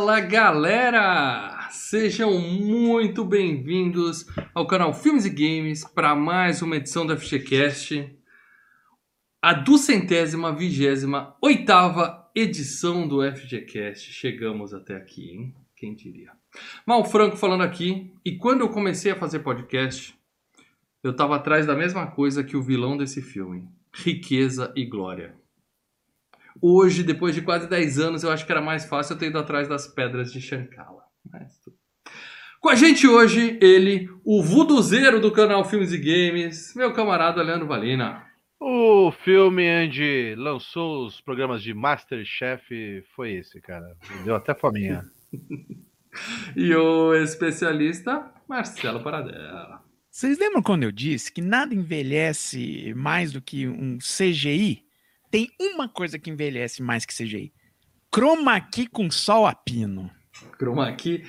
Fala galera, sejam muito bem-vindos ao canal Filmes e Games para mais uma edição da FGCast, a 228ª edição do FGCast, chegamos até aqui, hein? Quem diria? Malfranco falando aqui, e quando eu comecei a fazer podcast, eu tava atrás da mesma coisa que o vilão desse filme, Riqueza e Glória. Hoje, depois de quase 10 anos, eu acho que era mais fácil eu ter ido atrás das pedras de Shankara. Mas tudo. Com a gente hoje, ele, o vuduzeiro do canal Filmes e Games, meu camarada Leandro Valina. O filme onde lançou os programas de MasterChef foi esse, cara. Deu até fominha. E o especialista Marcelo Paradella. Vocês lembram quando eu disse que nada envelhece mais do que um CGI? Tem uma coisa que envelhece mais que CGI. Chroma key com sol a pino. Chroma key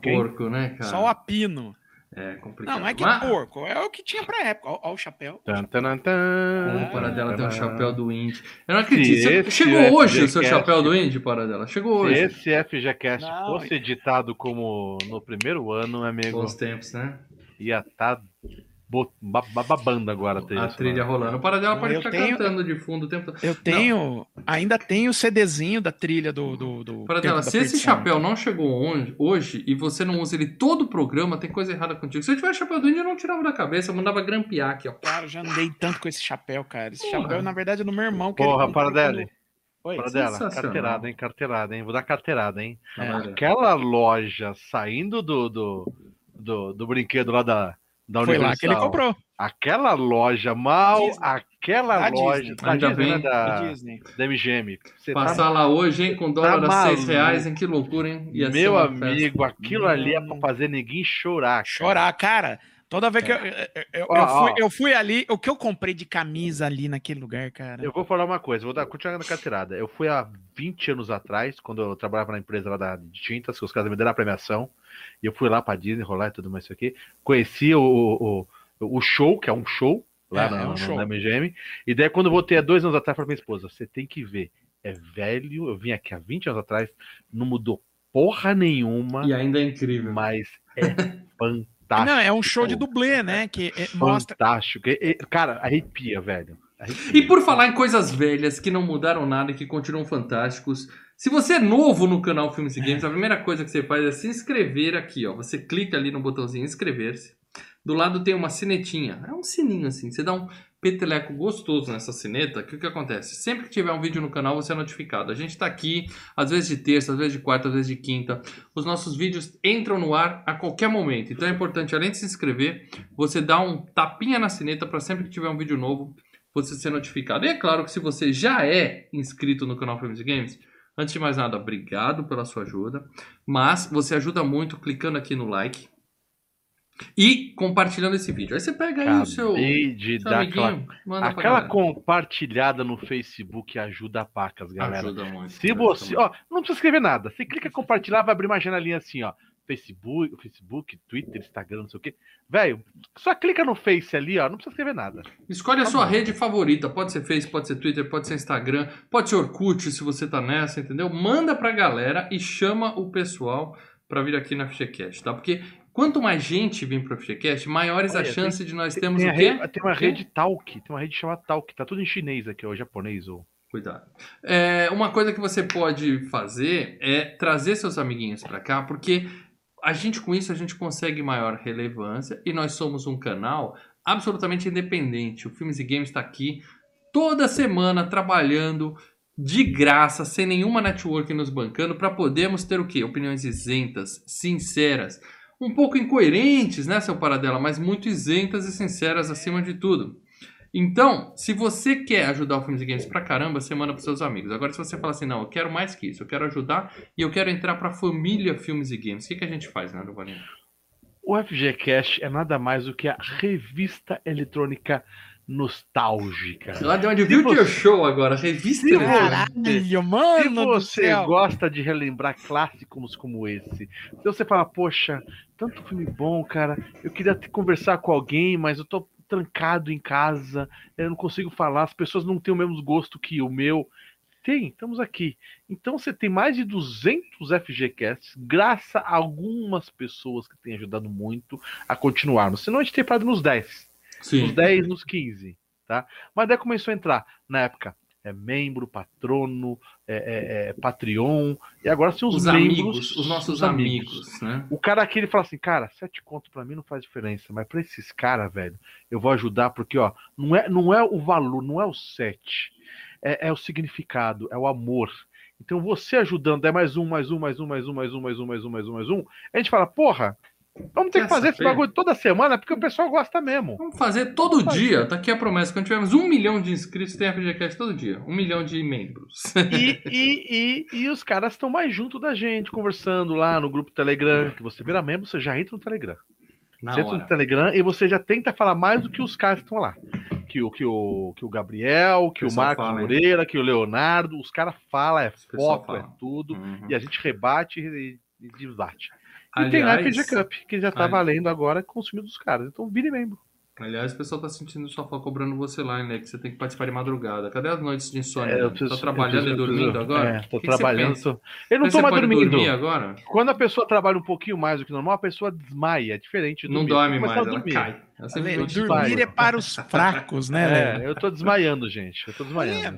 porco, hein? Né, cara? Sol a pino. É complicado. Não, não é que é porco, é o que tinha pra época. Olha o chapéu. O Paradela tem um chapéu do Indy. Eu não acredito. Chegou hoje o seu chapéu do Indy, Paradela? Chegou hoje. Se esse FGCast fosse editado como no primeiro ano, amigo. Bons tempos, né? Ia estar... babando agora. A trilha rolando. O Paradela pode ficar cantando de fundo o tempo todo. Eu tenho, ainda tenho o CDzinho da trilha do Paradela, se esse chapéu não chegou hoje e você não usa ele todo o programa, tem coisa errada contigo. Se eu tivesse chapéu do Índio, eu não tirava da cabeça, eu mandava grampear aqui, ó. Cara, eu já andei tanto com esse chapéu, cara. Esse chapéu, na verdade, é do meu irmão. Que porra, Paradela. Oi, Paradela, carteirada, hein? Carteirada, hein? Vou dar carteirada, hein? É. Aquela loja saindo do brinquedo lá da Foi lá que ele comprou. Aquela loja mal, Disney. Aquela da loja Disney. Da, Disney, bem. Né, da Disney, da MGM. Você passar lá hoje, hein, com dólar a R$6, hein, que loucura, hein? Ia Meu amigo, festa. Aquilo ali é pra fazer ninguém chorar. Cara. Chorar, cara. Toda vez que eu fui ali, o que eu comprei de camisa ali naquele lugar, cara. Eu vou falar uma coisa, vou continuar na carteirada. Eu fui há 20 anos atrás, quando eu trabalhava na empresa lá de tintas, que os caras me deram a premiação, e eu fui lá pra Disney rolar e tudo mais isso aqui. Conheci o show, que é um show, lá na MGM. E daí, quando eu voltei há 2 anos atrás, falei pra minha esposa, você tem que ver, é velho, eu vim aqui há 20 anos atrás, não mudou porra nenhuma. E ainda é incrível. Mas é fantástico. Não, é um show de dublê, né? Que mostra... Fantástico. Cara, arrepia, velho. Arrepia. E por falar em coisas velhas que não mudaram nada e que continuam fantásticos, se você é novo no canal Filmes e Games, a primeira coisa que você faz é se inscrever aqui, ó. Você clica ali no botãozinho inscrever-se. Do lado tem uma sinetinha. É um sininho assim. Você dá um peteleco gostoso nessa sineta, que o que acontece? Sempre que tiver um vídeo no canal, você é notificado. A gente tá aqui, às vezes de terça, às vezes de quarta, às vezes de quinta. Os nossos vídeos entram no ar a qualquer momento. Então é importante, além de se inscrever, você dá um tapinha na sineta para sempre que tiver um vídeo novo, você ser notificado. E é claro que se você já é inscrito no canal Filmes e Games, antes de mais nada, obrigado pela sua ajuda. Mas você ajuda muito clicando aqui no like. E compartilhando esse vídeo. Aí você pega aí o seu amiguinho, manda aquela compartilhada no Facebook ajuda a pacas, galera. Ajuda muito. Se você, ó, não precisa escrever nada. Você clica compartilhar, vai abrir uma janelinha assim, ó. Facebook, Twitter, Instagram, não sei o quê. Velho, só clica no Face ali, ó. Não precisa escrever nada. Escolhe a sua rede favorita. Pode ser Face, pode ser Twitter, pode ser Instagram, pode ser Orkut, se você tá nessa, entendeu? Manda pra galera e chama o pessoal pra vir aqui na FGCast, tá? Porque quanto mais gente vir para o FGCast, maiores a chance de nós termos o quê? Tem uma rede Talk, tem uma rede chamada Talk, tá tudo em chinês aqui, ou japonês. Ou... Cuidado. Uma coisa que você pode fazer é trazer seus amiguinhos para cá, porque a gente com isso a gente consegue maior relevância e nós somos um canal absolutamente independente. O Filmes e Games está aqui toda semana trabalhando de graça, sem nenhuma network nos bancando, para podermos ter o quê? Opiniões isentas, sinceras. Um pouco incoerentes, né, seu Paradela, mas muito isentas e sinceras acima de tudo. Então, se você quer ajudar o Filmes e Games pra caramba, você manda pros seus amigos. Agora, se você fala assim, não, eu quero mais que isso, eu quero ajudar e eu quero entrar pra família Filmes e Games, o que a gente faz, né, Giovanni? O FGCast é nada mais do que a revista eletrônica nostálgica. Lá de onde viu o teu show agora, revista. Caralho, mano, se você gosta de relembrar clássicos como esse, se você fala, poxa, tanto filme bom, cara, eu queria conversar com alguém, mas eu tô trancado em casa, eu não consigo falar, as pessoas não têm o mesmo gosto que o meu. Sim, estamos aqui. Então você tem mais de 200 FGCasts, graças a algumas pessoas que têm ajudado muito a continuarmos. Senão a gente tem parado nos 10. Sim. Nos 10, nos 15. Tá? Mas daí começou a entrar, na época, membro, patrono, Patreon. E agora são os membros. Amigos, os nossos amigos, né? O cara aqui, ele fala assim, cara, 7 conto pra mim não faz diferença, mas pra esses caras, velho, eu vou ajudar, porque ó, não é o valor, não é o 7. É o significado, é o amor. Então você ajudando, é mais um. A gente fala, porra, vamos ter que fazer esse bagulho toda semana, porque o pessoal gosta mesmo. Vamos fazer todo dia, tá aqui a promessa, quando tivermos 1 milhão de inscritos, tem a FGCast todo dia, 1 milhão de membros. E os caras estão mais junto da gente, conversando lá no grupo Telegram, que você vira membro, você já entra no Telegram. Você entra no Telegram e você já tenta falar mais do que os caras que estão lá. Que o Gabriel, que o Marcos fala, Moreira, que o Leonardo, os caras falam, é tudo, e a gente rebate e debate. E tem a FG Cup, que já tá valendo agora, consumido dos caras, então vire membro. Aliás, o pessoal tá sentindo o sofá cobrando você lá, né, que você tem que participar de madrugada. Cadê as noites de insônia? Tá trabalhando e dormindo agora? Tô trabalhando. Eu não tô mais dormindo agora. Quando a pessoa trabalha um pouquinho mais do que normal, a pessoa desmaia, é diferente do dorme mais, ela cai. Dormir é para os fracos, né? Eu tô desmaiando, gente.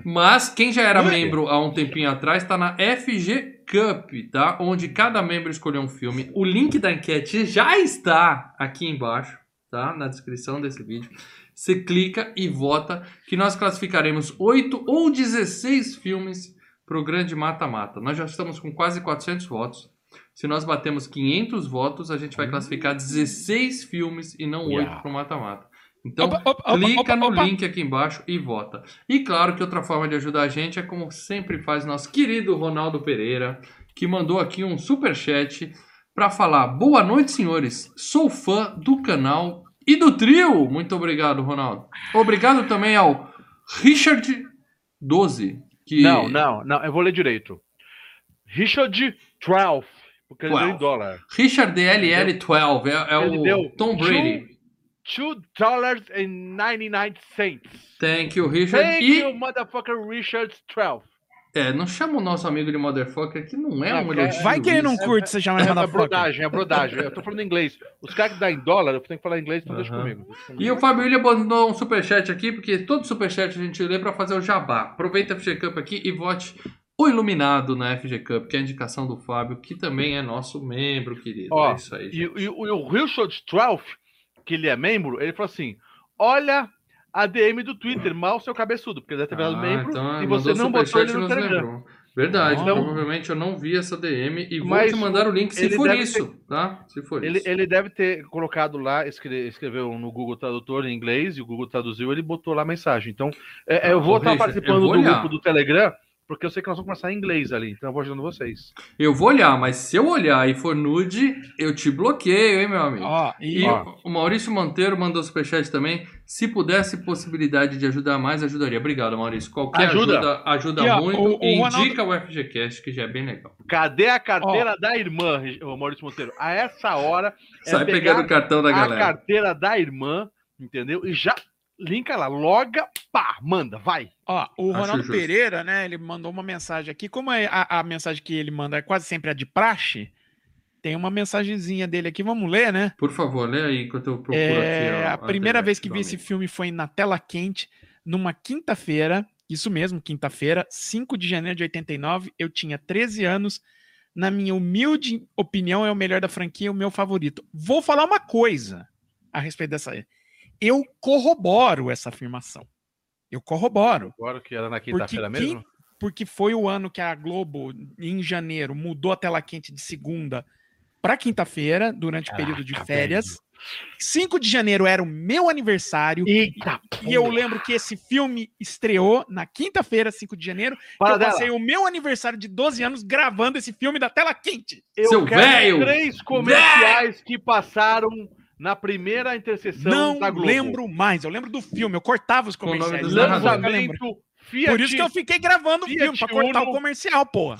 Mas quem já era membro há um tempinho atrás tá na FG Cup, tá? Onde cada membro escolheu um filme. O link da enquete já está aqui embaixo, tá? Na descrição desse vídeo. Você clica e vota que nós classificaremos 8 ou 16 filmes pro grande mata-mata. Nós já estamos com quase 400 votos. Se nós batemos 500 votos, a gente vai classificar 16 filmes e não 8 para o mata-mata. Então, clica no link aqui embaixo e vota. E claro que outra forma de ajudar a gente é como sempre faz nosso querido Ronaldo Pereira, que mandou aqui um superchat para falar: boa noite, senhores. Sou fã do canal e do trio. Muito obrigado, Ronaldo. Obrigado também ao Richard 12. Que... Não, eu vou ler direito. Richard 12. Porque ele deu em dólar. Richard DLL 12 é o Tom Brady. $2.99. Thank you, Richard. Thank you, motherfucker, Richard 12. Não chama o nosso amigo de motherfucker, que não é um mulher. Vai que ele não curte, você chama de motherfucker. É brodagem. Eu tô falando inglês. Os caras que dão em dólar, eu tenho que falar inglês, então deixa comigo. E o Fábio William mandou um superchat aqui, porque todo superchat a gente lê pra fazer o jabá. Aproveita a FG Cup aqui e vote o Iluminado na FG Cup, que é a indicação do Fábio, que também é nosso membro, querido. É isso aí, gente. E o Richard Trauff, que ele é membro, ele falou assim: olha a DM do Twitter, mal seu cabeçudo, porque ele deve ter virado membro, então, e você não botou ele no Telegram. Lembrou. Verdade, então, provavelmente eu não vi essa DM e vou te mandar o link, se for isso, tá? Se for isso. Ele deve ter colocado lá, escreveu no Google Tradutor em inglês, e o Google traduziu, ele botou lá a mensagem. Então, eu vou estar participando do grupo do Telegram, porque eu sei que nós vamos começar em inglês ali, então eu vou ajudando vocês. Eu vou olhar, mas se eu olhar e for nude, eu te bloqueio, hein, meu amigo? O Maurício Monteiro mandou superchat também. Se pudesse possibilidade de ajudar mais, ajudaria. Obrigado, Maurício. Qualquer ajuda muito. Indica o FGCast, que já é bem legal. Cadê a carteira da irmã, Maurício Monteiro? A essa hora sai pegando o cartão da galera. A carteira da irmã, entendeu? E já... linka lá, loga, pá, manda, vai. O Ronaldo Pereira, né, ele mandou uma mensagem aqui, como a mensagem que ele manda é quase sempre a de praxe, tem uma mensagenzinha dele aqui, vamos ler, né? Por favor, lê aí, enquanto eu procuro aqui. A primeira vez que vi esse filme foi na Tela Quente, numa quinta-feira, isso mesmo, quinta-feira, 5 de janeiro de 89, eu tinha 13 anos, na minha humilde opinião, é o melhor da franquia, o meu favorito. Vou falar uma coisa a respeito dessa... Eu corroboro essa afirmação. Eu corroboro. Agora que era na quinta-feira mesmo? Porque foi o ano que a Globo, em janeiro, mudou a Tela Quente de segunda para quinta-feira, durante o período de férias. Velho. 5 de janeiro era o meu aniversário. Eita, e eu lembro que esse filme estreou na quinta-feira, 5 de janeiro. Eu passei o meu aniversário de 12 anos gravando esse filme da Tela Quente. Eu quero 3 comerciais que passaram... na primeira interseção da Globo. Não lembro mais. Eu lembro do filme. Eu cortava os comerciais. Lançamento Fiat. Por isso que eu fiquei gravando o filme, pra cortar o comercial, porra.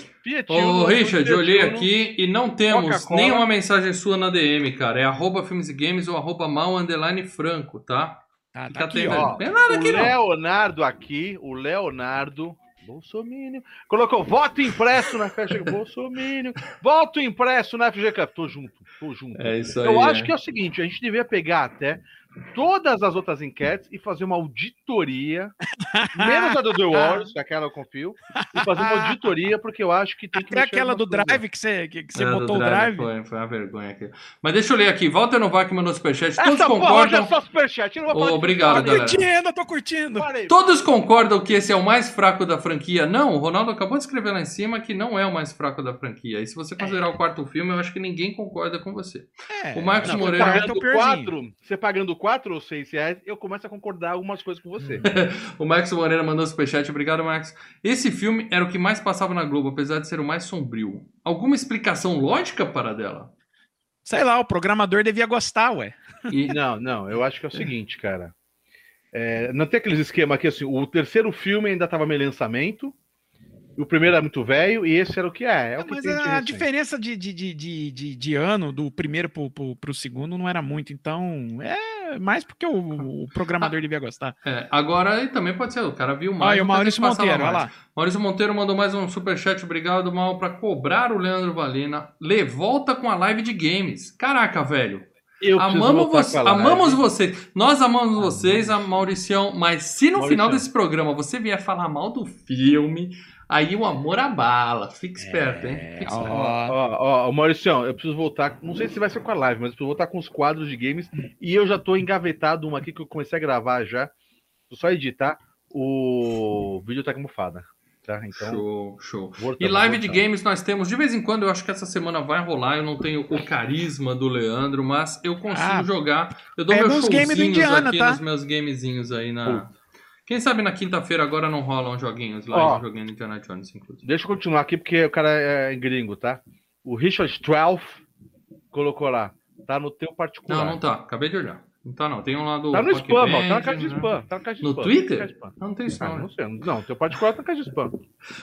Ô, Richard, eu olhei aqui e não temos nenhuma mensagem sua na DM, cara. É @filmesegames ou @mal_franco, tá? Tá aqui, ó. O Leonardo aqui, Bolsomínio. Colocou voto impresso na FGCast. Bolsomínio. Voto impresso na FGCast. Tô junto. É isso aí. Eu acho que é o seguinte, a gente deveria pegar até todas as outras enquetes e fazer uma auditoria, menos a do The Wars, que aquela eu confio, e fazer uma auditoria, porque eu acho que tem que... Até aquela do coisa. Drive, que você botou o Drive. Foi uma vergonha aqui. Mas deixa eu ler aqui, volta no vácuo mandou superchat. Todos concordam... Só superchat. Eu não vou obrigado, galera. Tô curtindo. Parei. Todos concordam que esse é o mais fraco da franquia? Não, o Ronaldo acabou de escrever lá em cima que não é o mais fraco da franquia. E se você considerar o quarto filme, eu acho que ninguém concorda com você. O Marcos Moreira... Você pagando 4 ou 6 reais, eu começo a concordar algumas coisas com você. O Max Moreira mandou superchat. Obrigado, Max. Esse filme era o que mais passava na Globo, apesar de ser o mais sombrio. Alguma explicação lógica para dela? Sei lá, o programador devia gostar, ué. Não, eu acho que é o seguinte, cara. Não tem aqueles esquemas que assim, o terceiro filme ainda estava meio lançamento, o primeiro era muito velho, e esse era o que é. Mas a diferença de ano, do primeiro pro segundo, não era muito, então... mais porque o programador devia gostar. Agora também pode ser, o cara viu mais. Ah, e o Maurício Monteiro, olha lá. Maurício Monteiro mandou mais um superchat, obrigado, Mal, pra cobrar o Leandro Valina. Lê, volta com a live de games. Caraca, velho. Amamos vocês. Nós amamos vocês, a Mauricião, mas se no final desse programa você vier falar mal do filme... Aí o amor abala, fica esperto, hein? Ó, Mauricião, eu preciso voltar, não sei se vai ser com a live, mas eu preciso voltar com os quadros de games, e eu já tô engavetado uma aqui que eu comecei a gravar já, vou só editar, o vídeo tá com mofada. Tá, então... Show. Voltando. De games nós temos, de vez em quando, eu acho que essa semana vai rolar, eu não tenho o carisma do Leandro, mas eu consigo jogar, eu dou meus showzinhos do Indiana, aqui, nos meus gamezinhos aí na... Quem sabe na quinta-feira agora não rolam joguinhos lá, joguinho no Indiana Jones, inclusive. Deixa eu continuar aqui, porque o cara é gringo, tá? O Richard Strauss colocou lá. Tá no teu particular. Não tá. Acabei de olhar. Não tá, não. Tem um lá do... Tá no spam, ó. Tá na caixa de spam. Tá na caixa de spam. No Twitter? Não tem spam. Não sei. Não, teu particular tá na caixa de spam.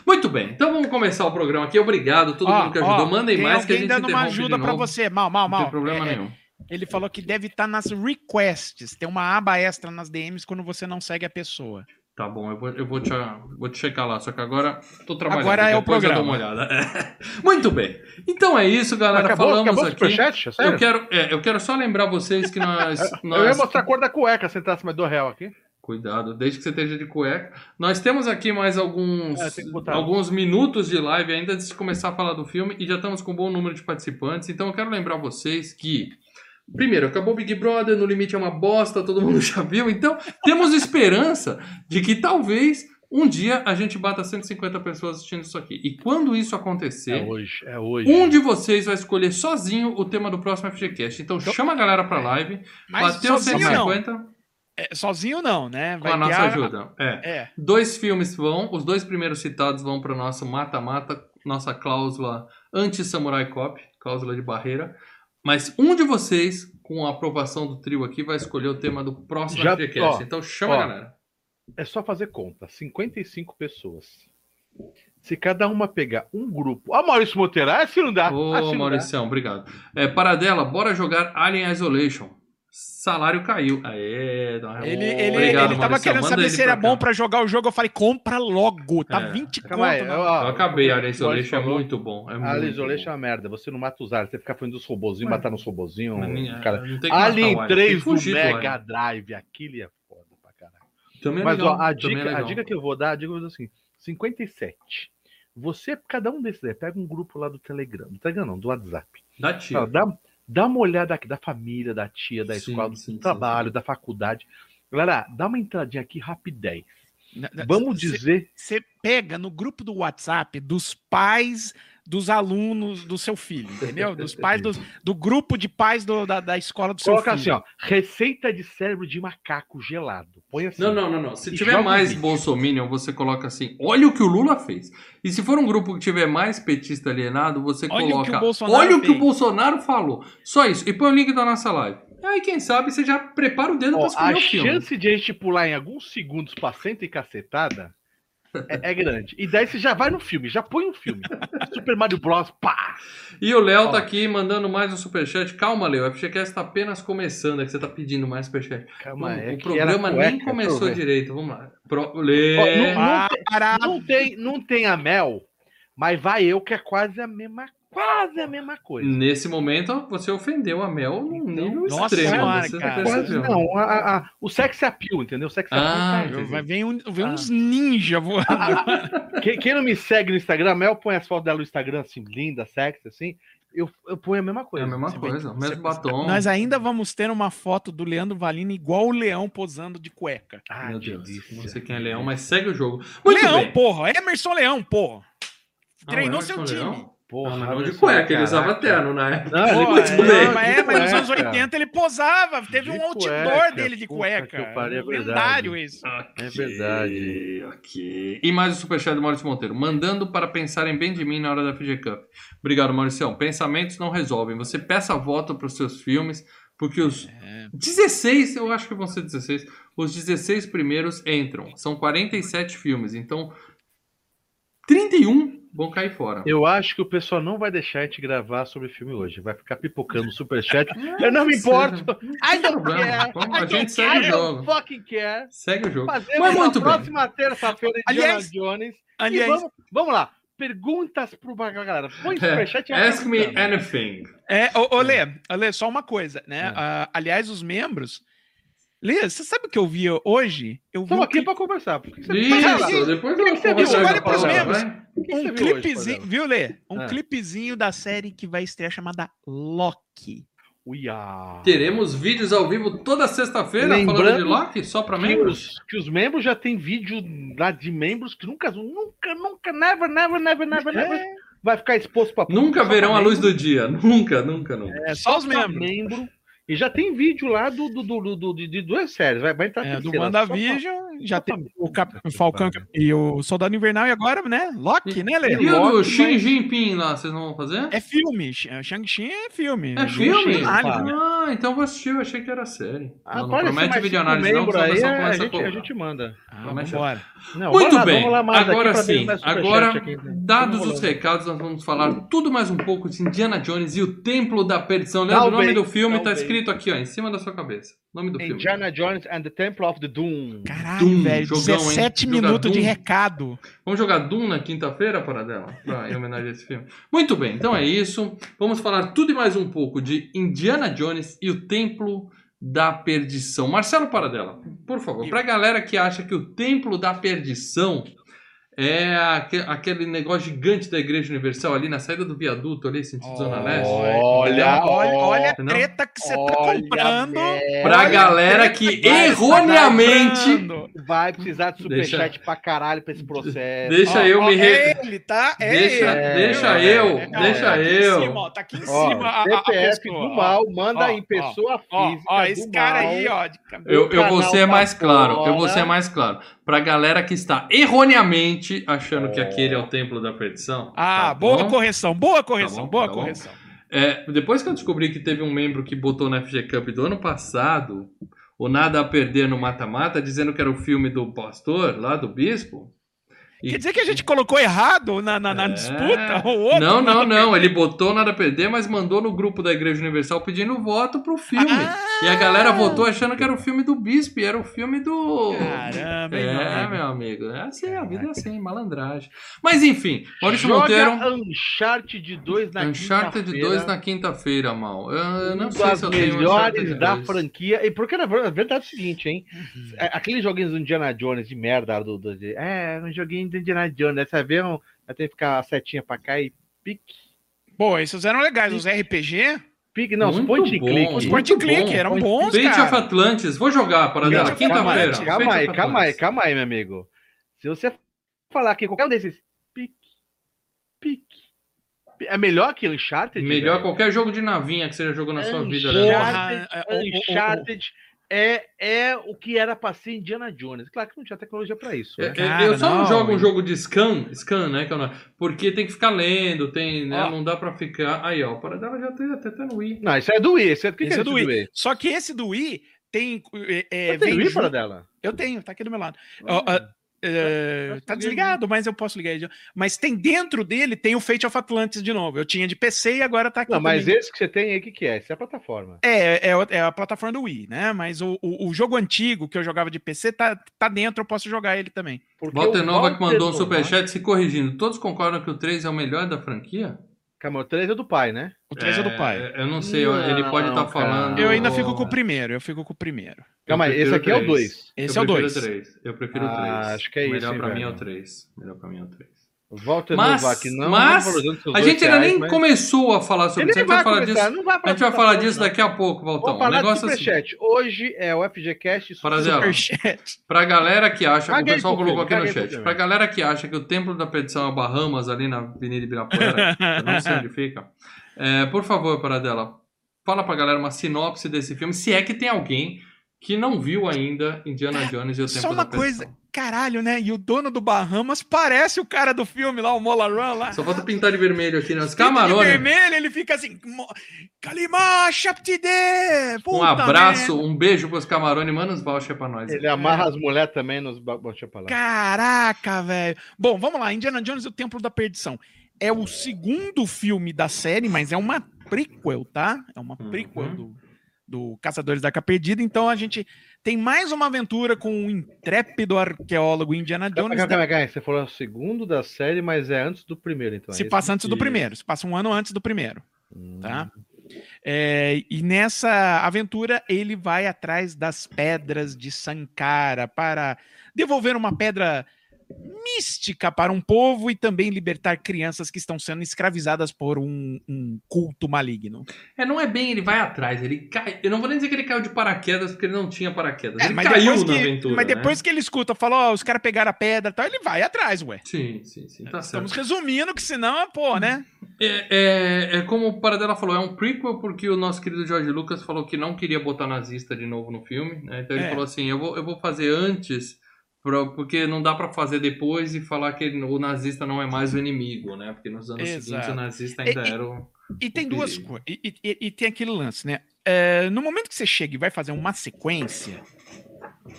Muito bem. Então vamos começar o programa aqui. Obrigado a todo mundo que ajudou. Mandem mais que a gente dando uma ajuda pra você. Mal. Não tem problema nenhum. Ele falou que deve estar nas requests. Tem uma aba extra nas DMs quando você não segue a pessoa. Tá bom, eu vou te checar lá. Só que agora tô trabalhando. Agora é o programa. Eu dou uma olhada. Muito bem. Então é isso, galera. Acabou aqui. Superchat? Sério? Eu quero só lembrar vocês que nós... Eu ia mostrar a cor da cueca se entrasse mais do réu aqui. Cuidado, desde que você esteja de cueca. Nós temos aqui mais alguns minutos de live ainda antes de começar a falar do filme. E já estamos com um bom número de participantes. Então eu quero lembrar vocês que... Primeiro, acabou o Big Brother, No Limite é uma bosta, todo mundo já viu. Então, temos esperança de que talvez um dia a gente bata 150 pessoas assistindo isso aqui. E quando isso acontecer, é hoje. Um de vocês vai escolher sozinho o tema do próximo FGCast. Então chama a galera pra live, bateu 150... Não. Sozinho não, né? Com a nossa ajuda. Dois filmes vão, os dois primeiros citados vão para o nosso mata-mata, nossa cláusula anti-Samurai Cop, cláusula de barreira. Mas um de vocês, com a aprovação do trio aqui, vai escolher o tema do próximo FGCast. Então chama a galera. É só fazer conta. 55 pessoas. Se cada uma pegar um grupo... Maurício Monteiro, assim não dá. Ô, Mauricião, obrigado. Paradella, bora jogar Alien Isolation. Salário caiu. Aê, dá uma Ele tava querendo saber se era bom pra jogar o jogo. Eu falei, compra logo. Tá 20 conto. Eu acabei. Alien Isolation é muito bom. Alien Isolation é uma merda. Você não mata os aliens. Você fica falando dos robôzinhos, matar nos robôzinhos. Alien 3 do Mega Drive. Aquilo é foda pra caralho. Mas ó, a dica que eu vou dar, é assim: 57. Você, cada um desses aí, pega um grupo lá do Telegram. Não tá ganhando, do WhatsApp. Da tia. Dá uma olhada aqui da família, da tia, da escola, do trabalho, da faculdade. Galera, dá uma entradinha aqui rapidez. Vamos dizer... Você pega no grupo do WhatsApp dos pais dos alunos do seu filho, entendeu? Dos pais do grupo de pais da escola do seu filho. Coloca assim, ó. Receita de cérebro de macaco gelado. Põe assim. Não. Se tiver mais bolsominion, você coloca assim, olha o que o Lula fez. E se for um grupo que tiver mais petista alienado, você coloca, olha o que o Bolsonaro falou. Só isso. E põe o link da nossa live. Aí, quem sabe, você já prepara o dedo pra escolher o filme. A chance de a gente pular em alguns segundos pra cento e cacetada É grande. E daí você já vai no filme, já põe um filme. Super Mario Bros, pá! E o Léo tá aqui mandando mais um superchat. Calma, Léo, o FGCast tá apenas começando, é que você tá pedindo mais superchat. Calma, o programa nem começou direito, vamos lá. Não tem a Mel, mas vai eu, que é quase a mesma coisa. Nesse momento, você ofendeu a Mel num nível extremo. Senhora, você cara. Quase não. O sex appeal, entendeu? O sex appeal. Vai vir uns ninja voando. Quem não me segue no Instagram, a Mel põe as fotos dela no Instagram, assim, linda, sexy, assim. Eu ponho a mesma coisa. É a mesma coisa, o mesmo batom. Nós ainda vamos ter uma foto do Leandro Valina igual o leão posando de cueca. Meu Deus, não sei quem é leão, mas segue o jogo. Muito leão, bem. Porra. Emerson Leão, porra. Treinou seu time. Leão? Porra, não, mas não de cueca, ele usava terno na época. Mas nos anos 80 ele posava, teve um outdoor dele de cueca. É lendário isso. Okay, é verdade. Okay. E mais o superchat do Maurício Monteiro. Mandando para pensarem bem de mim na hora da FG Cup. Obrigado, Maurício. Pensamentos não resolvem. Você peça voto para os seus filmes, porque os 16, eu acho que vão ser 16, os 16 primeiros entram. São 47 filmes, então 31 vão cair fora. Eu acho que o pessoal não vai deixar a gente gravar sobre filme hoje. Vai ficar pipocando superchat. Eu não me importo. I don't care. Segue o jogo. Mas muito bem. Próxima terça-feira, Indiana Jones. Aliás. Vamos lá. Perguntas pro galera. Põe superchat. Ask me anything. Olê, só uma coisa, né? Aliás, os membros... Lê, você sabe o que eu vi hoje? Estamos aqui para conversar. Isso, depois eu vou. Viu, Lê? Um clipezinho da série que vai estrear chamada Loki. Uia. Teremos vídeos ao vivo toda sexta-feira falando de Loki, só para membros? Que os membros já tem vídeo lá de membros que nunca, never. Vai ficar exposto para público. Nunca verão a luz do dia. Nunca. É, só os membros. E já tem vídeo lá de duas séries. Vai entrar do WandaVision, já tem o Falcão e o Soldado Invernal, e agora, né? Loki, né, Lê? E o Xi Jinping lá, vocês não vão fazer? É filme. Shang-Chi é filme. É filme? Ah, então vou assistir. Eu achei que era série. Não promete videoanálise, não. A gente manda. Muito bem. Agora sim. Agora, dados os recados, nós vamos falar tudo mais um pouco de Indiana Jones e o Templo da Perdição. Lembra o nome do filme? Está escrito aqui, ó, em cima da sua cabeça. Nome do filme. Indiana Jones and the Temple of the Doom. Caralho, Doom, velho. Jogão, 17 minutos de recado. Vamos jogar Doom na quinta-feira, Paradella, pra em homenagem a esse filme. Muito bem, então é isso. Vamos falar tudo e mais um pouco de Indiana Jones e o Templo da Perdição. Marcelo Paradella, por favor, pra galera que acha que o Templo da Perdição é aquele negócio gigante da Igreja Universal ali na saída do viaduto, ali, sentido Zona Leste. Olha a treta que você tá comprando. Pra galera que erroneamente... Vai precisar de superchat pra caralho pra esse processo. Deixa eu me... Ele, tá? Deixa eu. Tá aqui em cima. CPF do mal, manda em pessoa física. Ó, esse cara aí, ó. Eu vou ser mais claro. Pra galera que está erroneamente achando que aquele é o Templo da Perdição. Ah, tá boa correção. Depois que eu descobri que teve um membro que botou na FG Cup do ano passado o Nada a Perder no Mata-Mata, dizendo que era o filme do pastor, lá do bispo. Quer dizer que a gente colocou errado na disputa? Ou outro, não. Ele botou Nada a Perder, mas mandou no grupo da Igreja Universal pedindo voto pro filme. E a galera votou achando que era o filme do bispo, e era o filme do... Caramba, meu amigo. É assim, a vida é assim, malandragem. Mas enfim, Maurício Monteiro... Uncharted 2 na quinta-feira, Mal. Eu não sei se eu tenho melhores da franquia. E porque na verdade é o seguinte, hein? Aqueles joguinhos do Indiana Jones de merda, um joguinho de Indiana Jones, dessa vez vai ter que ficar a setinha pra cá e pique. Pô, esses eram legais, os RPG... Não, os point and click. Os point and click eram bons, cara. Fate of Atlantis. Vou jogar, Paradella, quinta-feira. Calma aí, meu amigo. Se você falar que qualquer um desses... É melhor que Uncharted? Melhor qualquer jogo de navinha que você já jogou na sua vida. Né? Uncharted... É o que era pra ser Indiana Jones. Claro que não tinha tecnologia pra isso. Né? Eu só não jogo um jogo de scan, né? Porque tem que ficar lendo, tem, né? Não dá pra ficar. Aí, ó, o Paradella já tem até no Wii. Não, isso é do Wii. Esse é do Wii. Só que esse do Wii tem. Você tem Wii, Paradella? Eu tenho, tá aqui do meu lado. Tá desligado, mas eu posso ligar ele. Mas tem dentro dele, tem o Fate of Atlantis de novo. Eu tinha de PC e agora tá aqui. Não, mas esse que você tem aí, o que, que é? Essa é a plataforma. É a plataforma do Wii, né? Mas o jogo antigo que eu jogava de PC tá dentro, eu posso jogar ele também. Walter Nova que mandou um superchat se corrigindo. Todos concordam que o 3 é o melhor da franquia? Calma, o 3 é do pai, né? O 3 é do pai. Eu não sei, ele pode estar falando... Eu ainda fico com o primeiro, Calma aí, esse aqui é o 2. Esse é o 2. Eu prefiro o 3. Acho que é isso. Melhor pra mim é o 3. Walter Novak, não... Mas a gente ainda nem começou a falar sobre isso. A gente vai falar disso, daqui a pouco, Valtão. Vou falar do Superchat. Hoje é o FGCast Superchat. Pra galera que acha... O pessoal colocou aqui no chat. Pra galera que acha que o Templo da Perdição é Bahamas, ali na Avenida Ibirapuera, não sei onde fica. Por favor, Paradella, fala pra galera uma sinopse desse filme, se é que tem alguém que não viu ainda Indiana Jones e o Tempo da Perdição. Só uma coisa, caralho, né? E o dono do Bahamas parece o cara do filme lá, o Molaran lá. Só falta pintar de vermelho aqui, né? Os camarones. De vermelho, ele fica assim... Kalima, Chaptide! Um abraço, um beijo pros camarones, manda os voucher pra nós. Ele amarra as mulheres também nos voucher pra lá. Caraca, velho. Bom, vamos lá. Indiana Jones e o Templo da Perdição. É o segundo filme da série, mas é uma prequel, tá? É uma prequel do Caçadores da Arca Perdida, então a gente tem mais uma aventura com um intrépido arqueólogo Indiana Jones. Você falou o segundo da série, mas é antes do primeiro, então. Se passa antes do primeiro, se passa um ano antes do primeiro. Tá? E nessa aventura ele vai atrás das pedras de Shankara para devolver uma pedra mística para um povo e também libertar crianças que estão sendo escravizadas por um culto maligno. Não é bem, ele vai atrás, ele cai. Eu não vou nem dizer que ele caiu de paraquedas, porque ele não tinha paraquedas. Ele caiu na aventura. Mas depois que ele escuta, fala, os caras pegaram a pedra e tal, ele vai atrás, ué. Sim, tá certo. Estamos resumindo que senão, né? É como o Paradella falou, é um prequel porque o nosso querido George Lucas falou que não queria botar nazista de novo no filme, né? Então ele falou assim, eu vou fazer antes... Porque não dá pra fazer depois e falar que o nazista não é mais o inimigo, né? Porque nos anos seguintes o nazista ainda era o... E tem duas coisas. E tem aquele lance, né? No momento que você chega e vai fazer uma sequência,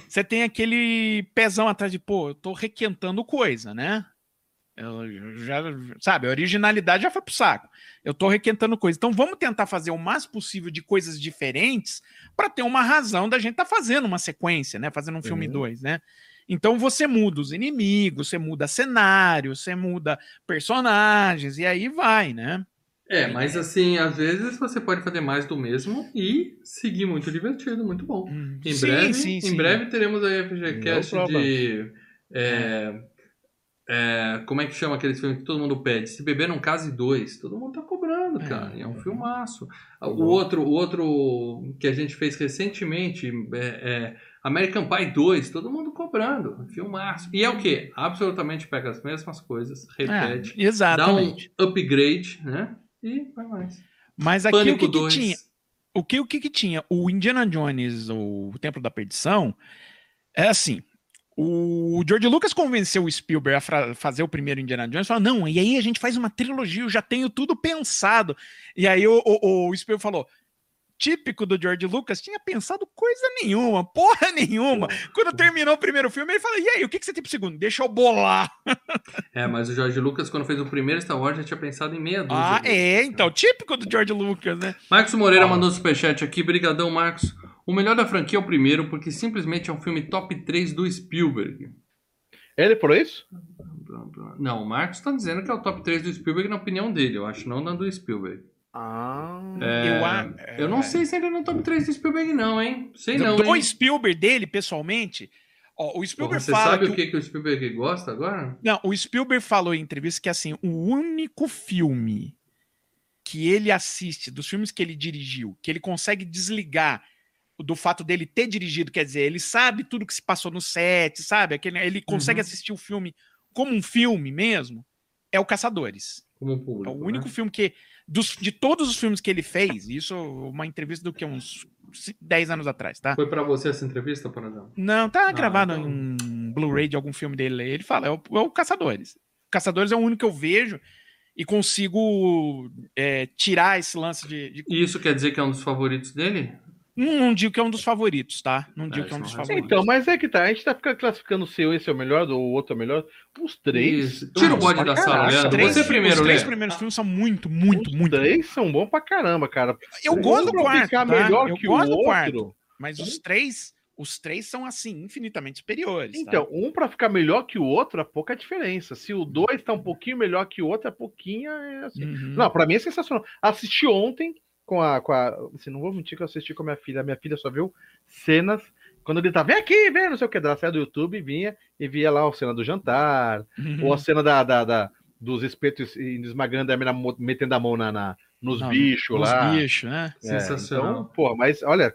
você tem aquele pezão atrás de, eu tô requentando coisa, né? A originalidade já foi pro saco. Eu tô requentando coisa. Então vamos tentar fazer o mais possível de coisas diferentes pra ter uma razão da gente tá fazendo uma sequência, né? Fazendo um filme 2, né? Então você muda os inimigos, você muda cenários, você muda personagens, e aí vai, né? Mas assim, às vezes você pode fazer mais do mesmo e seguir muito divertido, muito bom. Em breve teremos aí a FGCast de... como é que chama aqueles filmes que todo mundo pede? Se Beber Não Case 2, todo mundo tá cobrando, cara. É um filmaço. O outro que a gente fez recentemente American Pie 2, todo mundo cobrando, filmaço. E é o quê? Absolutamente pega as mesmas coisas, repete, dá um upgrade, né? E vai mais. Mas aqui Pânico o que tinha? O que tinha? O Indiana Jones, o Templo da Perdição, é assim, o George Lucas convenceu o Spielberg a fazer o primeiro Indiana Jones, falou, não, e aí a gente faz uma trilogia, eu já tenho tudo pensado. E aí o Spielberg falou... típico do George Lucas, tinha pensado coisa nenhuma, porra nenhuma. Quando terminou o primeiro filme, ele fala, e aí, o que você tem pro segundo? Deixa eu bolar. Mas o George Lucas, quando fez o primeiro Star Wars, já tinha pensado em meia dúzia. Então, típico do George Lucas, né? Marcos Moreira mandou superchat aqui, brigadão, Marcos. O melhor da franquia é o primeiro, porque simplesmente é um filme top 3 do Spielberg. Ele por isso? Não, o Marcos tá dizendo que é o top 3 do Spielberg na opinião dele, eu acho, não na do Spielberg. Eu não sei se ele é no top 3 do Spielberg não, hein? Sei não, hein? O Spielberg dele, pessoalmente, o Spielberg fala... Você sabe que o Spielberg gosta agora? Não, o Spielberg falou em entrevista que, assim, o único filme que ele assiste, dos filmes que ele dirigiu, que ele consegue desligar do fato dele ter dirigido, quer dizer, ele sabe tudo que se passou no set, sabe? Ele consegue assistir o filme como um filme mesmo, é o Caçadores. Como um público, o único filme que... De todos os filmes que ele fez, isso uma entrevista do que uns 10 anos atrás, tá? Foi pra você essa entrevista, por exemplo? Não, tá gravado em Blu-ray de algum filme dele. Ele fala, é o Caçadores. Caçadores é o único que eu vejo e consigo tirar esse lance de... E isso quer dizer que é um dos favoritos dele? Não digo que é um dos favoritos, tá? Não digo que é um dos favoritos. Então, mas é que tá. A gente tá classificando se esse é o melhor, ou o outro é o melhor. Os três. Tira o bode da sala, Leandro. Você primeiro, Leandro. Os três primeiros filmes são muito. Os três são bons pra caramba, cara. Eu gosto do quarto, tá? Eu gosto do quarto. Mas os três são, assim, infinitamente superiores. Então, tá? Um pra ficar melhor que o outro, há pouca diferença. Se o dois tá um pouquinho melhor que o outro, há pouquinho... É assim. Uhum. Não, pra mim é sensacional. Assisti ontem com a... Assim, não vou mentir que eu assisti com a minha filha. A minha filha só viu cenas... Quando ele tava, vem aqui, vem, não sei o que. Ela saia do YouTube e via lá a cena do jantar, uhum. Ou a cena dos espetos esmagando, metendo a mão nos bichos lá. Nos bichos, né? É, sensacional. Então, pô, mas olha...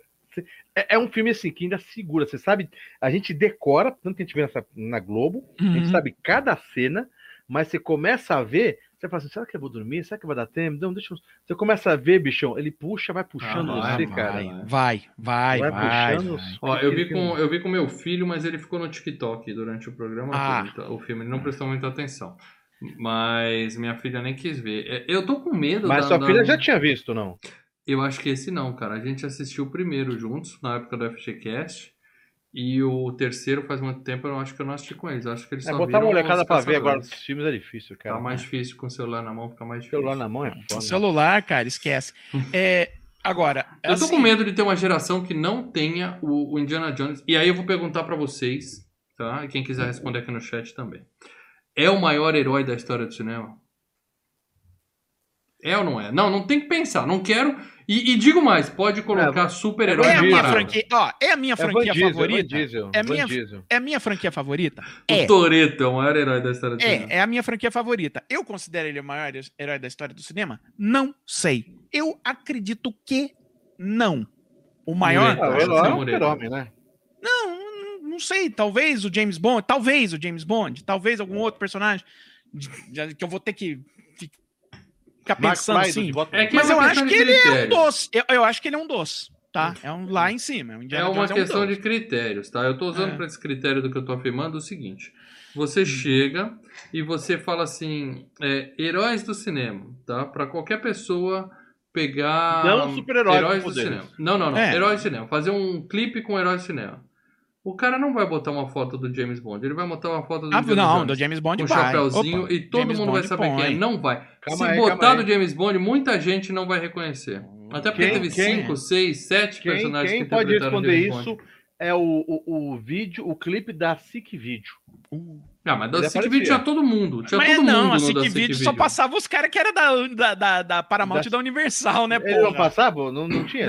É um filme assim que ainda segura, você sabe, a gente decora, tanto que a gente vê na Globo, uhum. A gente sabe cada cena, mas você começa a ver, você fala assim, será que eu vou dormir? Será que vai dar tempo? Não, deixa eu... Você começa a ver, bichão, ele puxa, vai puxando você, cara. Vai. Puxando. Ó, eu vi com meu filho, mas ele ficou no TikTok durante o programa, o filme, ele não prestou muita atenção. Mas minha filha nem quis ver. Eu tô com medo... Mas sua filha já tinha visto, não? Eu acho que esse não, cara. A gente assistiu o primeiro juntos, na época do FGCast, e o terceiro faz muito tempo, eu acho que eu não assisti com eles. Eu acho que eles só botar uma molecada pra ver agora os filmes é difícil, cara. Tá mais difícil com o celular na mão, fica mais difícil. Celular na mão é foda. Celular, cara, esquece. Agora... Eu tô com medo de ter uma geração que não tenha o Indiana Jones, e aí eu vou perguntar pra vocês, tá? E quem quiser responder aqui no chat também. É o maior herói da história do cinema? É ou não é? Não, não tem que pensar. Não quero... E digo mais, pode colocar super-herói. É a minha franquia favorita. O Toretto é o maior herói da história do cinema. É a minha franquia favorita. Eu considero ele o maior herói da história do cinema? Não sei. Eu acredito que não. O maior... Não sei. Talvez o James Bond. Talvez algum outro personagem que eu vou ter que... ficar pensando assim. Mas eu acho que ele é um doce. Eu acho que ele é um doce, tá? É um lá em cima. É uma questão de critérios, tá? Eu tô usando para esse critério do que eu tô afirmando o seguinte. Você chega e você fala assim, heróis do cinema, tá? Para qualquer pessoa pegar... Não super-heróis do cinema. Não. Heróis do cinema. Fazer um clipe com heróis do cinema. O cara não vai botar uma foto do James Bond, ele vai botar uma foto do James Bond com chapéuzinho. Opa, e todo James mundo Bond vai saber põe. Quem é. Não vai. Se botar do James Bond, muita gente não vai reconhecer. Até porque teve 5, 6, 7 personagens que interpretaram o James Bond. Quem pode responder isso é o vídeo, o clipe da SIC Video. Não, mas da SIC Video tinha todo mundo. A SIC Video só passava os caras que eram da Paramount e da Universal, né? Eles não passavam? Não tinha?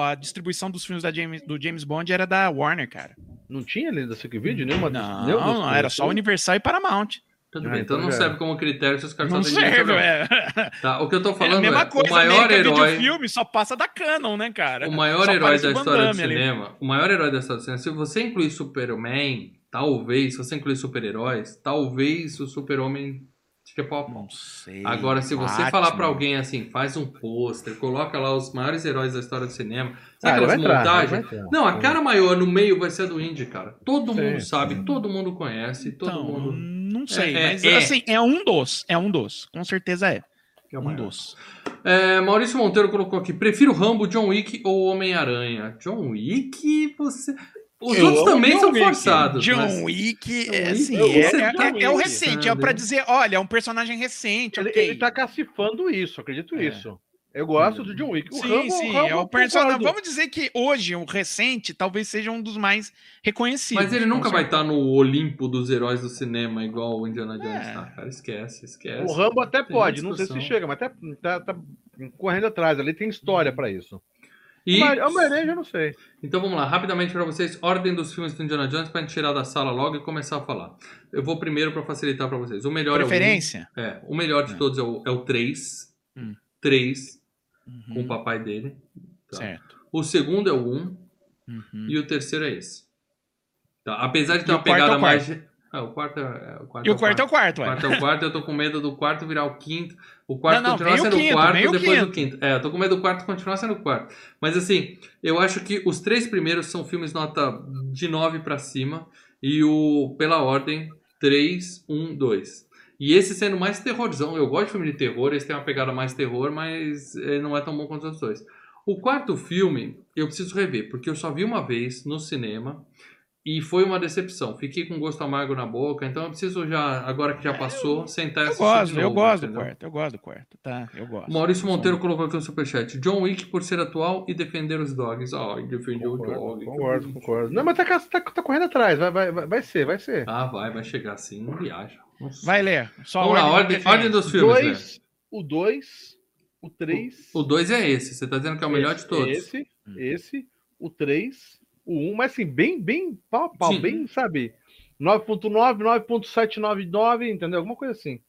A distribuição dos filmes do James Bond era da Warner, cara. Não tinha ali da SIC Video? Não, era só Universal e Paramount. Tudo bem, então não serve como critério se os caras... Não serve, tá, o que eu tô falando é... a mesma coisa, o maior herói... O filme só passa da Canon, né, cara? O maior herói da história do cinema... O maior herói da história do cinema... Se você incluir Superman, talvez... Se você incluir super-heróis, talvez o Super-Homem... Tipo, não sei. Agora, se você falar pra alguém assim, faz um pôster, coloca lá os maiores heróis da história do cinema, sabe aquelas montagens? Não, a cara maior no meio vai ser a do Indy, cara. Todo mundo sabe, todo mundo conhece, todo mundo... Não sei, mas assim, é um dos, com certeza é um dos. Maurício Monteiro colocou aqui, prefiro Rambo, John Wick ou Homem-Aranha? John Wick, você... Os outros também são forçados. John Wick é o recente. É pra dizer, olha, é um personagem recente. Ele tá cacifando isso, acredito nisso. Eu gosto do John Wick. O Rambo é o personagem. Vamos dizer que hoje, o recente, talvez seja um dos mais reconhecidos. Mas ele nunca vai estar no Olimpo dos heróis do cinema, igual o Indiana Jones. Cara, esquece. O Rambo até pode, não sei se chega, mas até tá correndo atrás. Ali tem história pra isso. Eu não sei. Então vamos lá, rapidamente para vocês, ordem dos filmes do Indiana Jones para a gente tirar da sala logo e começar a falar. Eu vou primeiro para facilitar para vocês. O melhor preferência? O melhor de todos é o 3. 3, com o papai dele. Tá. Certo. O segundo é o 1. E o terceiro é esse. Tá. Apesar de ter uma pegada mais... O quarto é o quarto. Eu tô com medo do quarto virar o quinto. O quarto continuar sendo o quarto, depois do quinto. Eu tô com medo do quarto continuar sendo o quarto. Mas assim, eu acho que os três primeiros são filmes nota de 9 pra cima. E pela ordem, 3, 1, 2. E esse sendo mais terrorzão. Eu gosto de filme de terror, esse tem uma pegada mais terror, mas ele não é tão bom quanto os outros dois. O quarto filme eu preciso rever, porque eu só vi uma vez no cinema e foi uma decepção. Fiquei com gosto amargo na boca, então eu preciso já, agora que já passou, sentar e assistir de novo. Eu gosto do quarto, tá? Eu gosto. Maurício Monteiro colocou aqui no superchat. John Wick por ser atual e defender os dogs. Ó, ele defendeu o dog. Concordo, concordo. Não, mas tá correndo atrás, vai ser. Ah, vai chegar sim, não viaja. Nossa. Vai ler. Só vamos lá, ordem dos filmes, né? O 2... O 3... O 2 é esse. Você tá dizendo que é o melhor de todos. Esse. O 3. O 1. Mas assim, bem pau a pau. Sim. Bem, sabe? 9.9, 9.799, entendeu? Alguma coisa assim.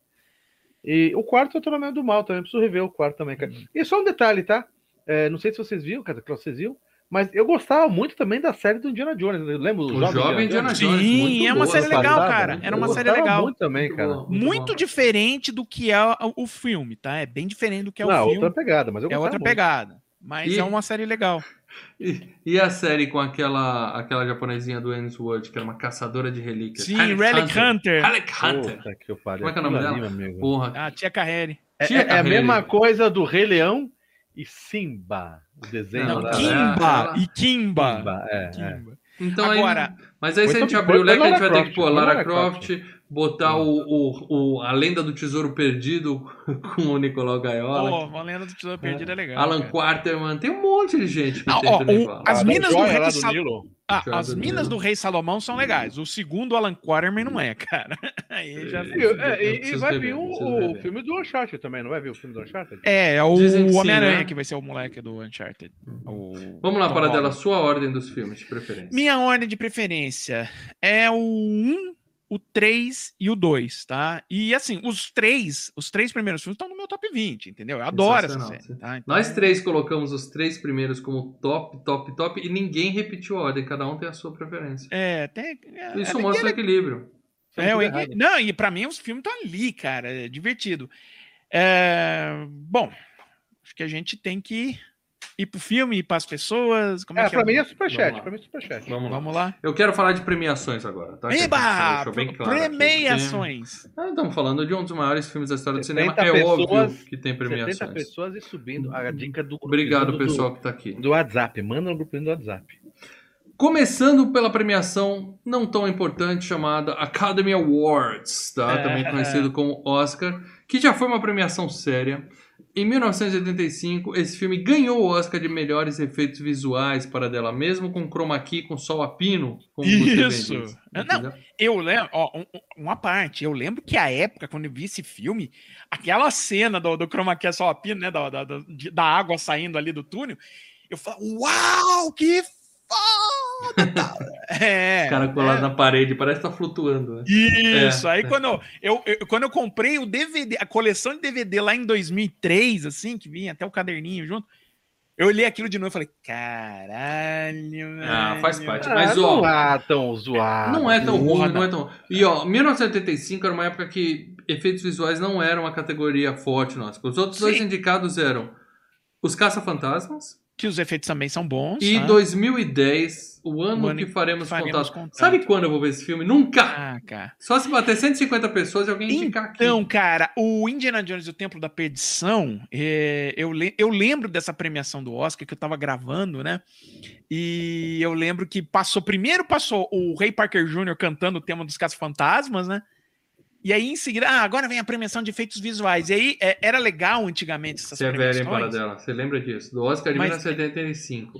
E o quarto é o Tormento do Mal também. Preciso rever o quarto também, cara. E só um detalhe, tá? É, não sei se vocês viram, cara, que vocês viram. Mas eu gostava muito também da série do Indiana Jones. Lembra do Jovem Indiana Jones? Sim, é uma série legal, cara. Era uma série legal. Muito também, cara. Muito diferente do que é o filme, tá? É bem diferente do que é o filme. É outra pegada, mas eu gostava. É outra pegada, mas é uma série legal. E a série com aquela japonesinha do Ainsworth, que era uma caçadora de relíquias. Sim, Relic Hunter. Relic Hunter. Como é que é o nome dela? Porra. Ah, Tia Carrere. É a mesma coisa do Rei Leão e Simba. O desenho Kimba. Kimba. Então, agora, mas aí se a gente abrir o leque, a gente vai ter que pôr Lara Croft, botar a Lenda do Tesouro Perdido com o Nicolau Gaiola. Pô, a Lenda do Tesouro Perdido é legal. Alan Quarterman, tem um monte de gente que as minas do Rei Salomão. As minas do Rei Salomão são legais. O segundo, Alan Quarterman, não é, cara. Aí já e vai vir o filme do Uncharted também, não vai vir o filme do Uncharted? É o Homem-Aranha que vai ser o moleque do Uncharted. Vamos lá, Paradella, sua ordem dos filmes de preferência. Minha ordem de preferência é o 1, o 3 e o 2, tá? E assim, os três primeiros filmes estão no meu top 20, entendeu? Eu adoro essa série. Tá? Então... Nós três colocamos os três primeiros como top e ninguém repetiu a ordem, cada um tem a sua preferência. Isso mostra o equilíbrio. Não, e pra mim os filmes estão ali, cara, é divertido. Bom, acho que a gente tem que ir pro filme, ir pras pessoas. Como pra mim é superchat. Vamos lá. Eu quero falar de premiações agora, tá? Eba! Premiações! Estamos falando de um dos maiores filmes da história do cinema. É óbvio que tem premiações. 70 pessoas e subindo a dica do grupo. Obrigado, pessoal que tá aqui. Do WhatsApp. Manda no grupo do WhatsApp. Começando pela premiação não tão importante chamada Academy Awards, tá? Também conhecido como Oscar, que já foi uma premiação séria. Em 1985, esse filme ganhou o Oscar de melhores efeitos visuais para dela mesmo, com chroma key, com sol a pino. Como isso! Você vê, não, eu lembro, uma parte, eu lembro que a época, quando eu vi esse filme, aquela cena do chroma key sol a pino, né, da água saindo ali do túnel, eu falo, uau, que o cara colado na parede, parece que tá flutuando. Né? Isso, aí quando eu comprei o DVD, a coleção de DVD lá em 2003, assim, que vinha até o caderninho junto, eu olhei aquilo de novo e falei, caralho. Faz parte. Mas, não é tão zoado. Não é tão ruim, não é tão... E, 1985 era uma época que efeitos visuais não eram uma categoria forte nossa. Os outros dois indicados eram os Caça-Fantasmas, que os efeitos também são bons. E 2010, o ano que faremos contato. Sabe quando eu vou ver esse filme? Nunca! Cara. Só se bater 150 pessoas e alguém indicar aqui. Então, cara, o Indiana Jones e o Templo da Perdição, eu lembro dessa premiação do Oscar que eu tava gravando, né? E eu lembro que primeiro passou o Ray Parker Jr. cantando o tema dos Caça-Fantasmas, né? E aí, em seguida, agora vem a premiação de efeitos visuais. E aí, era legal antigamente essas premiações. Você é velho, hein, Paradella? Você lembra disso? Do Oscar de 1975.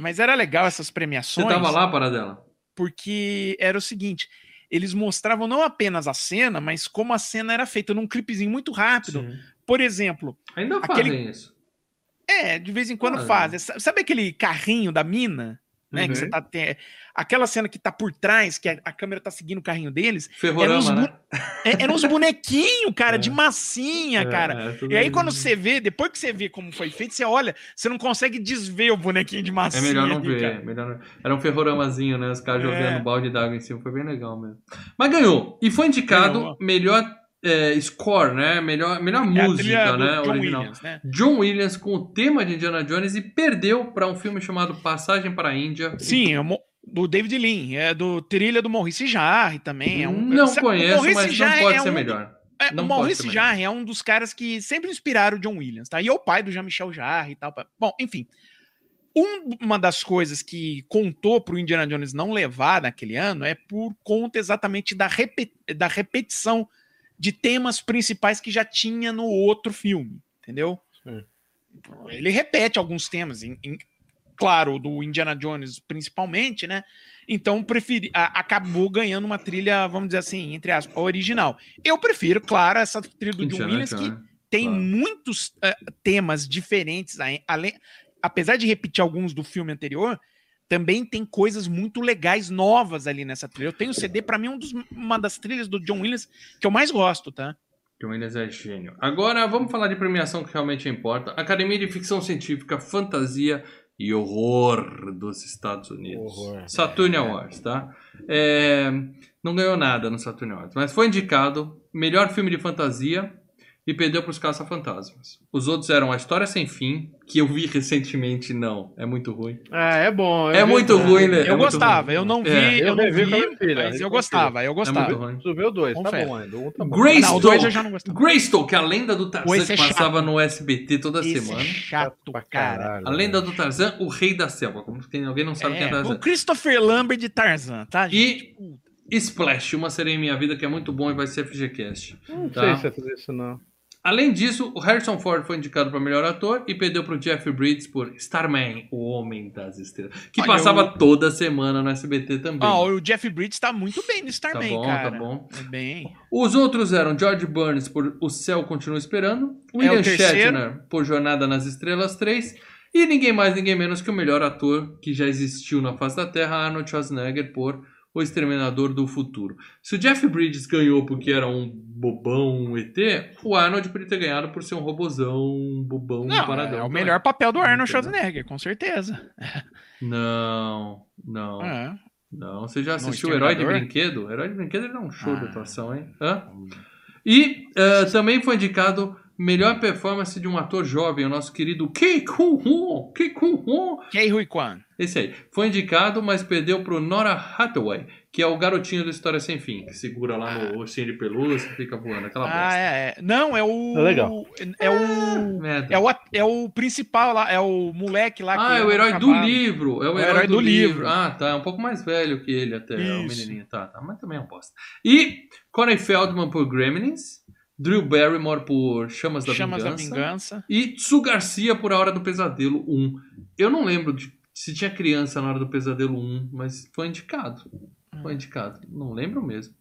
Mas era legal essas premiações. Você tava lá, Paradella? Porque era o seguinte, eles mostravam não apenas a cena, mas como a cena era feita num clipezinho muito rápido. Sim. Por exemplo... Ainda fazem isso. De vez em quando fazem. Sabe aquele carrinho da mina? Né, que você tá aquela cena que tá por trás, que a câmera tá seguindo o carrinho deles, eram uns bonequinhos, cara, de massinha, cara. E aí quando você vê, depois que você vê como foi feito, você olha, você não consegue desver o bonequinho de massinha. Melhor não ver. Era um ferroramazinho, né, os caras jogando balde d'água em cima, foi bem legal mesmo. Mas ganhou, e foi indicado melhor score, né? Melhor música, né? Original. Williams, né? John Williams com o tema de Indiana Jones e perdeu para um filme chamado Passagem para a Índia. Sim, do David Lean, do Trilha do Maurice Jarre também. Não conheço, mas não pode ser melhor. O Maurice Jarre é um dos caras que sempre inspiraram o John Williams, tá? E é o pai do Jean-Michel Jarre e tal. Bom, enfim. Uma das coisas que contou pro Indiana Jones não levar naquele ano é por conta exatamente da repetição de temas principais que já tinha no outro filme, entendeu? Sim. Ele repete alguns temas, claro, do Indiana Jones principalmente, né? Então acabou ganhando uma trilha, vamos dizer assim, entre aspas, original. Eu prefiro, claro, essa trilha do John Williams, que tem muitos temas diferentes, além, apesar de repetir alguns do filme anterior, também tem coisas muito legais novas ali nessa trilha. Eu tenho o CD, pra mim, uma das trilhas do John Williams que eu mais gosto, tá? John Williams é gênio. Agora, vamos falar de premiação que realmente importa. Academia de Ficção Científica, Fantasia e Horror dos Estados Unidos. Horror. Saturn Awards, tá? Não ganhou nada no Saturn Awards, mas foi indicado melhor filme de fantasia e perdeu para os Caça-Fantasmas. Os outros eram A História Sem Fim, que eu vi recentemente, é muito ruim. É bom. É muito ruim, né? Eu gostava, eu não vi, eu não vi, mas eu gostava, É muito ruim. Tu viu dois, tá bom ainda. Greystoke, a lenda do Tarzan, que passava no SBT toda semana. Chato, cara. A lenda do Tarzan, o rei da selva, como tem alguém não sabe quem é Tarzan. O Christopher Lambert de Tarzan, tá, gente? E Splash, Uma Sereia em Minha Vida, que é muito bom e vai ser FGCast. Não sei se é tudo isso, não. Além disso, o Harrison Ford foi indicado para melhor ator e perdeu para o Jeff Bridges por Starman, o Homem das Estrelas, que passava toda semana no SBT também. O Jeff Bridges está muito bem no Starman, cara. Tá bom, bem. Os outros eram George Burns por O Céu Continua Esperando, William Shatner por Jornada nas Estrelas 3 e ninguém mais, ninguém menos que o melhor ator que já existiu na face da Terra, Arnold Schwarzenegger, por O Exterminador do Futuro. Se o Jeff Bridges ganhou porque era um bobão, um ET, o Arnold podia ter ganhado por ser um robozão, um bobão, um paradão. É o melhor papel do Arnold Schwarzenegger, com certeza. Não. Não, você já assistiu O Herói de Brinquedo? O Herói de Brinquedo era um show de atuação, hein? E também foi indicado melhor performance de um ator jovem, o nosso querido Ke Huy Quan. Esse aí. Foi indicado, mas perdeu pro Nora Hathaway, que é o garotinho da História Sem Fim, que segura lá no ursinho de pelúcia e fica voando. Aquela bosta. Não, é o... Legal. É o principal lá, é o moleque lá que... é o herói do livro. É o herói do livro. Tá. É um pouco mais velho que ele até. Isso. É o menininho. Tá. Mas também é um bosta. E Corey Feldman por Gremlins. Drew Barrymore por Chamas da Vingança. E Tsu Garcia por A Hora do Pesadelo 1. Eu não lembro se tinha criança na Hora do Pesadelo 1, mas foi indicado. Não lembro mesmo.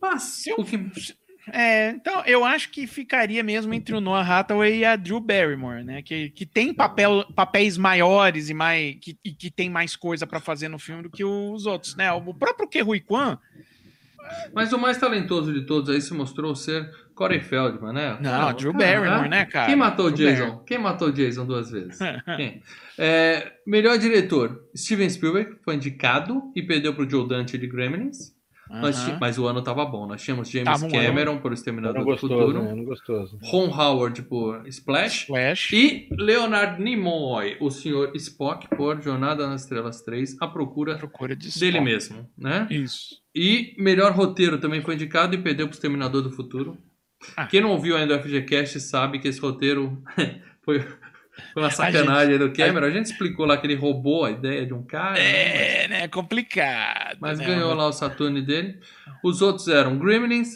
Mas então, eu acho que ficaria mesmo entre o Noah Hathaway e a Drew Barrymore, né? Que tem papéis maiores e que tem mais coisa pra fazer no filme do que os outros, né? O próprio Ke Huy Quan... Mas o mais talentoso de todos aí se mostrou ser Corey Feldman, né? Drew Barrymore, né, cara? Quem matou Drew Jason? Barry. Quem matou Jason duas vezes? Quem? Melhor diretor, Steven Spielberg foi indicado e perdeu pro Joe Dante de Gremlins. Mas o ano tava bom. Nós tínhamos James Cameron por Exterminador do Futuro, Ron Howard por Splash e Leonard Nimoy, o Sr. Spock, por Jornada nas Estrelas 3, A Procura dele mesmo, né? Isso. E melhor roteiro também foi indicado e perdeu pro Exterminador do Futuro. Quem não ouviu ainda o FGCast sabe que esse roteiro foi uma sacanagem do Cameron. A gente explicou lá que ele roubou a ideia de um cara. É complicado. Mas ganhou lá o Saturn dele. Os outros eram Gremlins,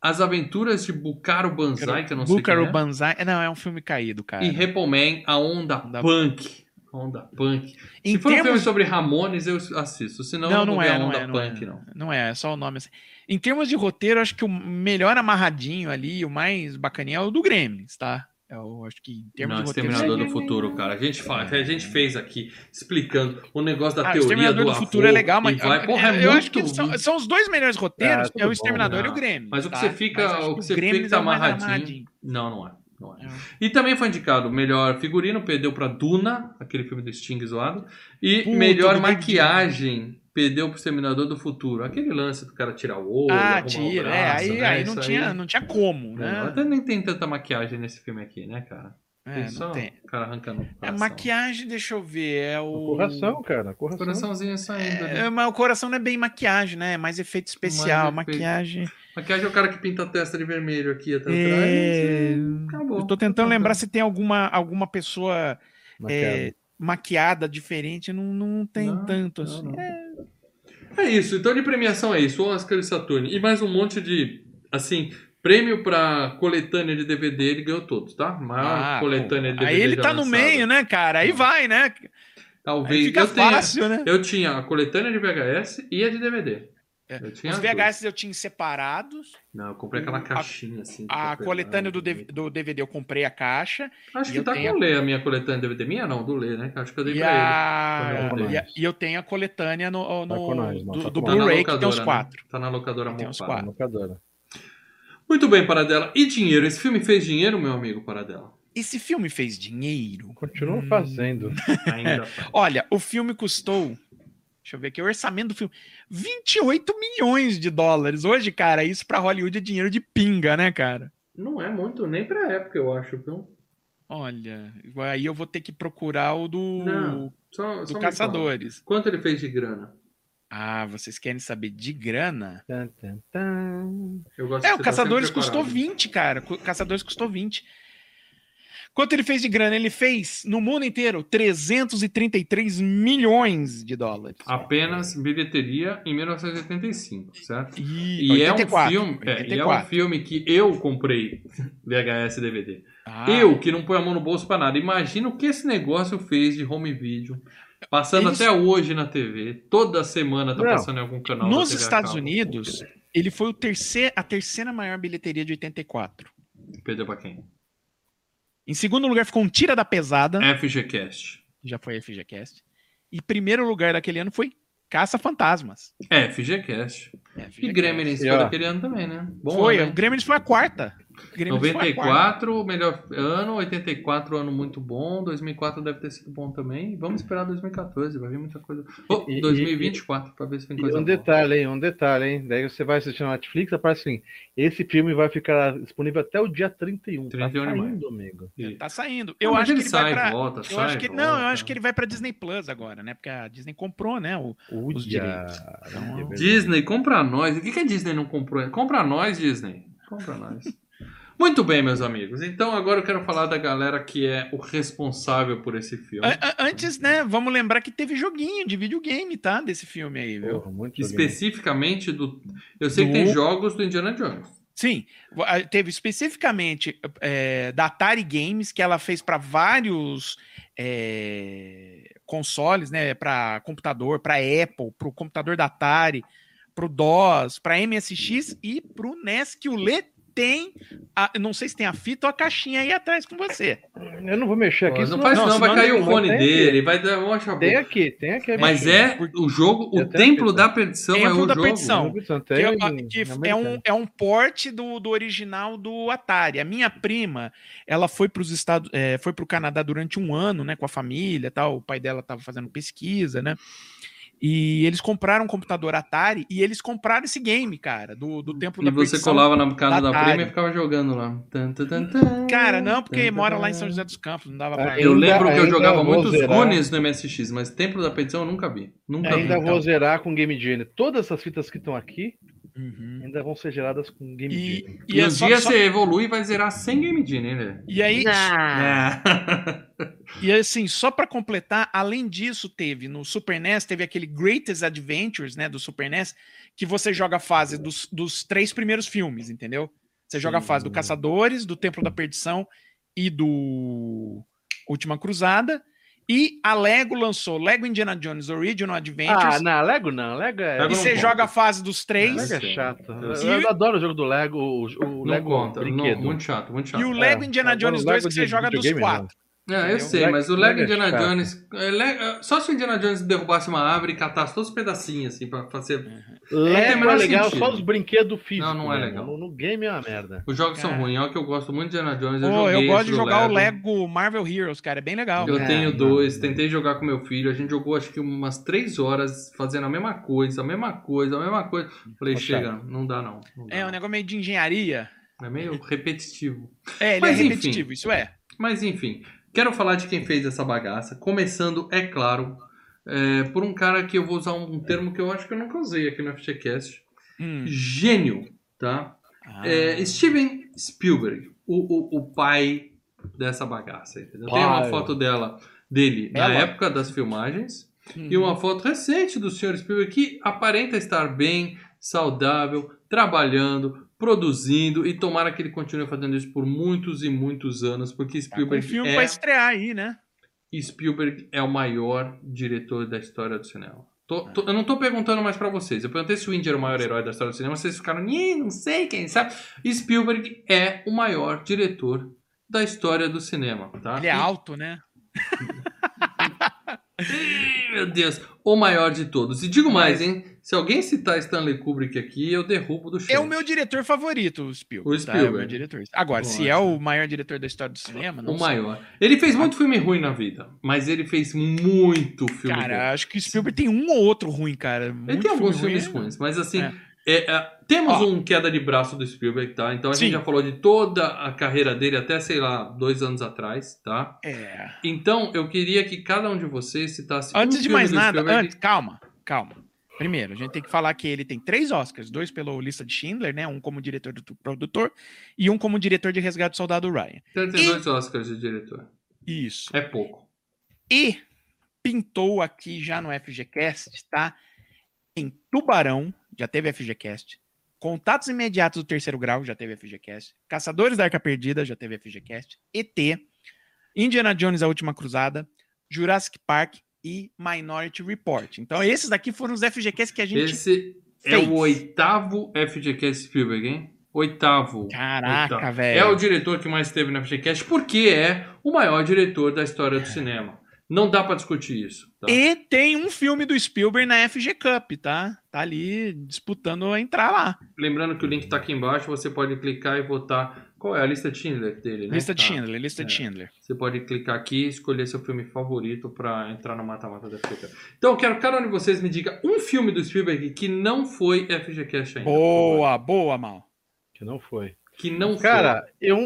As Aventuras de Bucaro Banzai, que eu não sei Bucaro Banzai. Não, é um filme caído, cara. E Rappleman, A Onda Punk. Se for um filme sobre Ramones, eu assisto. Senão eu não vou ver A Onda Punk, não. Não é só o nome assim. Em termos de roteiro, acho que o melhor amarradinho ali, o mais bacaninho é o do Gremlins, tá? Eu acho que em termos de roteiro... Exterminador do Futuro, cara. A gente fez aqui, explicando o negócio da teoria do Exterminador do Futuro é legal, mas... eu acho que são os dois melhores roteiros, o Exterminador e o Grêmins. Mas o que você fica amarradinho... Não é. E também foi indicado melhor figurino, perdeu pra Duna, aquele filme do Sting zoado, e melhor maquiagem... Perdeu pro Exterminador do Futuro. Aquele lance do cara tirar o olho, arrumar o braço, aí não tinha como, né? Até nem tem tanta maquiagem nesse filme aqui, né, cara? Não tem. Cara arrancando. É maquiagem, deixa eu ver. É o coração, cara. Coraçãozinho saindo. É, mas o coração não é bem maquiagem, né? É mais efeito especial. Maquiagem. Maquiagem é o cara que pinta a testa de vermelho aqui até atrás. Acabou. Eu tô tentando lembrar se tem alguma pessoa maquiada diferente. Não tem tanto assim. Não. É isso. Então de premiação é isso. Oscar e Saturn. E mais um monte de, assim, prêmio pra coletânea de DVD, ele ganhou todos, tá? Maior coletânea de DVD. Aí ele tá no meio, né, cara? Aí vai, né? Talvez. Aí fica fácil, né? Eu tinha a coletânea de VHS e a de DVD. Os VHS eu tinha separados. Não, eu comprei aquela caixinha assim. A coletânea do DVD eu comprei a caixa. Acho que tá com o Lê, a minha coletânea de DVD. Minha não, do Lê, né? Acho que eu dei pra ele. E eu tenho a coletânea do Blu-ray, que tem os 4. Tá na locadora Mopá. Muito bem, Paradella. E dinheiro? Esse filme fez dinheiro, meu amigo Paradella? Esse filme fez dinheiro? Continua fazendo. Ainda faz. Olha, o filme custou... Deixa eu ver aqui. O orçamento do filme... 28 milhões de dólares. Hoje, cara, isso pra Hollywood é dinheiro de pinga, né, cara? Não é muito, nem pra época, eu acho. Então... Olha, aí eu vou ter que procurar o do... Não, só Caçadores. Quanto ele fez de grana? Ah, vocês querem saber de grana? Eu gosto o Caçadores custou 20, cara. Caçadores custou 20. Quanto ele fez de grana? Ele fez, no mundo inteiro, 333 milhões de dólares. Apenas bilheteria em 1985, certo? E 84, é um filme que eu comprei VHS e DVD. Eu, que não põe a mão no bolso pra nada. Imagina o que esse negócio fez de home video... Passando até hoje na TV. Toda semana tá passando em algum canal. Nos Estados Unidos, ele foi a terceira maior bilheteria de 84. Perdeu pra quem? Em segundo lugar ficou um Tira da Pesada. FGCast. Já foi FGCast. E primeiro lugar daquele ano foi Caça-Fantasmas. FGCast. E Gremlins foi daquele ano também, né? Foi, o Gremlins foi a quarta. 94, melhor ano. 84, ano muito bom. 2004 deve ter sido bom também. Vamos esperar 2014, vai vir muita coisa. 2024, para ver se tem coisa. Um detalhe, hein? Daí você vai assistir na Netflix, aparece assim: esse filme vai ficar disponível até o dia 31. 31 tá saindo, amigo. Tá saindo. Eu acho que ele sai, vai pra... volta, eu sai, acho que... volta. Não, eu acho que ele vai para Disney Plus agora, né? Porque a Disney comprou, né? Os direitos. Então... Disney, compra nós. O que a Disney não comprou? Compra nós, Disney. Compra nós. Muito bem, meus amigos. Então, agora eu quero falar da galera que é o responsável por esse filme. Antes, né, vamos lembrar que teve joguinho de videogame, tá? Desse filme aí, viu? Porra, especificamente do... Eu sei que tem jogos do Indiana Jones. Sim. Teve especificamente da Atari Games, que ela fez para vários consoles, né? Para computador, para Apple, para o computador da Atari, para o DOS, para MSX e para o NES, que o Lê tem, não sei se tem a fita ou a caixinha aí atrás com você. Eu não vou mexer aqui. Não faz não, vai cair o fone dele. Vai dar uma chave. Tem aqui. Mas o jogo, o Templo da Perdição é o jogo. É um port do original do Atari. A minha prima, ela foi para os Estados, foi para o Canadá durante um ano, né, com a família, tal. O pai dela estava fazendo pesquisa, né? E eles compraram um computador Atari e eles compraram esse game, cara, do Templo da Perdição. E você colava na casa da prima e ficava jogando lá. Cara, não, porque mora lá em São José dos Campos, não dava pra... Eu lembro que eu jogava muitos Goonies no MSX, mas Templo da Perdição eu nunca vi. Vou zerar com Game Genie. Todas essas fitas que estão aqui ainda vão ser geradas com Game Genie. E um dia você evolui e vai zerar sem Game Genie, né? E aí... E assim, só pra completar, além disso, teve no Super NES, teve aquele Greatest Adventures, né, do Super NES, que você joga a fase dos 3 primeiros filmes, entendeu? Você joga a fase do Caçadores, do Templo da Perdição e do Última Cruzada. E a Lego lançou Lego Indiana Jones Original Adventures. Lego é... E você joga a fase dos 3. Lego é chato. Eu adoro o jogo do Lego. O Lego conta. Brinquedo. Não, muito chato. E o Lego Indiana Jones 2 que você joga dos 4. Eu sei, mas o Lego Indiana Jones... só se o Indiana Jones derrubasse uma árvore e catasse todos os pedacinhos, assim, pra fazer... Lego é legal, sentido. Só os brinquedos físicos. Não é legal. No game é uma merda. Os jogos são ruins, é o que eu gosto muito de Indiana Jones. Eu gosto de jogar o Lego Marvel Heroes, cara, é bem legal. Eu tenho 2, tentei jogar com meu filho, a gente jogou acho que umas 3 horas fazendo a mesma coisa. Falei, chega, não dá. É um negócio meio de engenharia. É meio repetitivo. Ele é repetitivo, isso é. Mas enfim, quero falar de quem fez essa bagaça, começando, é claro, por um cara que eu vou usar um termo que eu acho que eu nunca usei aqui no FGCast. Gênio, tá? Steven Spielberg, o pai dessa bagaça, entendeu? Tem uma foto dele na época das filmagens e uma foto recente do Sr. Spielberg, que aparenta estar bem, saudável, trabalhando, produzindo, e tomara que ele continue fazendo isso por muitos e muitos anos, porque Spielberg é... um filme pra estrear aí, né? Spielberg é o maior diretor da história do cinema. Eu não tô perguntando mais pra vocês. Eu perguntei se o Indy era o maior herói da história do cinema, vocês ficaram, não sei, quem sabe. Spielberg é o maior diretor da história do cinema, tá? Ele é alto, né? Meu Deus, o maior de todos. E digo mais, hein? Se alguém citar Stanley Kubrick aqui, eu derrubo do show. É o meu diretor favorito, o Spielberg. O Spielberg. Tá? É o meu diretor. Agora, nossa, se é o maior diretor da história do cinema... Não o sei. Maior. Ele fez muito filme ruim na vida, mas ele fez muito filme ruim. Cara, acho que o Spielberg tem um ou outro ruim, cara. Muito ele tem alguns filmes ruins, mas assim... temos um queda de braço do Spielberg, tá? Então a gente já falou de toda a carreira dele até, sei lá, 2 anos atrás, tá? Então eu queria que cada um de vocês citasse... Antes de mais nada, calma. Primeiro, a gente tem que falar que ele tem 3 Oscars, 2 pela lista de Schindler, né? Um como diretor do produtor e um como diretor de Resgate do Soldado Ryan. 32 Oscars de diretor. Isso. É pouco. E pintou aqui já no FGCast, tá? Em Tubarão, já teve FGCast. Contatos Imediatos do Terceiro Grau, já teve FGCast. Caçadores da Arca Perdida, já teve FGCast. ET, Indiana Jones, A Última Cruzada, Jurassic Park e Minority Report. Então, esses daqui foram os FGCast que a gente fez. É o 8º FGCast Spielberg, hein? 8º. Caraca, velho. É o diretor que mais teve na FGCast, porque é o maior diretor da história do cinema. Não dá pra discutir isso. Tá? E tem um filme do Spielberg na FG Cup, tá? Tá ali disputando a entrar lá. Lembrando que o link tá aqui embaixo, você pode clicar e votar. Qual é a lista de Schindler dele, né? Lista de Schindler. Você pode clicar aqui e escolher seu filme favorito pra entrar no mata-mata da FG Cup. Então eu quero que cada um de vocês me diga um filme do Spielberg que não foi FGCast ainda. Boa, Mal. Que não foi.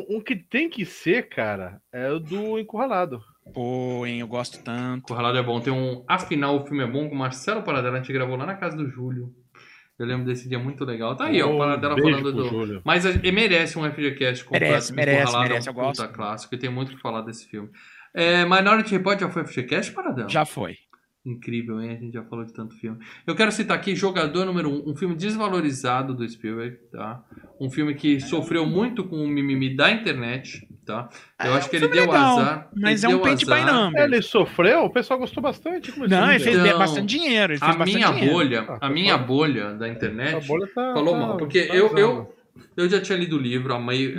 Um que tem que ser, cara, é o do Encurralado. Pô, hein, eu gosto tanto. Corralado é bom. Tem um Afinal o Filme é Bom com o Marcelo Paradella. A gente gravou lá na casa do Júlio. Eu lembro desse dia, muito legal. Tá aí, ó, o Paradella falando do Júlio. Mas merece um FGCast completo. Merece, eu gosto. Clássico, e tem muito o que falar desse filme. Minority Report já foi FGCast, Paradella? Já foi. Incrível, hein? A gente já falou de tanto filme. Eu quero citar aqui Jogador Número 1, um filme desvalorizado do Spielberg, tá? Um filme que sofreu muito com o mimimi da internet, tá? Eu acho que ele deu azar. Mas é um paint by number. Ele sofreu, o pessoal gostou bastante. Não, ele fez bastante dinheiro. A minha bolha da internet falou mal. Porque eu já tinha lido o livro, amei.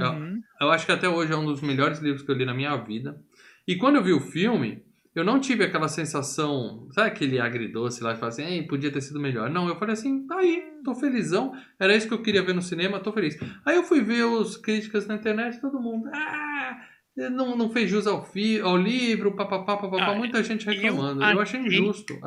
Eu acho que até hoje é um dos melhores livros que eu li na minha vida. E quando eu vi o filme... Eu não tive aquela sensação, sabe aquele agridoce lá que fala assim, podia ter sido melhor. Não, eu falei assim, tá aí, tô felizão, era isso que eu queria ver no cinema, tô feliz. Aí eu fui ver as críticas na internet, todo mundo, não fez jus ao livro, papapá, muita gente reclamando. Eu achei injusto,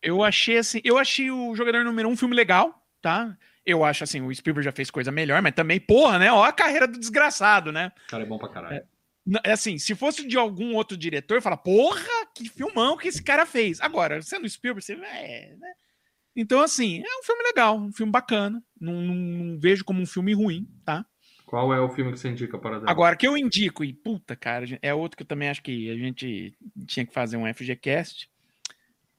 Eu achei assim, o Jogador Número 1 um filme legal, tá? Eu acho assim, o Spielberg já fez coisa melhor, mas também, porra, né, ó a carreira do desgraçado, né? O cara é bom pra caralho. Assim, se fosse de algum outro diretor, fala, porra, que filmão que esse cara fez. Agora, sendo Spielberg, você... né? Então, assim, é um filme legal, um filme bacana. Não vejo como um filme ruim, tá? Qual é o filme que você indica, Paradela? Agora, que eu indico, e puta, cara, é outro que eu também acho que a gente tinha que fazer um FGCast.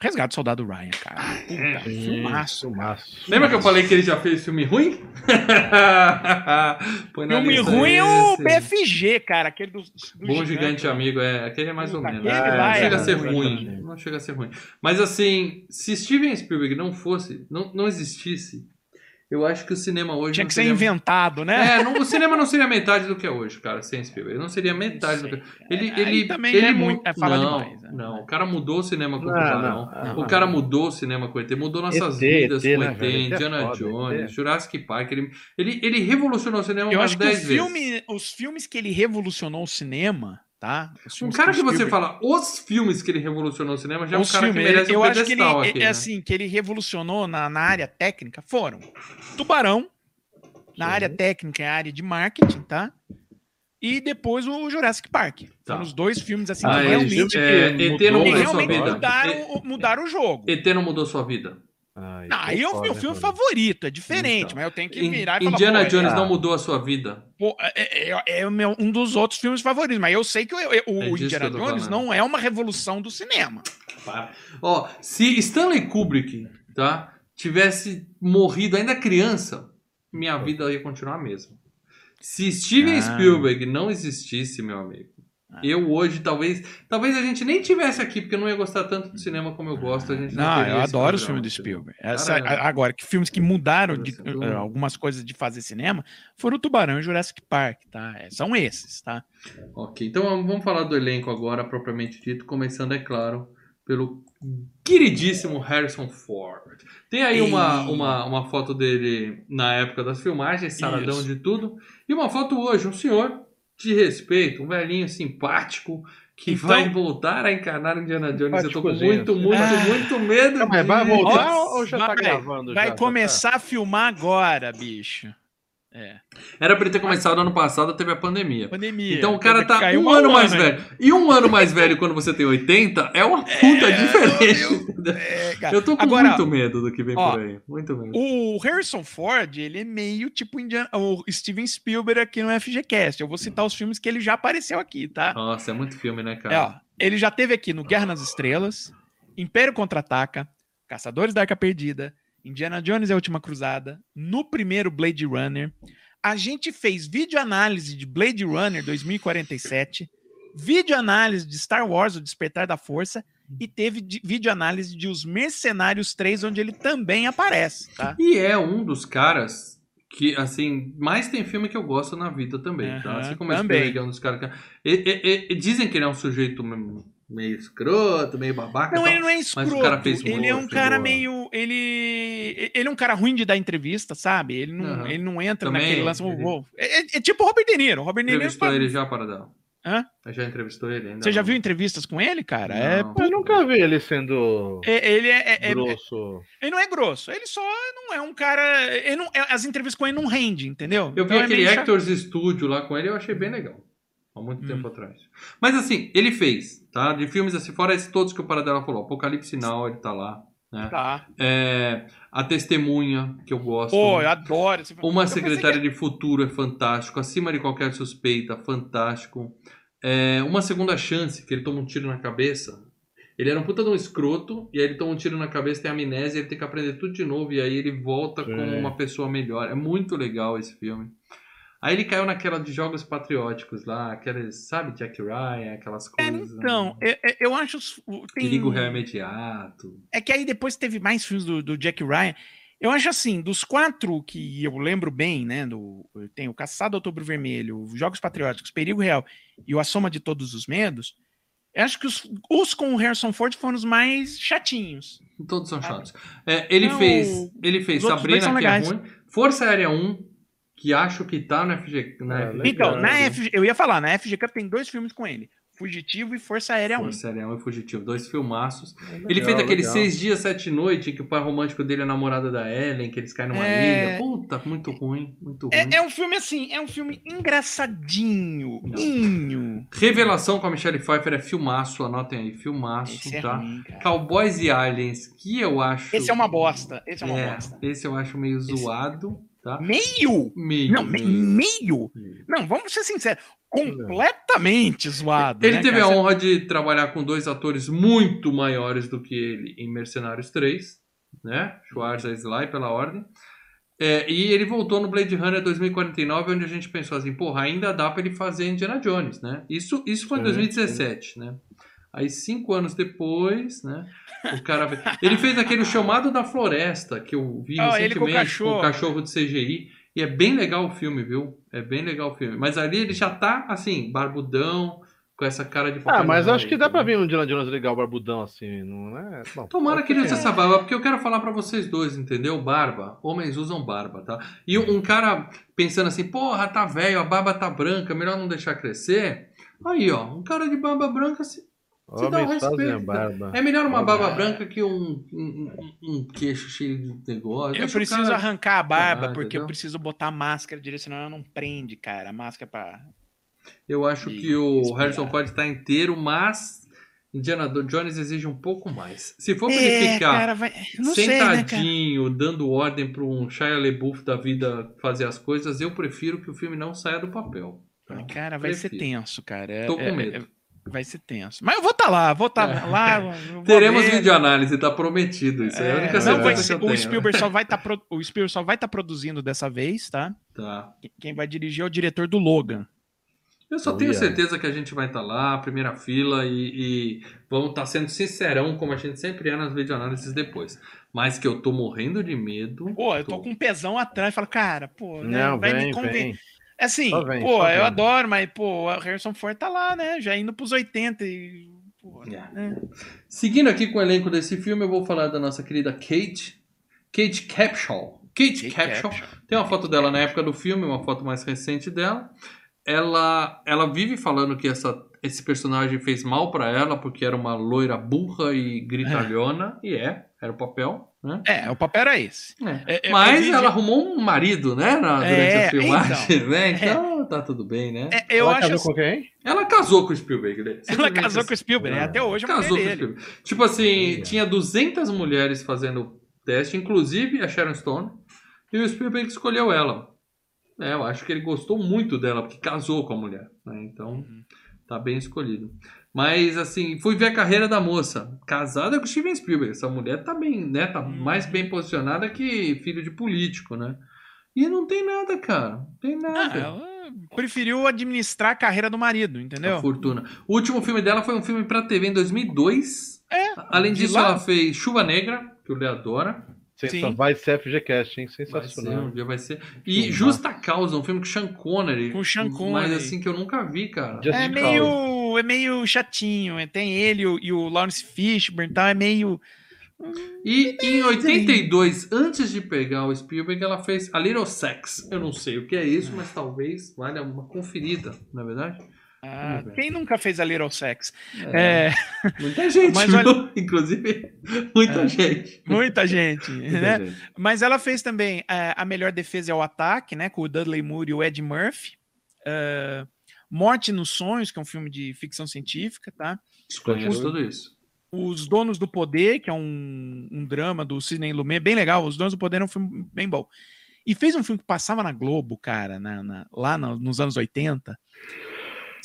Resgate do Soldado Ryan, cara. Puta, filmaço. Lembra que eu falei que ele já fez filme ruim? Filme ruim é o BFG, cara. Aquele do Bom Gigante Amigo. Aquele é mais ou menos. Não chega a ser ruim. Mas assim, se Steven Spielberg não existisse, eu acho que o cinema hoje... Tinha que ser inventado, né? O cinema não seria metade do que é hoje, cara, sem Spielberg. Não seria metade do que... Ele também ele é muito... Fala demais. Não, o cara mudou o cinema com o Tubarão. O cara mudou o cinema com o ET, mudou nossas vidas com o ET, Indiana Jones, Jurassic Park. Ele revolucionou o cinema umas 10 vezes. Os filmes que ele revolucionou o cinema, tá? Um cara que você fala, os filmes que ele revolucionou o cinema, já é um cara que merece um pedestal. Eu acho que ele revolucionou na área técnica, foram Tubarão, na área técnica, a área de marketing, tá? e depois o Jurassic Park. Tá. São os dois filmes assim que realmente, mudaram o jogo. ET não mudou sua vida? Ai, não, aí é o meu filme favorito, é diferente, então, mas eu tenho que virar e Indiana falar, Jones não mudou a sua vida? Pô, é um dos outros filmes favoritos, mas eu sei que o Indiana Jones não é uma revolução do cinema. Ó, se Stanley Kubrick, tá, tivesse morrido ainda criança, minha vida ia continuar a mesma. Se Steven Spielberg não existisse, meu amigo, eu hoje, talvez a gente nem tivesse aqui, porque eu não ia gostar tanto do cinema como eu gosto. A gente não, eu adoro os filmes do Spielberg. Agora, que filmes que mudaram algumas coisas de fazer cinema foram o Tubarão e o Jurassic Park, tá? São esses, tá? Ok, então vamos falar do elenco agora, propriamente dito, começando, é claro, pelo queridíssimo Harrison Ford. Tem aí uma foto dele na época das filmagens, saradão de tudo, e uma foto hoje, um senhor de respeito, um velhinho simpático que vai voltar a encarnar Indiana Jones. Eu tô com muito medo. Não, mas vai voltar ou já tá gravando? Vai começar a filmar agora, bicho. É. Era pra ele ter começado ano passado, teve a pandemia. Então o cara tá um ano mais velho. E um ano mais velho quando você tem 80 é uma puta diferença. Eu tô com muito medo do que vem por aí. Muito medo. O Harrison Ford, ele é meio tipo o Steven Spielberg aqui no FGCast. Eu vou citar os filmes que ele já apareceu aqui, tá? Nossa, é muito filme, né, cara? Ele já teve aqui no Guerra nas Estrelas, Império Contra-Ataca, Caçadores da Arca Perdida, Indiana Jones e a Última Cruzada, no primeiro Blade Runner, a gente fez videoanálise de Blade Runner 2047, videoanálise de Star Wars, O Despertar da Força, e teve videoanálise de Os Mercenários 3, onde ele também aparece, tá? E é um dos caras que, assim, mais tem filme que eu gosto na vida também, tá? Assim como é um dos caras que... dizem que ele é um sujeito meio escroto, meio babaca. Não, ele não é escroto. Mas o cara fez ele é um cara meio... Ele é um cara ruim de dar entrevista, sabe? Ele não entra também, naquele lance... É tipo o Robert De Niro. Robert entrevistou ele já, Paradão. Hã? Eu já entrevistou ele ainda. Você já viu entrevistas com ele, cara? Eu nunca vi ele sendo grosso. Ele não é grosso. Ele só não é um cara... as entrevistas com ele não rendem, entendeu? Eu vi aquele Actors Studio lá com ele, eu achei bem legal. Há muito tempo atrás. Mas assim, ele fez, tá? De filmes assim, fora esses todos que o Paradela falou. Apocalipse Now, ele tá lá. Né? Tá. A Testemunha, que eu gosto. Pô, eu adoro. Uma Secretária de Futuro é fantástico. Acima de Qualquer Suspeita, fantástico. Uma Segunda Chance, que ele toma um tiro na cabeça. Ele era um puta de um escroto, e aí ele toma um tiro na cabeça, tem amnésia, ele tem que aprender tudo de novo, e aí ele volta como uma pessoa melhor. É muito legal esse filme. Aí ele caiu naquela de jogos patrióticos lá, aqueles, sabe, Jack Ryan, aquelas coisas. Então, eu acho... Perigo Real Imediato. É que aí depois teve mais filmes do Jack Ryan. Eu acho assim, dos quatro que eu lembro bem, né, tem o Caçado Outubro Vermelho, Jogos Patrióticos, Perigo Real e o A Soma de Todos os Medos, eu acho que os com o Harrison Ford foram os mais chatinhos. Todos são chatos. Ele fez Sabrina, que é ruim, Força Aérea 1, que acho que tá na FG... Então, eu ia falar, na FG Cup tem dois filmes com ele. Fugitivo e Força Aérea 1. Força Aérea 1 e Fugitivo, dois filmaços. Ele fez aqueles 6 dias, 7 noites, que o pai romântico dele é a namorada da Ellen, que eles caem numa ilha. Puta, muito ruim, muito ruim. É um filme assim, é um filme engraçadinho. Revelação com a Michelle Pfeiffer é filmaço, anotem aí, filmaço, esse tá? É ruim, Cowboys e Aliens, que eu acho... Esse é uma bosta, esse é uma bosta. Esse eu acho meio zoado. Tá. Meio? Não, vamos ser sinceros. Completamente zoado. Ele teve a honra de trabalhar com dois atores muito maiores do que ele em Mercenários 3, né? Schwarzenegger e Sly, pela ordem. E ele voltou no Blade Runner 2049, onde a gente pensou assim, porra, ainda dá pra ele fazer Indiana Jones, né? Isso foi em 2017, né? Aí 5 anos depois, né? O cara... Ele fez aquele Chamado da Floresta, que eu vi recentemente, com o cachorro de CGI. E é bem legal o filme, viu? É bem legal o filme. Mas ali ele já tá, assim, barbudão, com essa cara de... mas acho que dá pra ver um Indiana Jones legal, barbudão, assim, não é? Bom, tomara que ele use essa barba, porque eu quero falar pra vocês dois, entendeu? Barba. Homens usam barba, tá? E um cara pensando assim, porra, tá velho, a barba tá branca, melhor não deixar crescer. Aí, ó, um cara de barba branca... Se dá um respeito. Barba. É melhor uma barba branca que um queixo cheio de negócio. Eu preciso arrancar a barba, porque eu preciso botar a máscara direcional, ela não prende, cara. A máscara pra... Eu acho que o Harrison Ford está inteiro, mas Indiana Jones exige um pouco mais. Se for para ele ficar sentadinho, né, dando ordem para um Shia LaBeouf da vida fazer as coisas, eu prefiro que o filme não saia do papel. Então, cara, vai ser tenso, cara. Tô com medo. Vai ser tenso. Mas eu vou estar lá, Teremos videoanálise, tá prometido. Isso é a única certeza que eu tenho. Spielberg só vai estar produzindo dessa vez, tá? Tá. Quem vai dirigir é o diretor do Logan. Eu só tenho certeza que a gente vai estar lá, primeira fila, e vamos estar sendo sincerão, como a gente sempre é nas videoanálises depois. Mas que eu tô morrendo de medo. Pô, eu tô com um pezão atrás, falo, cara, pô, não, vai me convencer. Assim, eu adoro, mas, pô, o Harrison Ford tá lá, né? Já indo pros 80 e... Pô, né? Seguindo aqui com o elenco desse filme, eu vou falar da nossa querida Kate Capshaw. Kate Capshaw. Tem uma foto dela na época do filme, uma foto mais recente dela. Ela vive falando que esse personagem fez mal pra ela, porque era uma loira burra e gritalhona, era o papel, né? O papel era esse. Mas ela arrumou um marido, né, durante a filmagem, então, né? Então tá tudo bem, né? Ela casou com quem? Ela casou com o Spielberg. Né? Ela casou com o Spielberg, até hoje casou com o Spielberg. Tipo assim, tinha 200 mulheres fazendo teste, inclusive a Sharon Stone, e o Spielberg escolheu ela. Eu acho que ele gostou muito dela, porque casou com a mulher, né? Então, tá bem escolhido. Mas, assim, fui ver a carreira da moça. Casada com Steven Spielberg. Essa mulher tá bem, né? Tá mais bem posicionada que filho de político, né? E não tem nada, cara. Não tem nada. Ela preferiu administrar a carreira do marido, entendeu? A fortuna. O último filme dela foi um filme pra TV em 2002. Além disso, ela fez Chuva Negra, que o Lê adora. Vai ser FGCast, hein? Sensacional. Vai ser, um dia vai ser. E Justa Causa, um filme com Sean Connery. Com Sean Connery. Mas assim, que eu nunca vi, cara. É meio chatinho. Tem ele e o Lawrence Fishburne e tal. É meio... E em 82, antes de pegar o Spielberg, ela fez A Little Sex. Eu não sei o que é isso, mas talvez valha uma conferida, não é verdade? Ah, quem nunca fez A Little Sex? Muita gente, mas, olha... inclusive, muita gente. Muita gente, né? Mas ela fez também A Melhor Defesa é o Ataque, né? Com o Dudley Moore e o Ed Murphy. Morte nos Sonhos, que é um filme de ficção científica, tá? Escolhemos tudo isso. Os Donos do Poder, que é um drama do Sidney Lumet, bem legal. Os Donos do Poder é um filme bem bom. E fez um filme que passava na Globo, cara, nos anos 80.